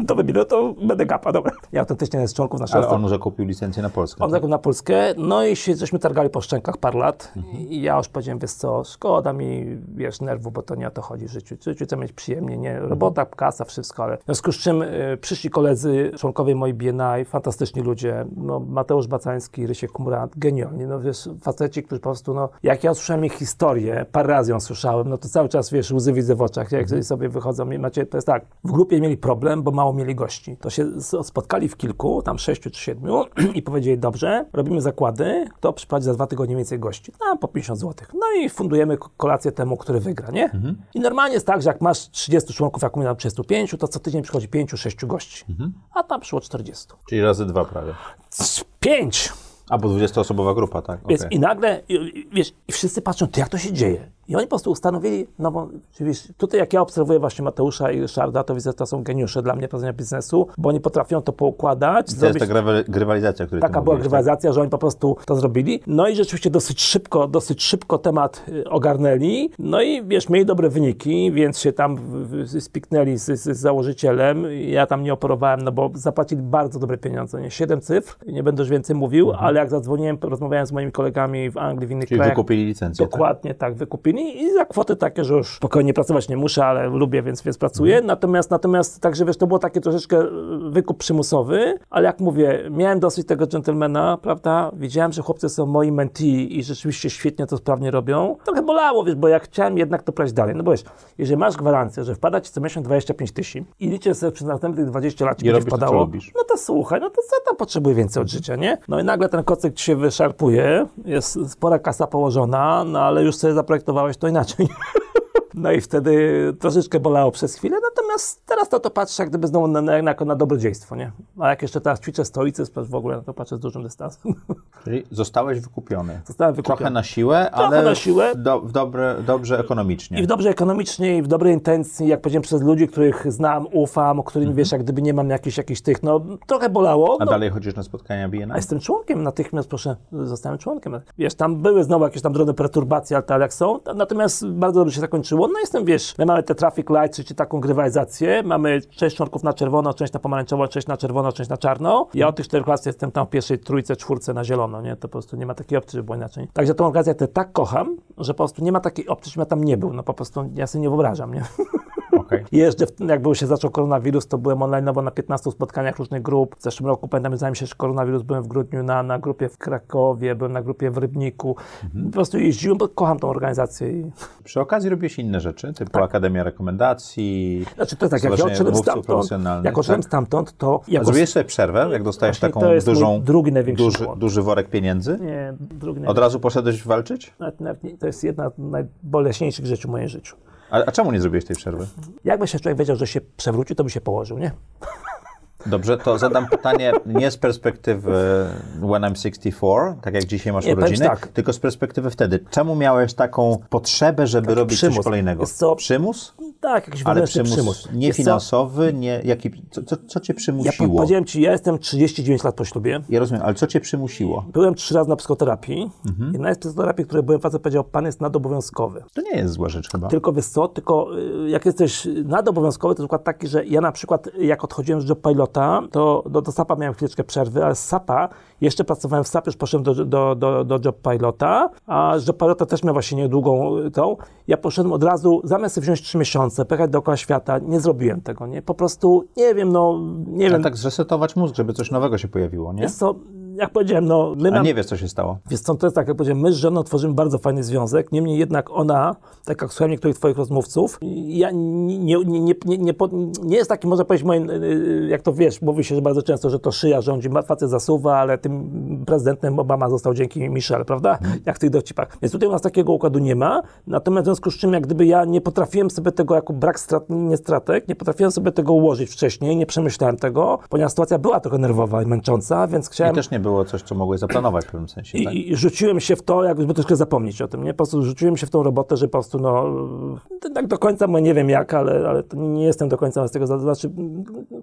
To wybierę, to będę gapa, dobra. Ja autentycznie nie z członków naszego... Ale on już zakupił licencję na Polskę. On zakupił na Polskę, no i się żeśmy targali po szczękach parę lat mhm. i ja już powiedziałem, wiesz co, szkoda mi, wiesz, nerwu, bo to nie o to chodzi w życiu. W życiu chcę mieć przyjemnie, nie? Robota, mhm. kasa, wszystko, ale w związku z czym y, przyszli koledzy, członkowie moi B N I, fantastyczni ludzie, no Mateusz Bacański, Rysiek Kumrat, genialnie, no wiesz, faceci, którzy po prostu, no, jak ja usłyszałem ich historię, parę razy ją słyszałem, no to cały czas, wiesz, łzy widzę w oczach, jak mm. sobie wychodzą i macie, to jest tak, w grupie mieli problem, bo mało mieli gości, to się spotkali w kilku, tam sześciu czy siedmiu i powiedzieli, dobrze, robimy zakłady, kto przyprowadzi za dwa tygodnie więcej gości, tam po pięćdziesiąt złotych, no i fundujemy kolację temu, który wygra, nie? Mm. I normalnie jest tak, że jak masz trzydziestu członków, jak mówię, na trzydziestu pięciu, to co tydzień przychodzi pięciu, sześciu gości, mm. a tam przyszło czterdziestu. Czyli razy dwa prawie. Pięć! A, bo dwudziestoosobowa grupa, tak? Okay. Więc i nagle, i, wiesz, i wszyscy patrzą, to jak to się dzieje? I oni po prostu ustanowili, no bo wiesz, tutaj jak ja obserwuję właśnie Mateusza i Ryszarda, to widzę, że to są geniusze dla mnie prowadzenia biznesu, bo oni potrafią to poukładać. To jest ta grywalizacja, której Taka była grywalizacja, tak? Że oni po prostu to zrobili. No i rzeczywiście dosyć szybko, dosyć szybko temat ogarnęli. No i wiesz, mieli dobre wyniki, więc się tam spiknęli z, z założycielem. Ja tam nie operowałem, no bo zapłacili bardzo dobre pieniądze, nie? Siedem cyfr, nie będę już więcej mówił, mhm. ale jak zadzwoniłem, rozmawiałem z moimi kolegami w Anglii, w innych Czyli krajach. Czyli wykupili licencję. Dokładnie, tak, tak wykupili. I za kwoty takie, że już spokojnie pracować nie muszę, ale lubię, więc, więc pracuję. Mm. Natomiast, natomiast także wiesz, to było takie troszeczkę wykup przymusowy, ale jak mówię, miałem dosyć tego gentlemana, prawda? Wiedziałem, że chłopcy są moi mentee i rzeczywiście świetnie to sprawnie robią. Trochę bolało, wiesz, bo ja chciałem jednak to prać dalej. No bo wiesz, jeżeli masz gwarancję, że wpada ci co miesiąc dwadzieścia pięć tysięcy i liczę sobie przez następnych dwadzieścia lat ci nie będzie wpadało, no to słuchaj, no to co tam potrzebuje więcej od życia, nie? No i nagle ten kocyk ci się wyszarpuje, jest spora kasa położona, no ale już sobie zaprojektowałem to inaczej. No i wtedy troszeczkę bolało przez chwilę, natomiast teraz na to patrzę jak gdyby znowu na, na, jako na dobrodziejstwo, nie? A jak jeszcze teraz ćwiczę stoicy, w ogóle na to patrzę z dużym dystansem. Czyli zostałeś wykupiony. Zostałem wykupiony. Trochę na siłę, Trochę ale na siłę. W, do, w dobre, dobrze ekonomicznie. I w dobrze ekonomicznie, i w dobrej intencji, jak powiedziałem, przez ludzi, których znam, ufam, o którym mhm. wiesz, jak gdyby nie mam jakichś, jakichś tych, no trochę bolało. A no. Dalej chodzisz na spotkania B N I? A jestem członkiem, natychmiast proszę, zostałem członkiem. Wiesz, tam były znowu jakieś tam drobne perturbacje, ale jak są, natomiast bardzo dobrze się zakończyło. No jestem, wiesz, my mamy te traffic lights, czy taką grywalizację, mamy część członków na czerwono, część na pomarańczowo, część na czerwono, część na czarno. Ja od tych czterech lat jestem tam w pierwszej trójce, czwórce na zielono, nie? To po prostu nie ma takiej opcji, żeby było inaczej. Także tą organizację te tak kocham, że po prostu nie ma takiej opcji, żebym ja tam nie był. No po prostu ja sobie nie wyobrażam, nie? Okay. Jeżdżę, jak był się zaczął koronawirus, to byłem online na piętnastu spotkaniach różnych grup. W zeszłym roku, pamiętam, zanim się koronawirus, byłem w grudniu na, na grupie w Krakowie, byłem na grupie w Rybniku. Mhm. Po prostu jeździłem, bo kocham tą organizację. I... Przy okazji robiłeś inne rzeczy, typu tak. Akademia Rekomendacji, znaczy, to jest tak, jak ja odszedłem stamtąd, jak odszedłem tak? stamtąd, to... Jako... Zrobiłeś sobie przerwę, jak dostajesz Właśnie, taką dużą, drugi największy duży, duży worek pieniędzy? Nie, drugi Od razu poszedłeś walczyć? Nawet, nawet nie, to jest jedna z najboleśniejszych rzeczy w moim życiu. A, a czemu nie zrobiłeś tej przerwy? Jakby się człowiek wiedział, że się przewrócił, to by się położył, nie? Dobrze, to zadam pytanie nie z perspektywy when I'm sixty-four, tak jak dzisiaj masz nie, urodziny, tak. tylko z perspektywy wtedy. Czemu miałeś taką potrzebę, żeby taki robić przymus. Coś kolejnego? Jest co? Przymus? Tak, jakiś ale przymus, przymus. Nie jest finansowy, co? Nie, jaki, co, co, co cię przymusiło? Ja powiedziałem ci, ja jestem trzydzieści dziewięć lat po ślubie. Ja rozumiem, ale co cię przymusiło? Byłem trzy razy na psychoterapii. Mhm. Jedna z psychoterapii, w której byłem, facet powiedział, pan jest nadobowiązkowy. To nie jest zła rzecz chyba. Tylko wiesz co, tylko jak jesteś nadobowiązkowy, to jest przykład taki, że ja na przykład jak odchodziłem z job pilota, to do, do SAP-a miałem chwileczkę przerwy, ale z SAP-a jeszcze pracowałem w SAP, już poszedłem do, do, do, do job pilota, a z job pilota też miał właśnie niedługą tą. Ja poszedłem od razu, zamiast wziąć trzy miesiące, pojechać dookoła świata, nie zrobiłem tego, nie? Po prostu, nie wiem, no, nie wiem. A tak zresetować mózg, żeby coś nowego się pojawiło, nie? Jest to, jak powiedziałem, no... My A mam... nie wiesz, co się stało. Wiesz co, to jest tak, jak powiedziałem, my z żoną tworzymy bardzo fajny związek, niemniej jednak ona, tak jak słuchałem niektórych twoich rozmówców, ja nie, nie, nie, nie, nie, nie, nie jest taki, można powiedzieć, moim, jak to wiesz, mówi się że bardzo często, że to szyja rządzi, facet zasuwa, ale tym prezydentem Obama został dzięki Michelle, prawda? Hmm. Jak w tych dowcipach. Więc tutaj u nas takiego układu nie ma, natomiast w związku z czym, jak gdyby ja nie potrafiłem sobie tego, jako brak strat, nie stratek, nie potrafiłem sobie tego ułożyć wcześniej, nie przemyślałem tego, ponieważ sytuacja była trochę nerwowa i męcząca, więc chciałem... I też nie było coś, co mogłeś zaplanować w pewnym sensie, I, tak? I rzuciłem się w to, jakby troszkę zapomnieć o tym, nie? Po prostu rzuciłem się w tą robotę, że po prostu, no... Tak do końca, bo nie wiem jak, ale, ale to nie jestem do końca z tego, to znaczy...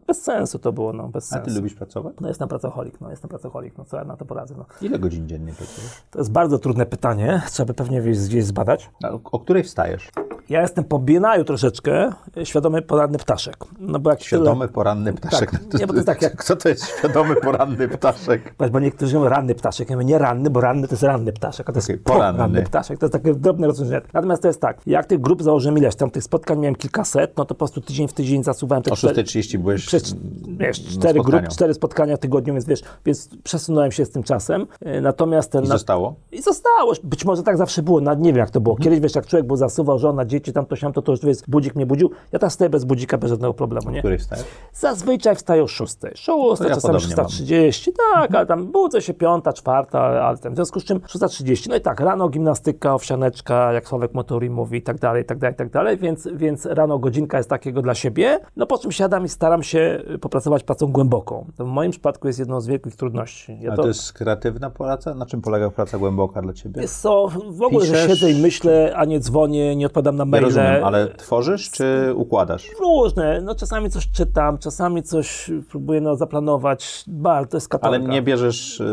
Bez sensu to było, no, bez sensu. A ty lubisz pracować? No, jestem pracoholik, no, jestem pracoholik, no, co ja na to poradzę, no. Ile godzin dziennie pracujesz? To jest bardzo trudne pytanie, trzeba by pewnie gdzieś zbadać. A o której wstajesz? Ja jestem po Biennaju troszeczkę, świadomy poranny ptaszek. No, bo jak świadomy tyle... poranny ptaszek? Tak. Nie, bo to jest tak, jak... Kto to jest świadomy poranny ptaszek? Bo niektórzy mówią ranny ptaszek, ja mówię nie ranny, bo ranny to jest ranny ptaszek, a to okay, jest poranny. poranny ptaszek. To jest takie drobne rozróżnienie. Natomiast to jest tak, jak tych grup założyłem ileś tam, tych spotkań miałem kilkaset, no to po prostu tydzień w tydzień zasuwałem te cztery... O szósta trzydzieści byłeś przez, wiesz, cztery grupy, cztery spotkania w tygodniu, więc wiesz, więc przesunąłem się z tym czasem. Natomiast... Ten I zostało? Na... I zostało. Być może tak zawsze było, no, nie wiem jak to było. Kiedyś, wiesz, jak człowiek był zasuwał, żona, dzieci, tam to się, to, to już jest, budzik mnie budził. Ja tam staję bez budzika, bez żadnego problemu, nie? Który wstajesz? Zazwyczaj wstaję o szóstej. Szósta, ja czasami szósta trzydzieści, tak, mhm. ale tam było coś się piąta, czwarta, ale ten. W związku z czym szósta trzydzieści, no i tak, rano gimnastyka, owsianeczka, jak Sławek Motori mówi i tak dalej, i tak dalej, i tak dalej, więc, więc rano godzinka jest takiego dla siebie, no po czym siadam i staram się popracować pracą głęboką. To w moim przypadku jest jedną z wielkich trudności. Ja A to... to jest kreatywna praca? Na czym polega praca głęboka dla ciebie? Jest co, w ogóle, Piszesz... że siedzę i myślę, a nie dzwonię, nie odpowiadam na maile. Ja rozumiem, ale tworzysz czy układasz? Różne, no czasami coś czytam, czasami coś próbuję no, zaplanować, bardzo, to jest katalog. Ale nie bierzesz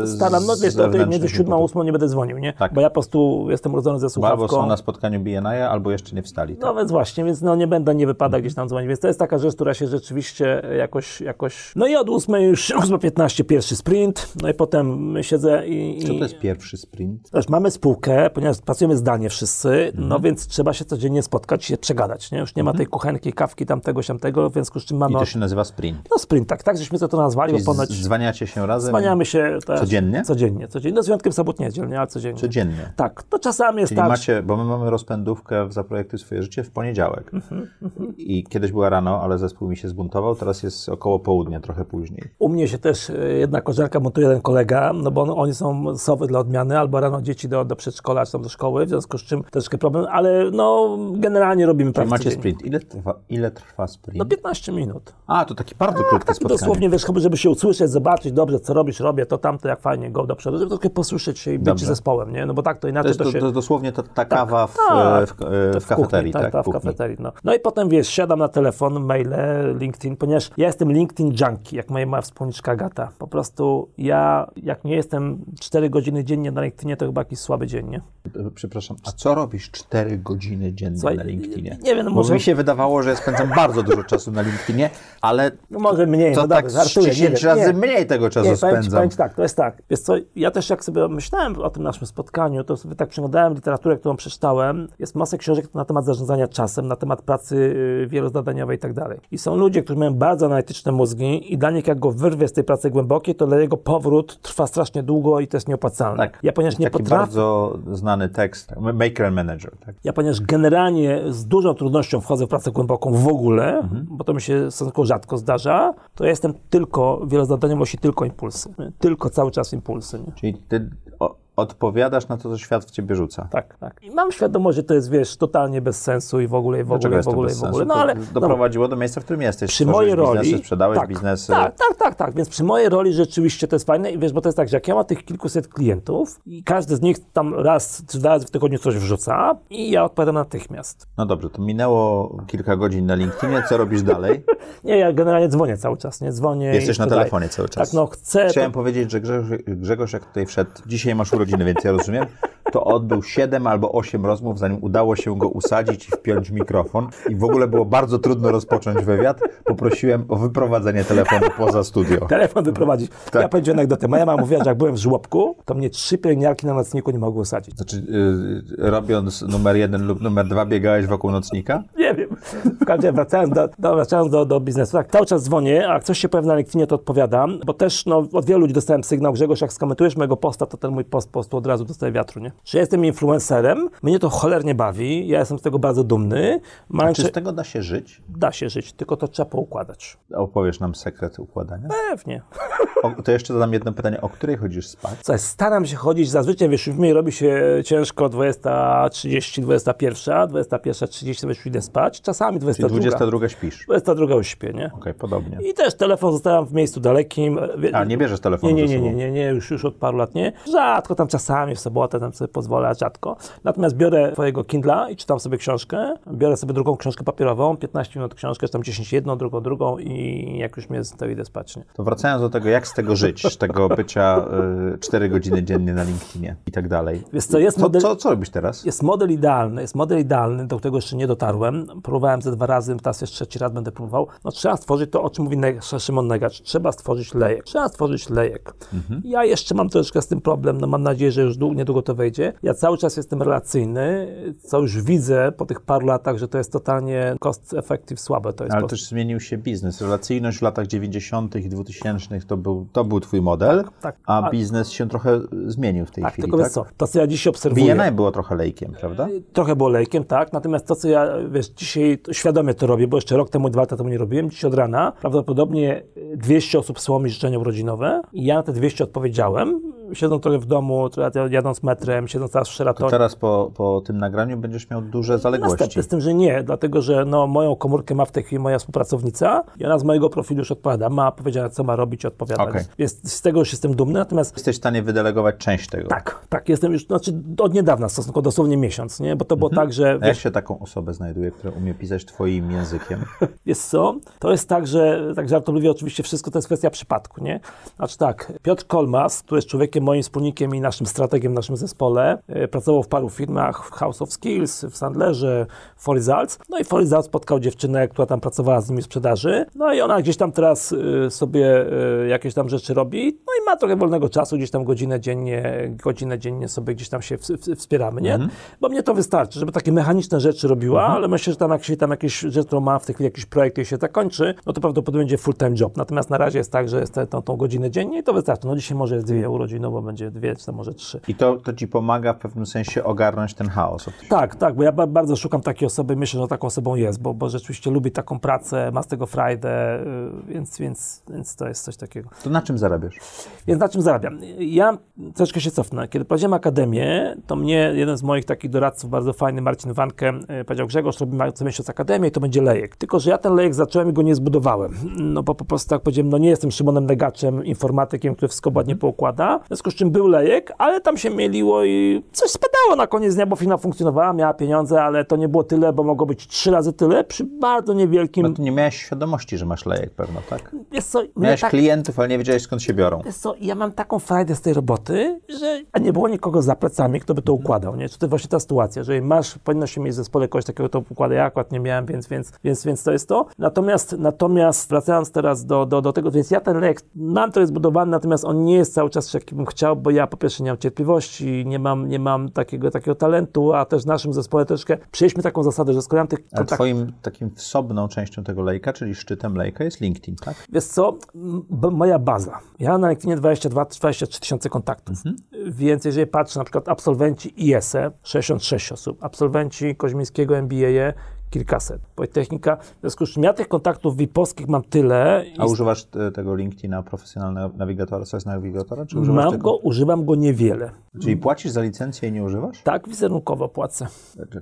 Staram, no wiesz, to między siódmą a ósmą nie będę dzwonił, nie? Tak. Bo ja po prostu jestem urodzony ze słuchawką. Albo są na spotkaniu B N I, albo jeszcze nie wstali. Tak? No więc właśnie, więc no nie będę, nie wypada mhm. gdzieś tam dzwonić, więc to jest taka rzecz, która się rzeczywiście jakoś, jakoś... No i od ósmej już, ósma piętnaście pierwszy sprint, no i potem siedzę i... i... Co to jest pierwszy sprint? Zresztą mamy spółkę, ponieważ pracujemy zdalnie wszyscy, mhm. no więc trzeba się codziennie spotkać, się przegadać, nie? Już nie mhm. ma tej kuchenki, kawki, tamtego, siamtego, w związku z czym mamy... I to się nazywa sprint? No sprint, tak, tak żeśmy to nazwali, Czyli bo ponoć... Dzwaniacie się razem? Dzwaniamy się... Też. Codziennie? Codziennie, codziennie. No z wyjątkiem sobot, niedziel, nie, ale codziennie. Codziennie. Tak, to czasami jest Czyli tak. macie, bo my mamy rozpędówkę w Zaprojektuj swoje życie w poniedziałek. Mm-hmm, mm-hmm. I kiedyś była rano, ale zespół mi się zbuntował, teraz jest około południa, trochę później. U mnie się też jedna koleżanka montuje, jeden kolega, no bo on, oni są sowy dla odmiany, albo rano dzieci do, do przedszkola, czy tam do szkoły, w związku z czym troszkę problem, ale no generalnie robimy pracę. macie codziennie. sprint. Ile trwa, ile trwa sprint? No piętnaście minut. A, to taki bardzo tak, krótki tak, spotkanie. Dosłownie, wiesz, żeby się usłyszeć, zobaczyć, dobrze, co robisz, robię, to tam to jak fajnie, go do przodu, żeby trochę posłyszeć się i Dobrze. być zespołem, nie? No bo tak to inaczej to, to się... To jest dosłownie ta, ta kawa tak, w, tak, w, w, w kafeterii, tak? Ta, w kafeterii, no. no i potem, wiesz, siadam na telefon, maile, LinkedIn, ponieważ ja jestem LinkedIn junkie, jak moja mała wspólniczka Agata. Po prostu ja, jak nie jestem cztery godziny dziennie na LinkedInie, to chyba jakiś słaby dzień, nie? Przepraszam, a co robisz cztery godziny dziennie Słuchaj, na LinkedInie? Nie wiem, no może... Bo mi się wydawało, że ja spędzam bardzo dużo czasu na LinkedInie, ale... No może mniej, to no tak żartuję, dziesięć razy nie, mniej tego czasu nie, spędzam. Powiem ci, powiem ci tak, to jest tak. Wiesz co, ja też jak sobie myślałem o tym naszym spotkaniu, to sobie tak przeglądałem literaturę, którą przeczytałem. Jest masa książek na temat zarządzania czasem, na temat pracy wielozadaniowej i tak dalej. I są ludzie, którzy mają bardzo analityczne mózgi i dla nich jak go wyrwie z tej pracy głębokiej, to dla jego powrót trwa strasznie długo i to jest nieopłacalne. Tak. Ja ponieważ jest nie potrafię... bardzo znany tekst, maker and manager. Tak? Ja ponieważ generalnie z dużą trudnością wchodzę w pracę głęboką w ogóle, mhm. bo to mi się stosunkowo rzadko zdarza, to ja jestem tylko wielozadaniowości, tylko impulsy. Tylko cały czas impulsy. Nie? Czyli ty... O... odpowiadasz na to, co świat w ciebie rzuca. Tak, tak. I mam świadomość, że to jest, wiesz, totalnie bez sensu i w ogóle, i w ogóle, i w ogóle, i w ogóle. No, ale, doprowadziło no, do miejsca, w którym jesteś. Przy mojej roli... Biznesy, sprzedałeś tak, biznesy. Tak, tak, tak, tak. Więc przy mojej roli rzeczywiście to jest fajne. I wiesz, bo to jest tak, że jak ja mam tych kilkuset klientów i każdy z nich tam raz, czy dwa razy w tygodniu coś wrzuca i ja odpowiadam natychmiast. No dobrze, to minęło kilka godzin na LinkedInie. Co robisz dalej? Nie, ja generalnie dzwonię cały czas, nie? Dzwonię. Jesteś na telefonie cały czas. Tak, no chcę... Chciałem to... powiedzieć, że Grzegorz, Grzegorz, jak tutaj wszedł, dzisiaj masz urodziny, więc ja rozumiem, to odbył siedem albo osiem rozmów, zanim udało się go usadzić i wpiąć mikrofon. I w ogóle było bardzo trudno rozpocząć wywiad. Poprosiłem o wyprowadzenie telefonu poza studio. Telefon wyprowadzić. Tak. Ja powiedziałem anegdotę. Moja mama mówiła, że jak byłem w żłobku, to mnie trzy pielęgniarki na nocniku nie mogły usadzić. Znaczy, yy, robiąc numer jeden lub numer dwa, biegałeś wokół nocnika? Nie wiem. W każdym razie wracając do, do, wracając do, do biznesu. Tak, cały czas dzwonię, a jak coś się pojawia na LinkedInie, to odpowiadam, bo też no, od wielu ludzi dostałem sygnał, Grzegorz, jak skomentujesz mojego posta, to ten mój post, post od razu dostaje wiatru, nie? Że jestem influencerem, mnie to cholernie bawi, ja jestem z tego bardzo dumny. Mając... Czy z tego da się żyć? Da się żyć, tylko to trzeba poukładać. A opowiesz nam sekret układania? Pewnie. O, to jeszcze zadam jedno pytanie, o której chodzisz spać? Słuchaj, staram się chodzić, zazwyczaj wiesz, w mnie robi się ciężko dwudziesta trzydzieści, dwudziesta pierwsza, dwudziesta pierwsza trzydzieści sobie już idę spać, czasami dwudziesta druga. Czyli dwudziesta druga śpisz? dwudziesta druga już śpię, nie? Okej, okay, podobnie. I też telefon zostawiam w miejscu dalekim. A, nie bierzesz telefonu nie, nie, ze sobą? Nie, nie, nie, nie, już, już od paru lat nie. Rzadko tam czasami, w sobotę tam sobie pozwolę, rzadko. Natomiast biorę twojego Kindla i czytam sobie książkę, biorę sobie drugą książkę papierową, piętnaście minut książkę, czytam dziesięć jedną, drugą, drugą i jak już mnie jest, to idę spać, nie? To wracając do tego, jak z tego żyć, z tego bycia y, cztery godziny dziennie na LinkedInie i tak dalej. Wiesz co, jest co, model, co, co robisz teraz? Jest model idealny, jest model idealny, do którego jeszcze nie dotarłem. Próbowałem ze dwa razy, teraz jeszcze trzeci raz będę próbował. No trzeba stworzyć to, o czym mówi ne- Szymon Negacz, trzeba stworzyć lejek. Trzeba stworzyć lejek. Mhm. Ja jeszcze mam troszeczkę z tym problem, no mam nadzieję, że już dłu- niedługo to wejdzie. Ja cały czas jestem relacyjny, co już widzę po tych paru latach, że to jest totalnie cost effective słabe. To jest Ale po... też zmienił się biznes. Relacyjność w latach dziewięćdziesiątych i dwutysięcznych to był, to był twój model, tak, tak. A, a biznes się trochę zmienił w tej tak, chwili. Tylko tak, tylko co, to co ja dziś obserwuję... V and A było trochę lejkiem, prawda? Trochę było lejkiem, tak. Natomiast to, co ja, wiesz, dzisiaj świadomie to robię, bo jeszcze rok temu, dwa lata temu nie robiłem, dziś od rana prawdopodobnie dwieście osób wysłało mi życzenia urodzinowe i ja na te dwieście odpowiedziałem. Siedzą trochę w domu, jadąc metrem, siedzą teraz w Sheratonie. Teraz po, po tym nagraniu będziesz miał duże zaległości. Następne, z tym, że nie, dlatego że no, moją komórkę ma w tej chwili moja współpracownica i ona z mojego profilu już odpowiada. Ma powiedziała, co ma robić, odpowiada. Okay. Jest, z tego już jestem dumny, natomiast... Jesteś w stanie wydelegować część tego. Tak, tak, jestem już, znaczy od niedawna, w stosunku dosłownie miesiąc, nie, bo to było mhm. tak, że... Wiesz, a jak się taką osobę znajduje, która umie pisać twoim językiem? Jest co? To jest tak, że tak żartobliwie oczywiście wszystko to jest kwestia przypadku, nie? Znaczy tak, Piotr Kolmas, który jest człowiekiem moim wspólnikiem i naszym strategiem w naszym zespole. Pracował w paru firmach, w House of Skills, w Sandlerze, w For Results. No i For Results spotkał dziewczynę, która tam pracowała z nimi w sprzedaży. No i ona gdzieś tam teraz sobie jakieś tam rzeczy robi. No i ma trochę wolnego czasu, gdzieś tam godzinę dziennie, godzinę dziennie sobie gdzieś tam się wspieramy, nie? Mhm. Bo mnie to wystarczy, żeby takie mechaniczne rzeczy robiła, mhm. ale myślę, że tam jak się tam jakieś rzeczy, którą ma w tej chwili, jakiś projekt i się zakończy, no to prawdopodobnie będzie full-time job. Natomiast na razie jest tak, że jest tą, tą godzinę dziennie i to wystarczy. No dzisiaj może jest dwie urodziny, bo będzie dwie, czy to może trzy. I to, to ci pomaga w pewnym sensie ogarnąć ten chaos. Tak, tak, bo ja ba- bardzo szukam takiej osoby, myślę, że taką osobą jest, bo, bo rzeczywiście lubi taką pracę, ma z tego frajdę, yy, więc, więc, więc to jest coś takiego. To na czym zarabiasz? Więc na czym zarabiam? Ja troszeczkę się cofnę. Kiedy prowadziłem akademię, to mnie jeden z moich takich doradców, bardzo fajny, Marcin Wankę, yy, powiedział, Grzegorz, robimy co miesiąc akademię i to będzie lejek. Tylko, że ja ten lejek zacząłem i go nie zbudowałem. No bo po prostu tak powiedziałem, no nie jestem Szymonem Negaczem, informatykiem, który wszystko ładnie poukłada. W związku z czym był lejek, ale tam się mieliło i coś spadało na koniec dnia, bo firma funkcjonowała, miała pieniądze, ale to nie było tyle, bo mogło być trzy razy tyle przy bardzo niewielkim... No to nie miałeś świadomości, że masz lejek pewno, tak? Co, miałeś tak... klientów, ale nie wiedziałeś skąd się biorą. Co, ja mam taką frajdę z tej roboty, że a nie było nikogo za plecami, kto by to układał, nie? To jest właśnie ta sytuacja, że masz, powinno się mieć w zespole kogoś takiego, to układa, ja akurat nie miałem, więc, więc, więc, więc to jest to. Natomiast, natomiast wracając teraz do, do, do tego, więc ja ten lejek mam to jest zbudowany, natomiast on nie jest cały czas jaki bym chciał, bo ja po pierwsze nie mam cierpliwości, nie mam, nie mam takiego, takiego talentu, a też w naszym zespole troszkę przyjęliśmy taką zasadę, że skoro tych kontaktów... A twoim takim wsobną częścią tego lejka, czyli szczytem lejka jest LinkedIn, tak? Wiesz co, B- moja baza. Ja na LinkedInie dwadzieścia dwa do dwudziestu trzech tysięcy kontaktów, mhm. więc jeżeli patrzę na przykład absolwenci I S E, sześćdziesiąt sześć osób, absolwenci Koźmińskiego M B A kilkaset. Politechnika. W związku z czym ja tych kontaktów V I P-owskich mam tyle. A i... używasz tego LinkedIna profesjonalnego nawigatora, S O S nawigatora? Czy używasz mam tego? go, używam go niewiele. Czyli płacisz za licencję i nie używasz? Tak, wizerunkowo płacę.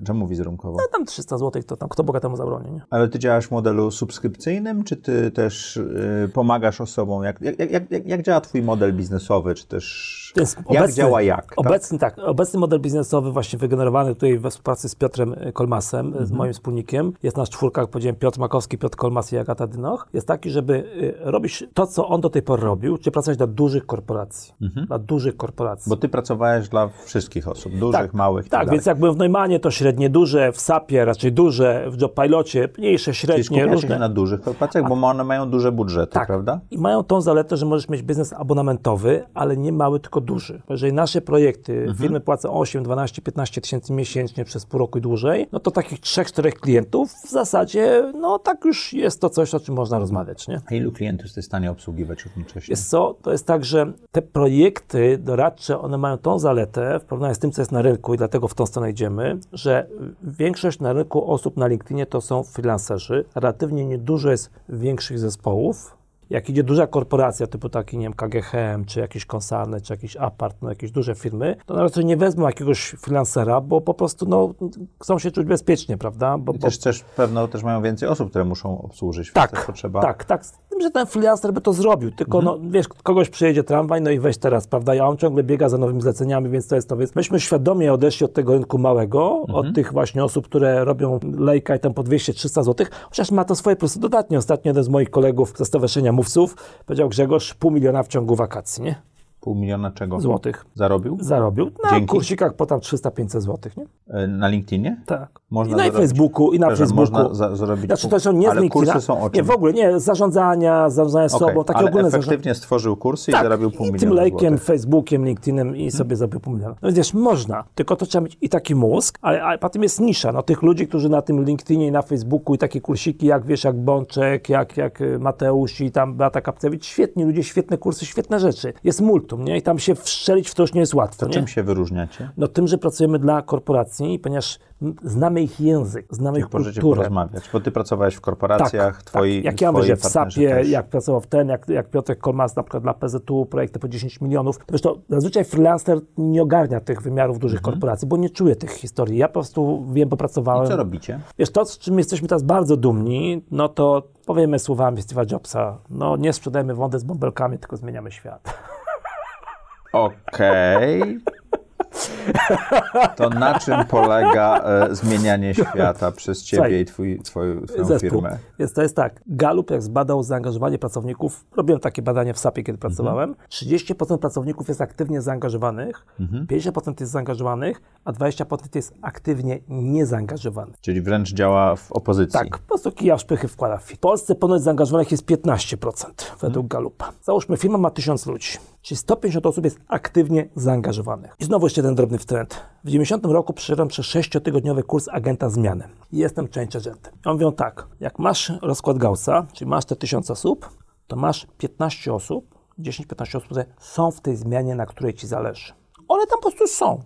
Czemu wizerunkowo? No tam trzysta złotych, to tam kto Boga temu zabroni, nie? Ale ty działasz w modelu subskrypcyjnym, czy ty też yy, pomagasz osobom? Jak, jak, jak, jak, jak działa twój model biznesowy, czy też jak obecny, działa jak? Obecny, tak? tak. Obecny model biznesowy właśnie wygenerowany tutaj we współpracy z Piotrem Kolmasem, mhm. z moim wspólnikiem, jest na czwórkach, powiedziałem, Piotr Makowski, Piotr Kolmas i Agata Dynoch, jest taki, żeby robić to, co on do tej pory robił, czyli pracować dla dużych korporacji. Mhm. Dla dużych korporacji. Bo ty pracowałeś dla wszystkich osób, dużych, tak, małych i tak, tak więc jak byłem w Neumannie, to średnie duże, w sapie raczej duże, w Jobpilocie mniejsze, średnie, czyli różne. Czyli się na dużych korporacjach, A, bo one mają duże budżety, tak, prawda? I mają tą zaletę, że możesz mieć biznes abonamentowy, ale nie mały, tylko duży. Jeżeli nasze projekty, mhm. firmy płacą osiem, dwanaście, piętnaście tysięcy miesięcznie przez pół roku i dłużej, no to takich trzech, czterech klientów w zasadzie, no tak już jest to coś, o czym można rozmawiać, nie? A ilu klientów jesteś w stanie obsługiwać równocześnie? Jest co? To jest tak, że te projekty doradcze, one mają tą zaletę w porównaniu z tym, co jest na rynku i dlatego w tą stronę idziemy, że większość na rynku osób na LinkedInie to są freelancerzy. Relatywnie niedużo jest większych zespołów. Jak idzie duża korporacja, typu taki, nie wiem, K G H M, czy jakieś koncerny, czy jakiś Apart, no jakieś duże firmy, to na razie nie wezmą jakiegoś freelancera, bo po prostu, no, chcą się czuć bezpiecznie, prawda? Bo, I też, bo... też pewno też mają więcej osób, które muszą obsłużyć. Tak, potrzeba. tak, tak. Z tym, że ten freelancer by to zrobił, tylko, mhm. no, wiesz, kogoś przyjedzie tramwaj, no i weź teraz, prawda? Ja on ciągle biega za nowymi zleceniami, więc to jest to, więc myśmy świadomie odeszli od tego rynku małego, mhm. od tych właśnie osób, które robią lejka i tam po dwieście, trzysta złotych, chociaż ma to swoje plusy dodatnie. Ostatnio jeden z moich kolegów ze Stowarzyszenia Mówców, powiedział Grzegorz, pół miliona w ciągu wakacji, nie? Pół miliona czego? Złotych. Zarobił? Zarobił. Na Dzięki. kursikach po tam trzysta, pięćset złotych, nie? Yy, na LinkedInie? Tak. Można I na zarobić. Facebooku, i na Proszę, Facebooku. Można za- zarobić znaczy, to są nie ale z kursy są o czym? Nie, w ogóle, nie, zarządzania, zarządzania okay. sobą, takie ale ogólne zarządzania. efektywnie zarząd... stworzył kursy tak. i zarobił pół miliona. I tym lejkiem, złotych. Facebookiem, LinkedInem i sobie hmm. zarobił pół miliona. No wiesz, można, tylko to trzeba mieć i taki mózg, ale, ale potem jest nisza, no tych ludzi, którzy na tym LinkedInie i na Facebooku i takie kursiki, jak wiesz, jak Bączek, jak, jak Mateusz i tam Beata Kapcewicz, świetni ludzie, świetne kursy, świetne rzeczy. Jest multum. Nie? I tam się wstrzelić w to już nie jest łatwo. To nie? Czym się wyróżniacie? No tym, że pracujemy dla korporacji, ponieważ znamy ich język, znamy ich kulturę. Możecie porozmawiać, bo ty pracowałeś w korporacjach, tak, twoi tak. Jak ja mówię, w sapie, też. jak pracował w ten, jak, jak Piotrek Kolmas na przykład dla P Z U, projekty po dziesięć milionów. Zresztą zazwyczaj freelancer nie ogarnia tych wymiarów dużych mhm. korporacji, bo nie czuje tych historii. Ja po prostu wiem, bo pracowałem. I co robicie? Wiesz, to, z czym jesteśmy teraz bardzo dumni, no to powiemy słowami Steve'a Jobsa, no nie sprzedajemy wody z bąbelkami, tylko zmieniamy świat. Okej. Okay. To na czym polega e, zmienianie świata przez ciebie Słuchaj, i twój, twoją, twoją zespół. firmę? Więc to jest tak. Gallup, jak zbadał zaangażowanie pracowników, robiłem takie badania w sapie, kiedy pracowałem, trzydzieści procent pracowników jest aktywnie zaangażowanych, mhm. pięćdziesiąt procent jest zaangażowanych, a dwadzieścia procent jest aktywnie niezaangażowanych. Czyli wręcz działa w opozycji. Tak, po prostu kija w szpychy wkłada w firmę. W Polsce ponoć zaangażowanych jest piętnaście procent według mhm. Gallupa. Załóżmy, firma ma tysiąc ludzi, czyli sto pięćdziesiąt osób jest aktywnie zaangażowanych. I znowu jeszcze ten drobny wtręt. W dziewięćdziesiątym roku przeszedłem przez sześciotygodniowy kurs agenta zmiany. Jestem change agentem. I on mówią tak, jak masz rozkład Gaussa, czyli masz te tysiąc osób, to masz piętnaście osób, dziesięć do piętnastu osób, które są w tej zmianie, na której ci zależy. One tam po prostu są.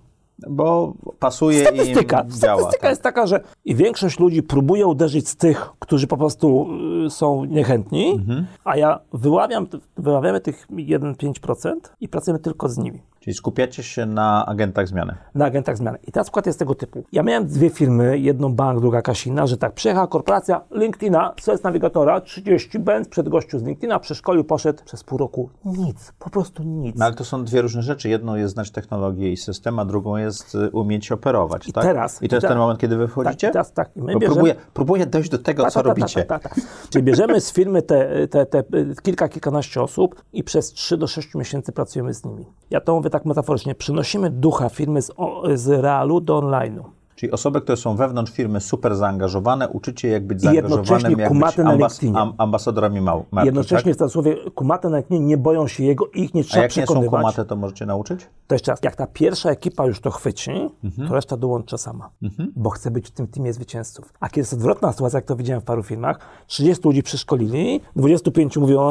Bo pasuje statystyka, im statystyka działa. Statystyka jest tak. taka, że i większość ludzi próbuje uderzyć z tych, którzy po prostu y, są niechętni, mhm. a ja wyławiam, wyławiamy tych jeden do pięciu procent i pracujemy tylko z nimi. Czyli skupiacie się na agentach zmiany. Na agentach zmiany. I ta skład jest tego typu. Ja miałem dwie firmy, jedną bank, druga Kasina, że tak, przyjechała korporacja LinkedIna, S O S nawigatora, trzydzieści benz, przed gościu z LinkedIna, przeszkolił, poszedł przez pół roku. Nic, po prostu nic. No ale to są dwie różne rzeczy. Jedną jest znać technologię i system, a drugą jest umieć operować, I tak? Teraz, I to jest ten moment, kiedy wy wchodzicie? Tak, teraz, tak. I my bierzemy... próbuję, próbuję dojść do tego, ta, ta, ta, co robicie. Ta, ta, ta, ta, ta. Czyli bierzemy z firmy te, te, te, te kilka, kilkanaście osób i przez trzy do sześciu miesięcy pracujemy z nimi. Ja to mówię tak metaforycznie, przynosimy ducha firmy z, o, z realu do online'u. Czyli osoby, które są wewnątrz firmy super zaangażowane, uczycie jak być zaangażowanym, jak być ambas- am- ambasadorami mał- marki. Jednocześnie, tak? W tym słowie, kumaty na LinkedInie nie boją się jego, ich nie trzeba przekonywać. A jak nie są kumaty, to możecie nauczyć? To jest czas. Jak ta pierwsza ekipa już to chwyci, mhm. to reszta dołącza sama, mhm. bo chce być w tym teamie zwycięzców. A kiedy jest odwrotna sytuacja, jak to widziałem w paru firmach, trzydziestu ludzi przeszkolili, dwudziestu pięciu mówią,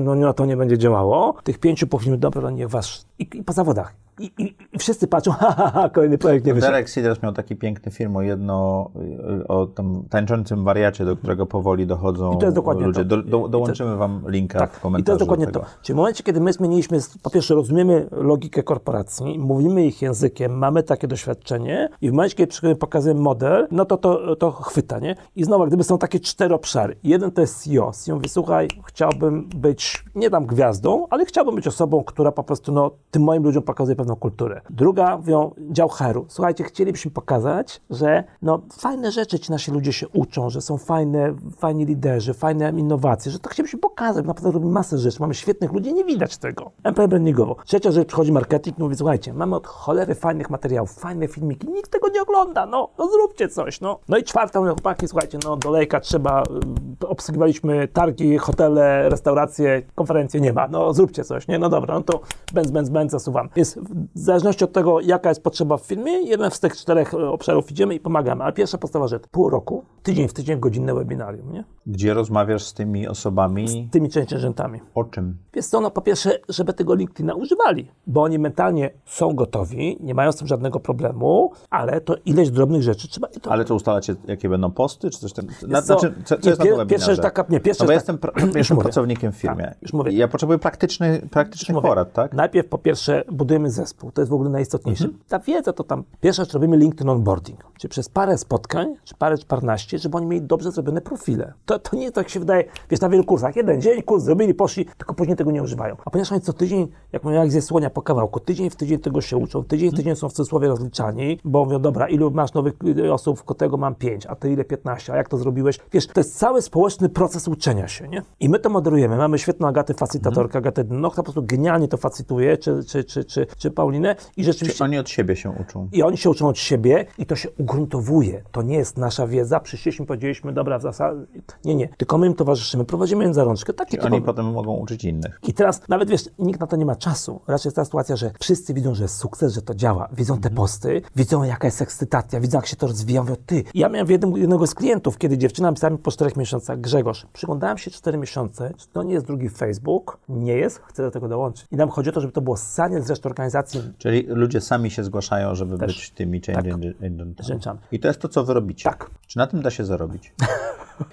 no, no to nie będzie działało, tych pięciu powinniśmy, dobra, niech was... I, i po zawodach. I, i, wszyscy patrzą, ha, ha, ha, kolejny projekt nie wyszedł. Derek Siders miał taki piękny film o jedno, o tam tańczącym wariacie, do którego powoli dochodzą ludzie. Do, do, dołączymy to, wam linka tak, w komentarzu. I to jest dokładnie do to. Czyli w momencie, kiedy my zmieniliśmy, po pierwsze rozumiemy logikę korporacji, mówimy ich językiem, mamy takie doświadczenie i w momencie, kiedy pokazujemy model, no to, to to chwyta, nie? I znowu, gdyby są takie cztery obszary. Jeden to jest C E O. C E O mówi, słuchaj, chciałbym być, nie tam gwiazdą, ale chciałbym być osobą, która po prostu, no, tym moim ludziom pokazuje pewną kulturę. Druga, mówią, dział H R-u. Słuchajcie, chcielibyśmy pokazać, że no, fajne rzeczy ci nasi ludzie się uczą, że są fajne, fajni liderzy, fajne innowacje, że to chcielibyśmy pokazać, naprawdę robimy masę rzeczy, mamy świetnych ludzi, nie widać tego. M P brandingowo. Trzecia rzecz, przychodzi marketing, mówi, słuchajcie, mamy od cholery fajnych materiałów, fajne filmiki, nikt tego nie ogląda, no, no zróbcie coś, no. No i czwarta, mówią, chłopaki, słuchajcie, no, dolejka trzeba, obsługiwaliśmy targi, hotele, restauracje, konferencje, nie ma, no, zróbcie coś, nie, no dobra, no to benz, benz, benz, zasuwam. Jest w zależności od tego, jaka jest potrzeba w filmie, jeden z tych czterech obszarów idziemy i pomagamy. Ale pierwsza podstawowa rzecz, pół roku, tydzień w tydzień, godzinne webinarium, nie? Gdzie rozmawiasz z tymi osobami? Z tymi changeagentami. O czym? Więc to, no, po pierwsze, żeby tego LinkedIna używali, bo oni mentalnie są gotowi, nie mają z tym żadnego problemu, ale to ileś drobnych rzeczy trzeba... I to... Ale to ustalacie, jakie będą posty, czy coś tam? Na, co, znaczy, co, co jest pier, na tym webinarze? Taka, nie, pierwsza no, bo tak, jestem, pra, jestem pracownikiem w firmie. Tak, już mówię. Ja potrzebuję praktyczny, praktycznych porad, tak? Najpierw, po pierwsze, budujemy zespół. To jest w ogóle najistotniejsze. Mhm. Ta wiedza to tam, pierwsza rzecz, robimy LinkedIn onboarding, czyli przez parę spotkań, czy parę, czy parnaście, żeby oni mieli dobrze zrobione profile. To, to nie tak się wydaje, wiesz, na wielu kursach, jeden dzień kurs zrobili, poszli, tylko później tego nie używają. A ponieważ oni co tydzień, jak mówią, jak ze słonia po kawałku, tydzień w tydzień tego się uczą, tydzień w tydzień są w cudzysłowie rozliczani, bo mówią, dobra, ilu masz nowych osób, tego mam pięć, a ty ile piętnaście, a jak to zrobiłeś? Wiesz, to jest cały społeczny proces uczenia się, nie? I my to moderujemy, mamy świetną Agatę facylitatorkę, mhm. Agatę Dnoch, po prostu genialnie to facylituje, czy, czy, czy, czy, czy Paulinę i rzeczywiście... Czy oni od siebie się uczą. I oni się uczą od siebie i to się ugruntowuje. To nie jest nasza wiedza, przyszliśmy, powiedzieliśmy, dobra, w zasadzie... Nie, nie, tylko my im towarzyszymy, prowadzimy im za rączkę. Taki oni potem mogą uczyć innych. I teraz, nawet wiesz, nikt na to nie ma czasu. Raczej jest ta sytuacja, że wszyscy widzą, że jest sukces, że to działa. Widzą te posty, widzą jaka jest ekscytacja, widzą jak się to rozwija. Mówią, ty. Ja miałem jednym, jednego z klientów, kiedy dziewczyna pisała mi po czterech miesiącach, Grzegorz, przyglądałem się cztery miesiące, czy to nie jest drugi Facebook? Nie jest, chcę do tego dołączyć. I nam chodzi o to, żeby to było sanie z resztą organizacji. Czyli ludzie sami się zgłaszają, żeby też być tymi change agentami. Tak. I to jest to, co wy robicie. Tak. Czy na tym da się zarobić?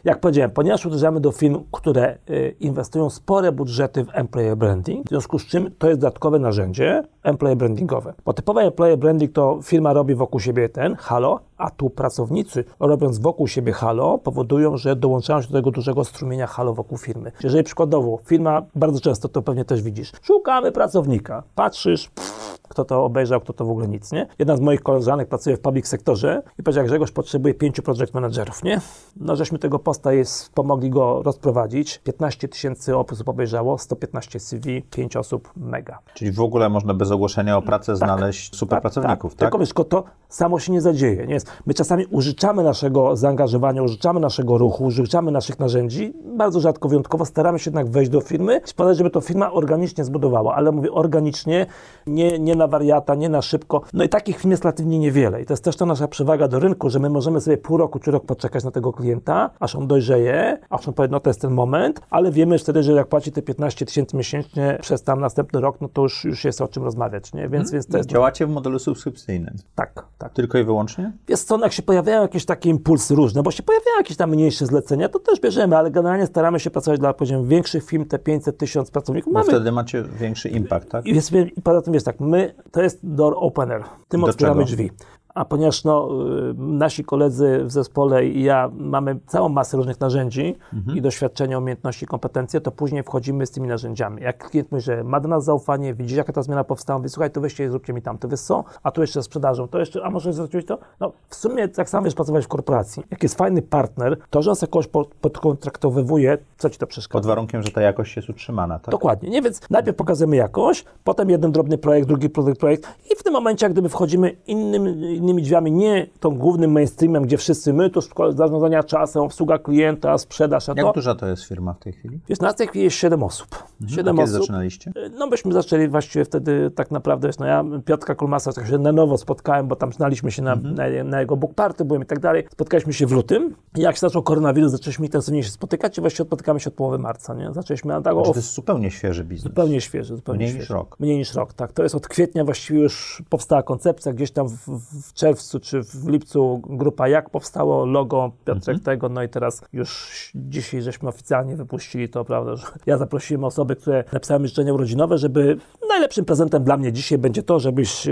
Jak powiedziałem, ponieważ uderzamy do firm, które y, inwestują spore budżety w employer branding, w związku z czym to jest dodatkowe narzędzie employer brandingowe. Bo typowy employer branding to firma robi wokół siebie ten halo, a tu pracownicy, robiąc wokół siebie halo, powodują, że dołączają się do tego dużego strumienia halo wokół firmy. Jeżeli przykładowo firma, bardzo często to pewnie też widzisz, szukamy pracownika, patrzysz, pff, kto to obejrzał, kto to w ogóle nic, nie? Jedna z moich koleżanek pracuje w public sektorze i powiedziała, Grzegorz potrzebuje pięciu project managerów, nie? No żeśmy tego posta jest, pomogli go rozprowadzić, piętnaście tysięcy osób obejrzało, sto piętnaście C V, pięć osób, mega. Czyli w ogóle można bez ogłoszenia o pracę tak, znaleźć super tak, pracowników, tak? tak? Tylko wiesz, tylko to samo się nie zadzieje, nie jest. My czasami użyczamy naszego zaangażowania, użyczamy naszego ruchu, użyczamy naszych narzędzi, bardzo rzadko, wyjątkowo, staramy się jednak wejść do firmy, spadać, żeby to firma organicznie zbudowała, ale mówię organicznie, nie, nie na wariata, nie na szybko, no i takich firm jest relatywnie niewiele i to jest też to nasza przewaga do rynku, że my możemy sobie pół roku czy rok poczekać na tego klienta, aż on dojrzeje, aż on powie, no to jest ten moment, ale wiemy wtedy, że jak płaci te piętnaście tysięcy miesięcznie przez tam następny rok, no to już, już jest o czym rozmawiać, nie? Więc, hmm. więc to jest... Działacie w modelu subskrypcyjnym? Tak, tak. Tylko i wyłącznie? Jest to, jak się pojawiają jakieś takie impulsy różne, bo się pojawiają jakieś tam mniejsze zlecenia, to też bierzemy, ale generalnie staramy się pracować dla, poziom większych firm, te pięćset tysięcy pracowników. Bo mamy... wtedy macie większy impact, tak? I, więc, i poza tym jest tak, my, to jest door opener, tym otwieramy drzwi. A ponieważ no, nasi koledzy w zespole i ja mamy całą masę różnych narzędzi mhm. i doświadczenia, umiejętności, kompetencje, to później wchodzimy z tymi narzędziami. Jak klient mówi, że ma do nas zaufanie, widzi, jaka ta zmiana powstała, mówi, słuchaj, to weźcie i zróbcie mi tamto, wiesz co, a tu jeszcze sprzedażą, to jeszcze, a może zrobić to? No, w sumie tak samo wiesz pracować w korporacji. Jak jest fajny partner, to, że on kogoś podkontraktowywuje, co ci to przeszkadza? Pod warunkiem, że ta jakość jest utrzymana, tak? Dokładnie, nie? Więc najpierw pokazujemy jakość, potem jeden drobny projekt, drugi projekt, projekt i w tym momencie, jak gdyby wchodzimy innym innymi drzwiami, nie tą głównym mainstreamem, gdzie wszyscy my, to szkoła zarządzania czasem, obsługa klienta, sprzedaż, a to... Jak duża to jest firma w tej chwili? Jest, na tej chwili jest siedem osób. Siedem osób. Kiedy zaczynaliście? No myśmy zaczęli właściwie wtedy tak naprawdę, no ja Piotrka Kulmasa tak się na nowo spotkałem, bo tam znaliśmy się na, mhm. na, na jego book party, byłem i tak dalej. Spotkaliśmy się w lutym. Jak się zaczął koronawirus, zaczęliśmy intensywnie się spotykać i właściwie spotykamy się od połowy marca, nie? Zaczęliśmy na tak, o, to jest zupełnie świeży biznes. Zupełnie świeży, zupełnie Mniej świeży. niż rok. Mniej niż rok, tak. To jest od kwietnia właściwie już powstała koncepcja, gdzieś tam w, w czerwcu czy w lipcu grupa Jak powstało, logo Piotrek mhm. tego, no i teraz już dzisiaj żeśmy oficjalnie wypuścili to, prawda, że ja zaprosiłem osoby, które napisały mi życzenia urodzinowe, żeby najlepszym prezentem dla mnie dzisiaj będzie to, żebyś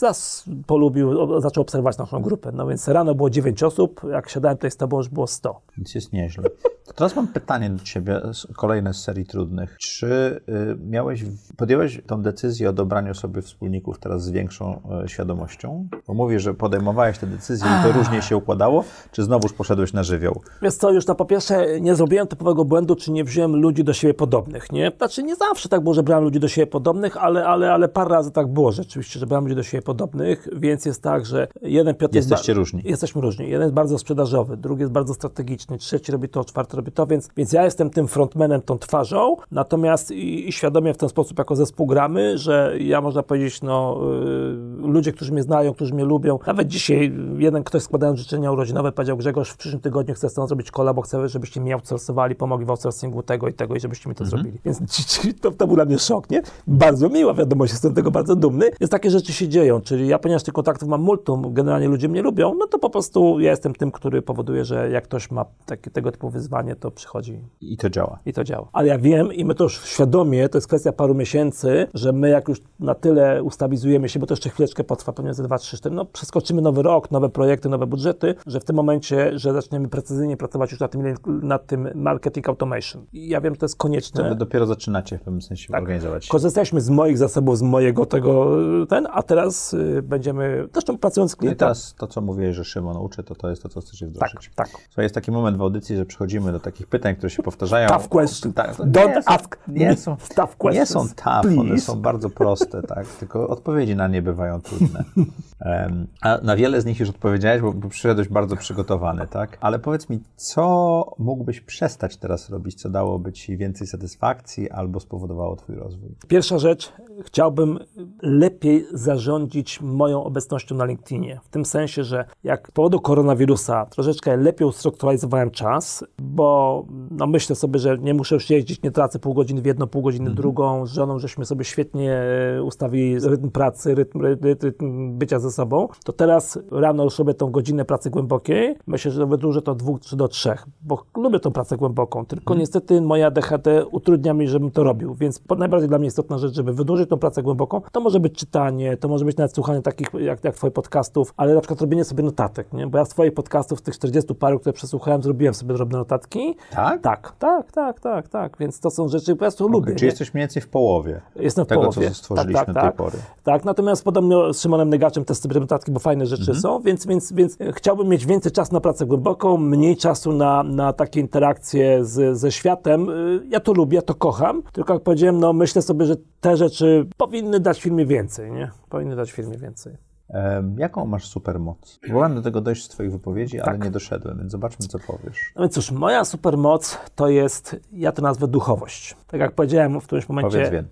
zas polubił, zaczął obserwować naszą grupę. No więc rano było dziewięć osób, jak siadałem tutaj z tobą już było sto. Więc jest nieźle. To teraz mam pytanie do ciebie, kolejne z serii trudnych. Czy miałeś, podjąłeś tą decyzję o dobraniu sobie wspólników teraz z większą świadomością? Bo mówisz, że podejmowałeś te decyzje i to różnie się układało, czy znowuż poszedłeś na żywioł? Wiesz co, już na po pierwsze nie zrobiłem typowego błędu, czy nie wziąłem ludzi do siebie podobnych, nie? Znaczy nie zawsze tak było, że brałem ludzi do siebie podobnych, ale, ale, ale parę razy tak było rzeczywiście, że brałem ludzi do siebie podobnych, więc jest tak, że jeden Piotr... Jesteście jest różni. Jesteśmy różni. Jeden jest bardzo sprzedażowy, drugi jest bardzo strategiczny, trzeci robi to, czwarty robi to, więc, więc ja jestem tym frontmanem, tą twarzą, natomiast i, i świadomie w ten sposób jako zespół gramy, że ja można powiedzieć, no y, ludzie, którzy mnie znają, którzy mnie lubią, nawet dzisiaj jeden ktoś składając życzenia urodzinowe powiedział: Grzegorz, w przyszłym tygodniu chcę z tobą zrobić kola, bo chcę, żebyście mnie outsourcowali, pomogli w outsourcingu tego i tego i żebyście mi to mhm. zrobili. Więc to, to był dla mnie szok, nie? Bardzo miła wiadomość, jestem tego bardzo dumny, więc takie rzeczy się dzieją, czyli ja ponieważ tych kontaktów mam multum, generalnie ludzie mnie lubią, no to po prostu ja jestem tym, który powoduje, że jak ktoś ma takie, tego typu wyzwanie, to przychodzi. I to działa. I to działa. Ale ja wiem i my to już świadomie, to jest kwestia paru miesięcy, że my jak już na tyle ustabilizujemy się, bo to jeszcze chwileczkę potrwa, pewnie ze dwa, trzy, cztery, no przeskoczymy nowy rok, nowe projekty, nowe budżety, że w tym momencie, że zaczniemy precyzyjnie pracować już nad tym, nad tym marketing automation. I ja wiem, że to jest konieczne. No, wy dopiero zaczynacie w pewnym sensie tak. organizować. Korzystaliśmy z moich zasobów, z mojego tego, ten, a teraz będziemy, zresztą pracując z klientem. I teraz to, co mówiłeś, że Szymon uczy, to to jest to, co chcecie wdrożyć. Tak, tak. Słuchaj, jest taki moment w audycji, że przechodzimy do takich pytań, które się powtarzają. Tough question. Tak, Don't są, ask. Nie są tough questions. Nie są tough, please. One są bardzo proste, tak, tylko odpowiedzi na nie bywają trudne. Um, a na wiele z nich już odpowiedziałeś, bo, bo przyszedłeś bardzo przygotowany, tak? Ale powiedz mi, co mógłbyś przestać teraz robić, co dałoby ci więcej satysfakcji albo spowodowało twój rozwój? Pierwsza rzecz, chciałbym lepiej zarządzić moją obecnością na LinkedInie. W tym sensie, że jak z powodu koronawirusa troszeczkę lepiej ustrukturalizowałem czas, bo no, myślę sobie, że nie muszę już jeździć, nie tracę pół godziny w jedną, pół godziny w mhm. drugą. Z żoną żeśmy sobie świetnie ustawili rytm pracy, rytm, rytm, rytm bycia ze sobą, to teraz rano już robię tą godzinę pracy głębokiej. Myślę, że wydłużę to dwóch czy do trzech, bo lubię tą pracę głęboką, tylko hmm. niestety moja D H D utrudnia mi, żebym to robił, więc najbardziej dla mnie istotna rzecz, żeby wydłużyć tą pracę głęboką, to może być czytanie, to może być nawet słuchanie takich jak, jak twoich podcastów, ale na przykład robienie sobie notatek, nie? Bo ja z twoich podcastów, z tych czterdziestu paru, które przesłuchałem, zrobiłem sobie drobne notatki. Tak? Tak, tak, tak, tak, tak, więc to są rzeczy, które ja to okay, lubię. Czy jesteś mniej więcej w połowie Jestem w tego, połowie. co stworzyliśmy tak, tak, do tej tak. pory. Tak, natomiast podobno z Szymonem Negaczem te notatki, bo fajne rzeczy mhm. są, więc, więc, więc chciałbym mieć więcej czasu na pracę głęboką, mniej czasu na, na takie interakcje z, ze światem. Ja to lubię, ja to kocham, tylko jak powiedziałem, no myślę sobie, że te rzeczy powinny dać firmie więcej, nie? Powinny dać firmie więcej. Jaką masz supermoc? Próbowałem do tego dojść z twoich wypowiedzi, tak. ale nie doszedłem, więc zobaczmy, co powiesz. No więc cóż, moja supermoc to jest, ja to nazwę duchowość. Tak jak powiedziałem w którymś momencie,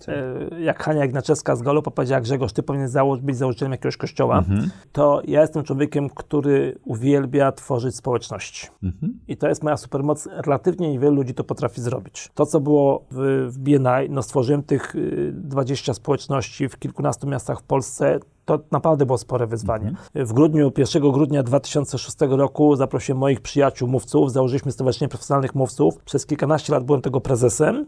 jak Hania Ignaczewska z Galupa powiedziała: Grzegorz, ty powinien zało- być założycielem jakiegoś kościoła, mhm. to ja jestem człowiekiem, który uwielbia tworzyć społeczności. Mhm. I to jest moja supermoc. Relatywnie niewielu ludzi to potrafi zrobić. To, co było w, w B N I, no stworzyłem tych dwudziestu społeczności w kilkunastu miastach w Polsce. To naprawdę było spore wyzwanie. W grudniu, pierwszego grudnia dwa tysiące szóstego roku zaprosiłem moich przyjaciół, mówców, założyliśmy Stowarzyszenie Profesjonalnych Mówców. Przez kilkanaście lat byłem tego prezesem.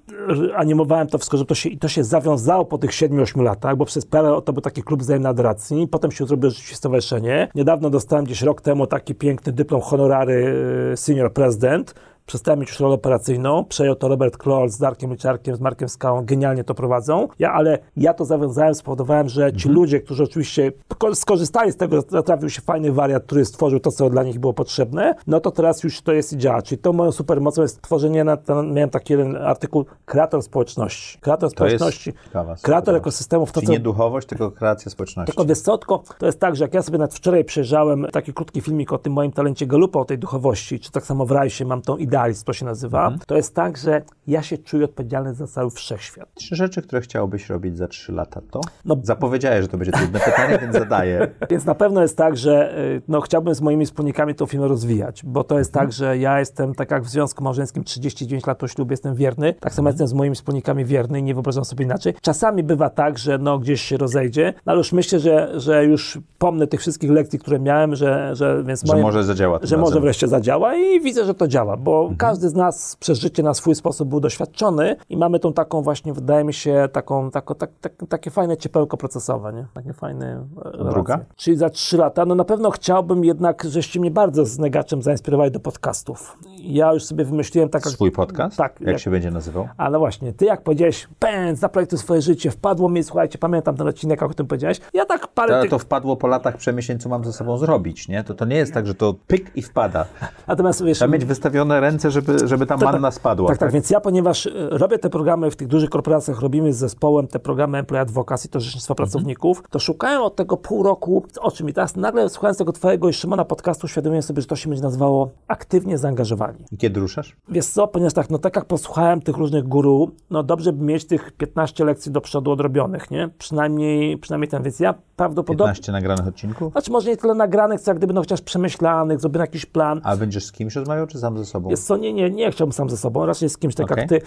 Animowałem to wszystko, żeby to się, i to się zawiązało po tych siedmiu, ośmiu latach, bo przez parę to był taki klub wzajemnej adoracji. Potem się zrobiło rzeczywiście stowarzyszenie. Niedawno dostałem gdzieś rok temu taki piękny dyplom honorary senior president. przestałem mieć już rolę operacyjną, przejął to Robert Kloll z Darkiem Myczarkiem, z Markiem Skałą, genialnie to prowadzą, ja, ale ja to zawiązałem, spowodowałem, że ci mhm. ludzie, którzy oczywiście skorzystali z tego, zatrafił się fajny wariat, który stworzył to, co dla nich było potrzebne, no to teraz już to jest i działa, czyli tą moją supermocą jest tworzenie, na, na, miałem taki jeden artykuł, kreator społeczności, kreator to społeczności, ciekawa, kreator ekosystemów. To, czyli co, nie duchowość, tylko kreacja społeczności. Tylko wysotko, to jest tak, że jak ja sobie nawet wczoraj przejrzałem taki krótki filmik o tym moim talencie galupa, o tej duchowości, czy tak samo w Rajsie mam tą idealizm, to się nazywa, mhm. to jest tak, że ja się czuję odpowiedzialny za cały wszechświat. Trzy rzeczy, które chciałbyś robić za trzy lata, to? No, zapowiedziałeś, że to będzie trudne pytanie, więc zadaję. Więc na pewno jest tak, że no, chciałbym z moimi wspólnikami tą firmę rozwijać, bo to jest mhm. tak, że ja jestem, tak jak w związku małżeńskim trzydzieści dziewięć lat po ślubie, jestem wierny, tak samo mhm. jestem z moimi wspólnikami wierny i nie wyobrażam sobie inaczej. Czasami bywa tak, że no, gdzieś się rozejdzie, no, ale już myślę, że, że już pomnę tych wszystkich lekcji, które miałem, że, że, więc że moim, może zadziała. Że może wreszcie zadziała i widzę, że to działa, bo mhm. każdy z nas przez życie na swój sposób był doświadczony i mamy tą taką właśnie, wydaje mi się, taką, taką, tak, tak, takie fajne ciepełko procesowe, nie? Takie fajne relacje. Druga? Czyli za trzy lata, no na pewno chciałbym jednak, żeście mnie bardzo z Negaczem zainspirowali do podcastów. Ja już sobie wymyśliłem tak... Swój jak, podcast? Tak. Jak, jak się będzie nazywał? A no właśnie, ty jak powiedziałeś, pędz, zaprojektuj swoje życie, wpadło mi, słuchajcie, pamiętam ten odcinek, jak o tym powiedziałeś, ja tak parę... To, tych... to wpadło po latach przemyśleń, co mam ze sobą zrobić, nie? To, to nie jest tak, że to pyk i wpada. Natomiast wiesz... Trzeba mieć wystawione ręce, żeby, żeby ta manna spadła. Tak, tak, tak, więc ja, ponieważ robię te programy w tych dużych korporacjach, robimy z zespołem te programy Employee Advocacy, to rzecznictwo mhm. pracowników, to szukałem od tego pół roku, o czym i teraz nagle słuchając tego twojego i Szymona podcastu, uświadomiłem sobie, że to się będzie nazywało aktywnie zaangażowani. I kiedy ruszasz? Wiesz co, ponieważ tak, no tak jak posłuchałem tych różnych guru, no dobrze by mieć tych piętnaście lekcji do przodu odrobionych, nie? Przynajmniej, przynajmniej ten, więc ja prawdopodobnie... piętnaście nagranych odcinków? Znaczy może nie tyle nagranych, co jak gdyby no chociaż przemyślanych, zrobiony jakiś plan. A będziesz z kimś rozmawiał, czy sam ze sobą? Wiesz co, nie, nie, nie chciałbym sam ze sobą, raczej z kimś tak okay. jak ty.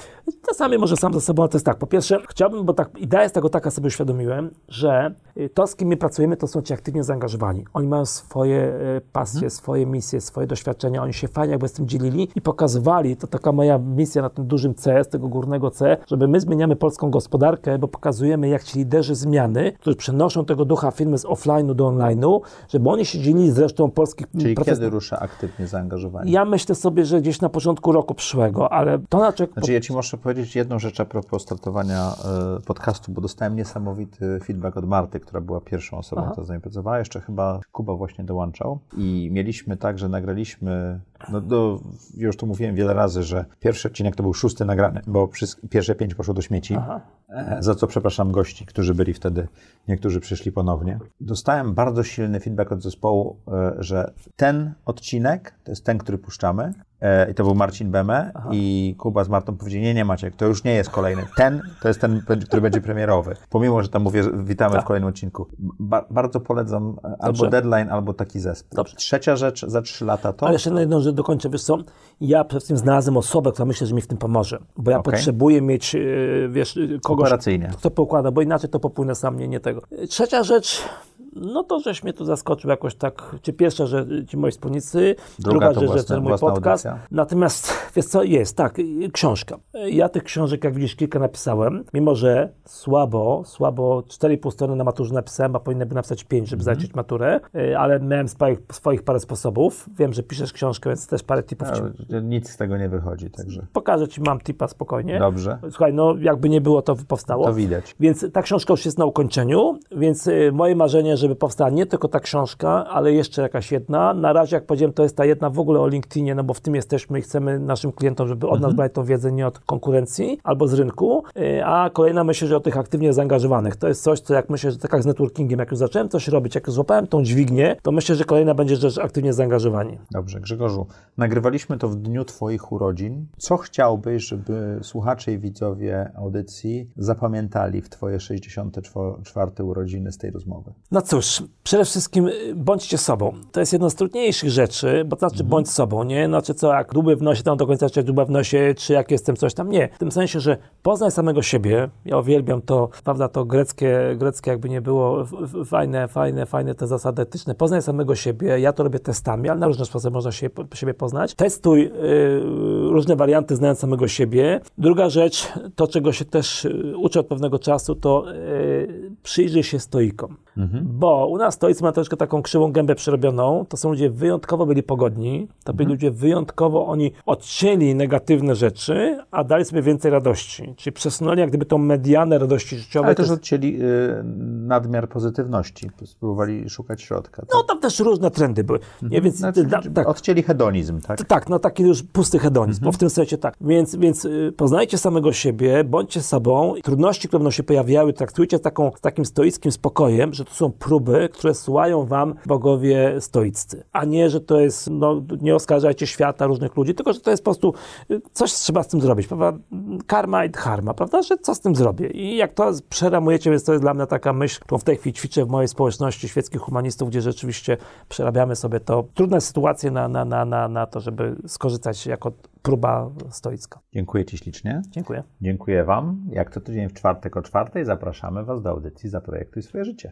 Czasami może sam ze sobą, ale to jest tak, po pierwsze chciałbym, bo tak idea jest tego taka, sobie uświadomiłem, że to, z kim my pracujemy, to są ci aktywnie zaangażowani. Oni mają swoje pasje, mm. swoje misje, swoje doświadczenia, oni się fajnie jakby z tym dzielili i pokazywali, to taka moja misja na tym dużym C, z tego górnego C, żeby my zmieniamy polską gospodarkę, bo pokazujemy, jak ci liderzy zmiany, którzy przenoszą tego ducha firmy z offline'u do online'u, żeby oni się dzielili z resztą polskich... Czyli proces... kiedy rusza aktywnie zaangażowani? Ja myślę sobie, że gdzieś na początku roku przyszłego, ale to na czek... Znaczy ja ci muszę powiedzieć jedną rzecz a propos startowania y, podcastu, bo dostałem niesamowity feedback od Marty, która była pierwszą osobą, Aha. która z nami pracowała. Jeszcze chyba Kuba właśnie dołączał i mieliśmy tak, że nagraliśmy, no do, już to mówiłem wiele razy, że pierwszy odcinek to był szósty nagrany, bo przy, pierwsze pięć poszło do śmieci, Aha. za co przepraszam gości, którzy byli wtedy, niektórzy przyszli ponownie. Dostałem bardzo silny feedback od zespołu, y, że ten odcinek, to jest ten, który puszczamy, i to był Marcin Beme Aha. i Kuba z Martą powiedzieli, nie, nie Maciek, to już nie jest kolejny. Ten, to jest ten, który będzie premierowy. Pomimo, że tam mówię, witamy tak. w kolejnym odcinku. Ba- bardzo polecam Dobrze. albo deadline, albo taki zespół. Dobrze. Trzecia rzecz za trzy lata to... Ale jeszcze na jedną rzecz dokończę, wiesz co? Ja przede wszystkim znalazłem osobę, która myślę, że mi w tym pomoże. Bo ja okay. potrzebuję mieć, wiesz, kogoś, kto poukłada, bo inaczej to popłynę sam, nie, nie tego. Trzecia rzecz... No to, żeś mnie tu zaskoczył jakoś tak, czy pierwsza, że ci moi wspólnicy, druga, druga rzecz, własne, że ten mój podcast. Audycja. Natomiast, wiesz co, jest, tak, książka. Ja tych książek, jak widzisz, kilka napisałem, mimo że słabo, słabo cztery i pół strony na maturze napisałem, a powinienem by napisać pięć, żeby mm-hmm. zaliczyć maturę, ale miałem swoich, swoich parę sposobów. Wiem, że piszesz książkę, więc też parę tipów. No, nic z tego nie wychodzi, także. Pokażę ci, mam tipa spokojnie. Dobrze. Słuchaj, no jakby nie było, to powstało. To widać. Więc ta książka już jest na ukończeniu, więc moje marzenie, że żeby powstała nie tylko ta książka, ale jeszcze jakaś jedna. Na razie, jak powiedziałem, to jest ta jedna w ogóle o LinkedInie, no bo w tym jesteśmy i chcemy naszym klientom, żeby od mm-hmm. nas brać tą wiedzę, nie od konkurencji albo z rynku. A kolejna myślę, że o tych aktywnie zaangażowanych. To jest coś, co jak myślę, że tak jak z networkingiem, jak już zacząłem coś robić, jak już złapałem tą dźwignię, to myślę, że kolejna będzie rzecz aktywnie zaangażowani. Dobrze, Grzegorzu, nagrywaliśmy to w dniu twoich urodzin. Co chciałbyś, żeby słuchacze i widzowie audycji zapamiętali w twoje sześćdziesiąte czwarte urodziny z tej rozmowy? Na co? Cóż, przede wszystkim bądźcie sobą. To jest jedna z trudniejszych rzeczy, bo to znaczy mhm. bądź sobą, nie? Znaczy co, jak dłuby w nosie, tam do końca czy dłuba w nosie, czy jak jestem coś tam, nie. W tym sensie, że poznaj samego siebie, ja uwielbiam to, prawda, to greckie, greckie jakby nie było, fajne, fajne, fajne te zasady etyczne. Poznaj samego siebie, ja to robię testami, ale na różne sposoby można się, siebie poznać. Testuj yy, różne warianty znając samego siebie. Druga rzecz, to czego się też uczę od pewnego czasu, to yy, przyjrzyj się stoikom. Mhm. Bo u nas stoicy ma troszkę taką krzywą gębę przerobioną, to są ludzie wyjątkowo byli pogodni, to byli mhm. ludzie wyjątkowo, oni odcięli negatywne rzeczy, a dali sobie więcej radości, czyli przesunęli jak gdyby tą medianę radości życiowej. Ale też odcięli y, nadmiar pozytywności, spróbowali szukać środka. Tak? No tam też różne trendy były. Mhm. Nie, więc, znaczy, da, tak. Odcięli hedonizm, tak? Tak, no taki już pusty hedonizm, mhm. bo w tym sensie tak. Więc, więc y, poznajcie samego siebie, bądźcie sobą, trudności, które będą się pojawiały, traktujcie taką, takim stoickim spokojem, że to są próby, które słuchają wam bogowie stoiccy. A nie, że to jest, no nie oskarżajcie świata, różnych ludzi, tylko że to jest po prostu coś trzeba z tym zrobić, prawda? Karma i dharma, prawda? Że co z tym zrobię? I jak to przeramujecie, więc to jest dla mnie taka myśl, którą w tej chwili ćwiczę w mojej społeczności świeckich humanistów, gdzie rzeczywiście przerabiamy sobie to trudne sytuacje na, na, na, na, na to, żeby skorzystać jako próba stoicka. Dziękuję ci ślicznie. Dziękuję. Dziękuję wam. Jak co tydzień w czwartek o czwartej zapraszamy was do audycji Zaprojektuj swoje życie.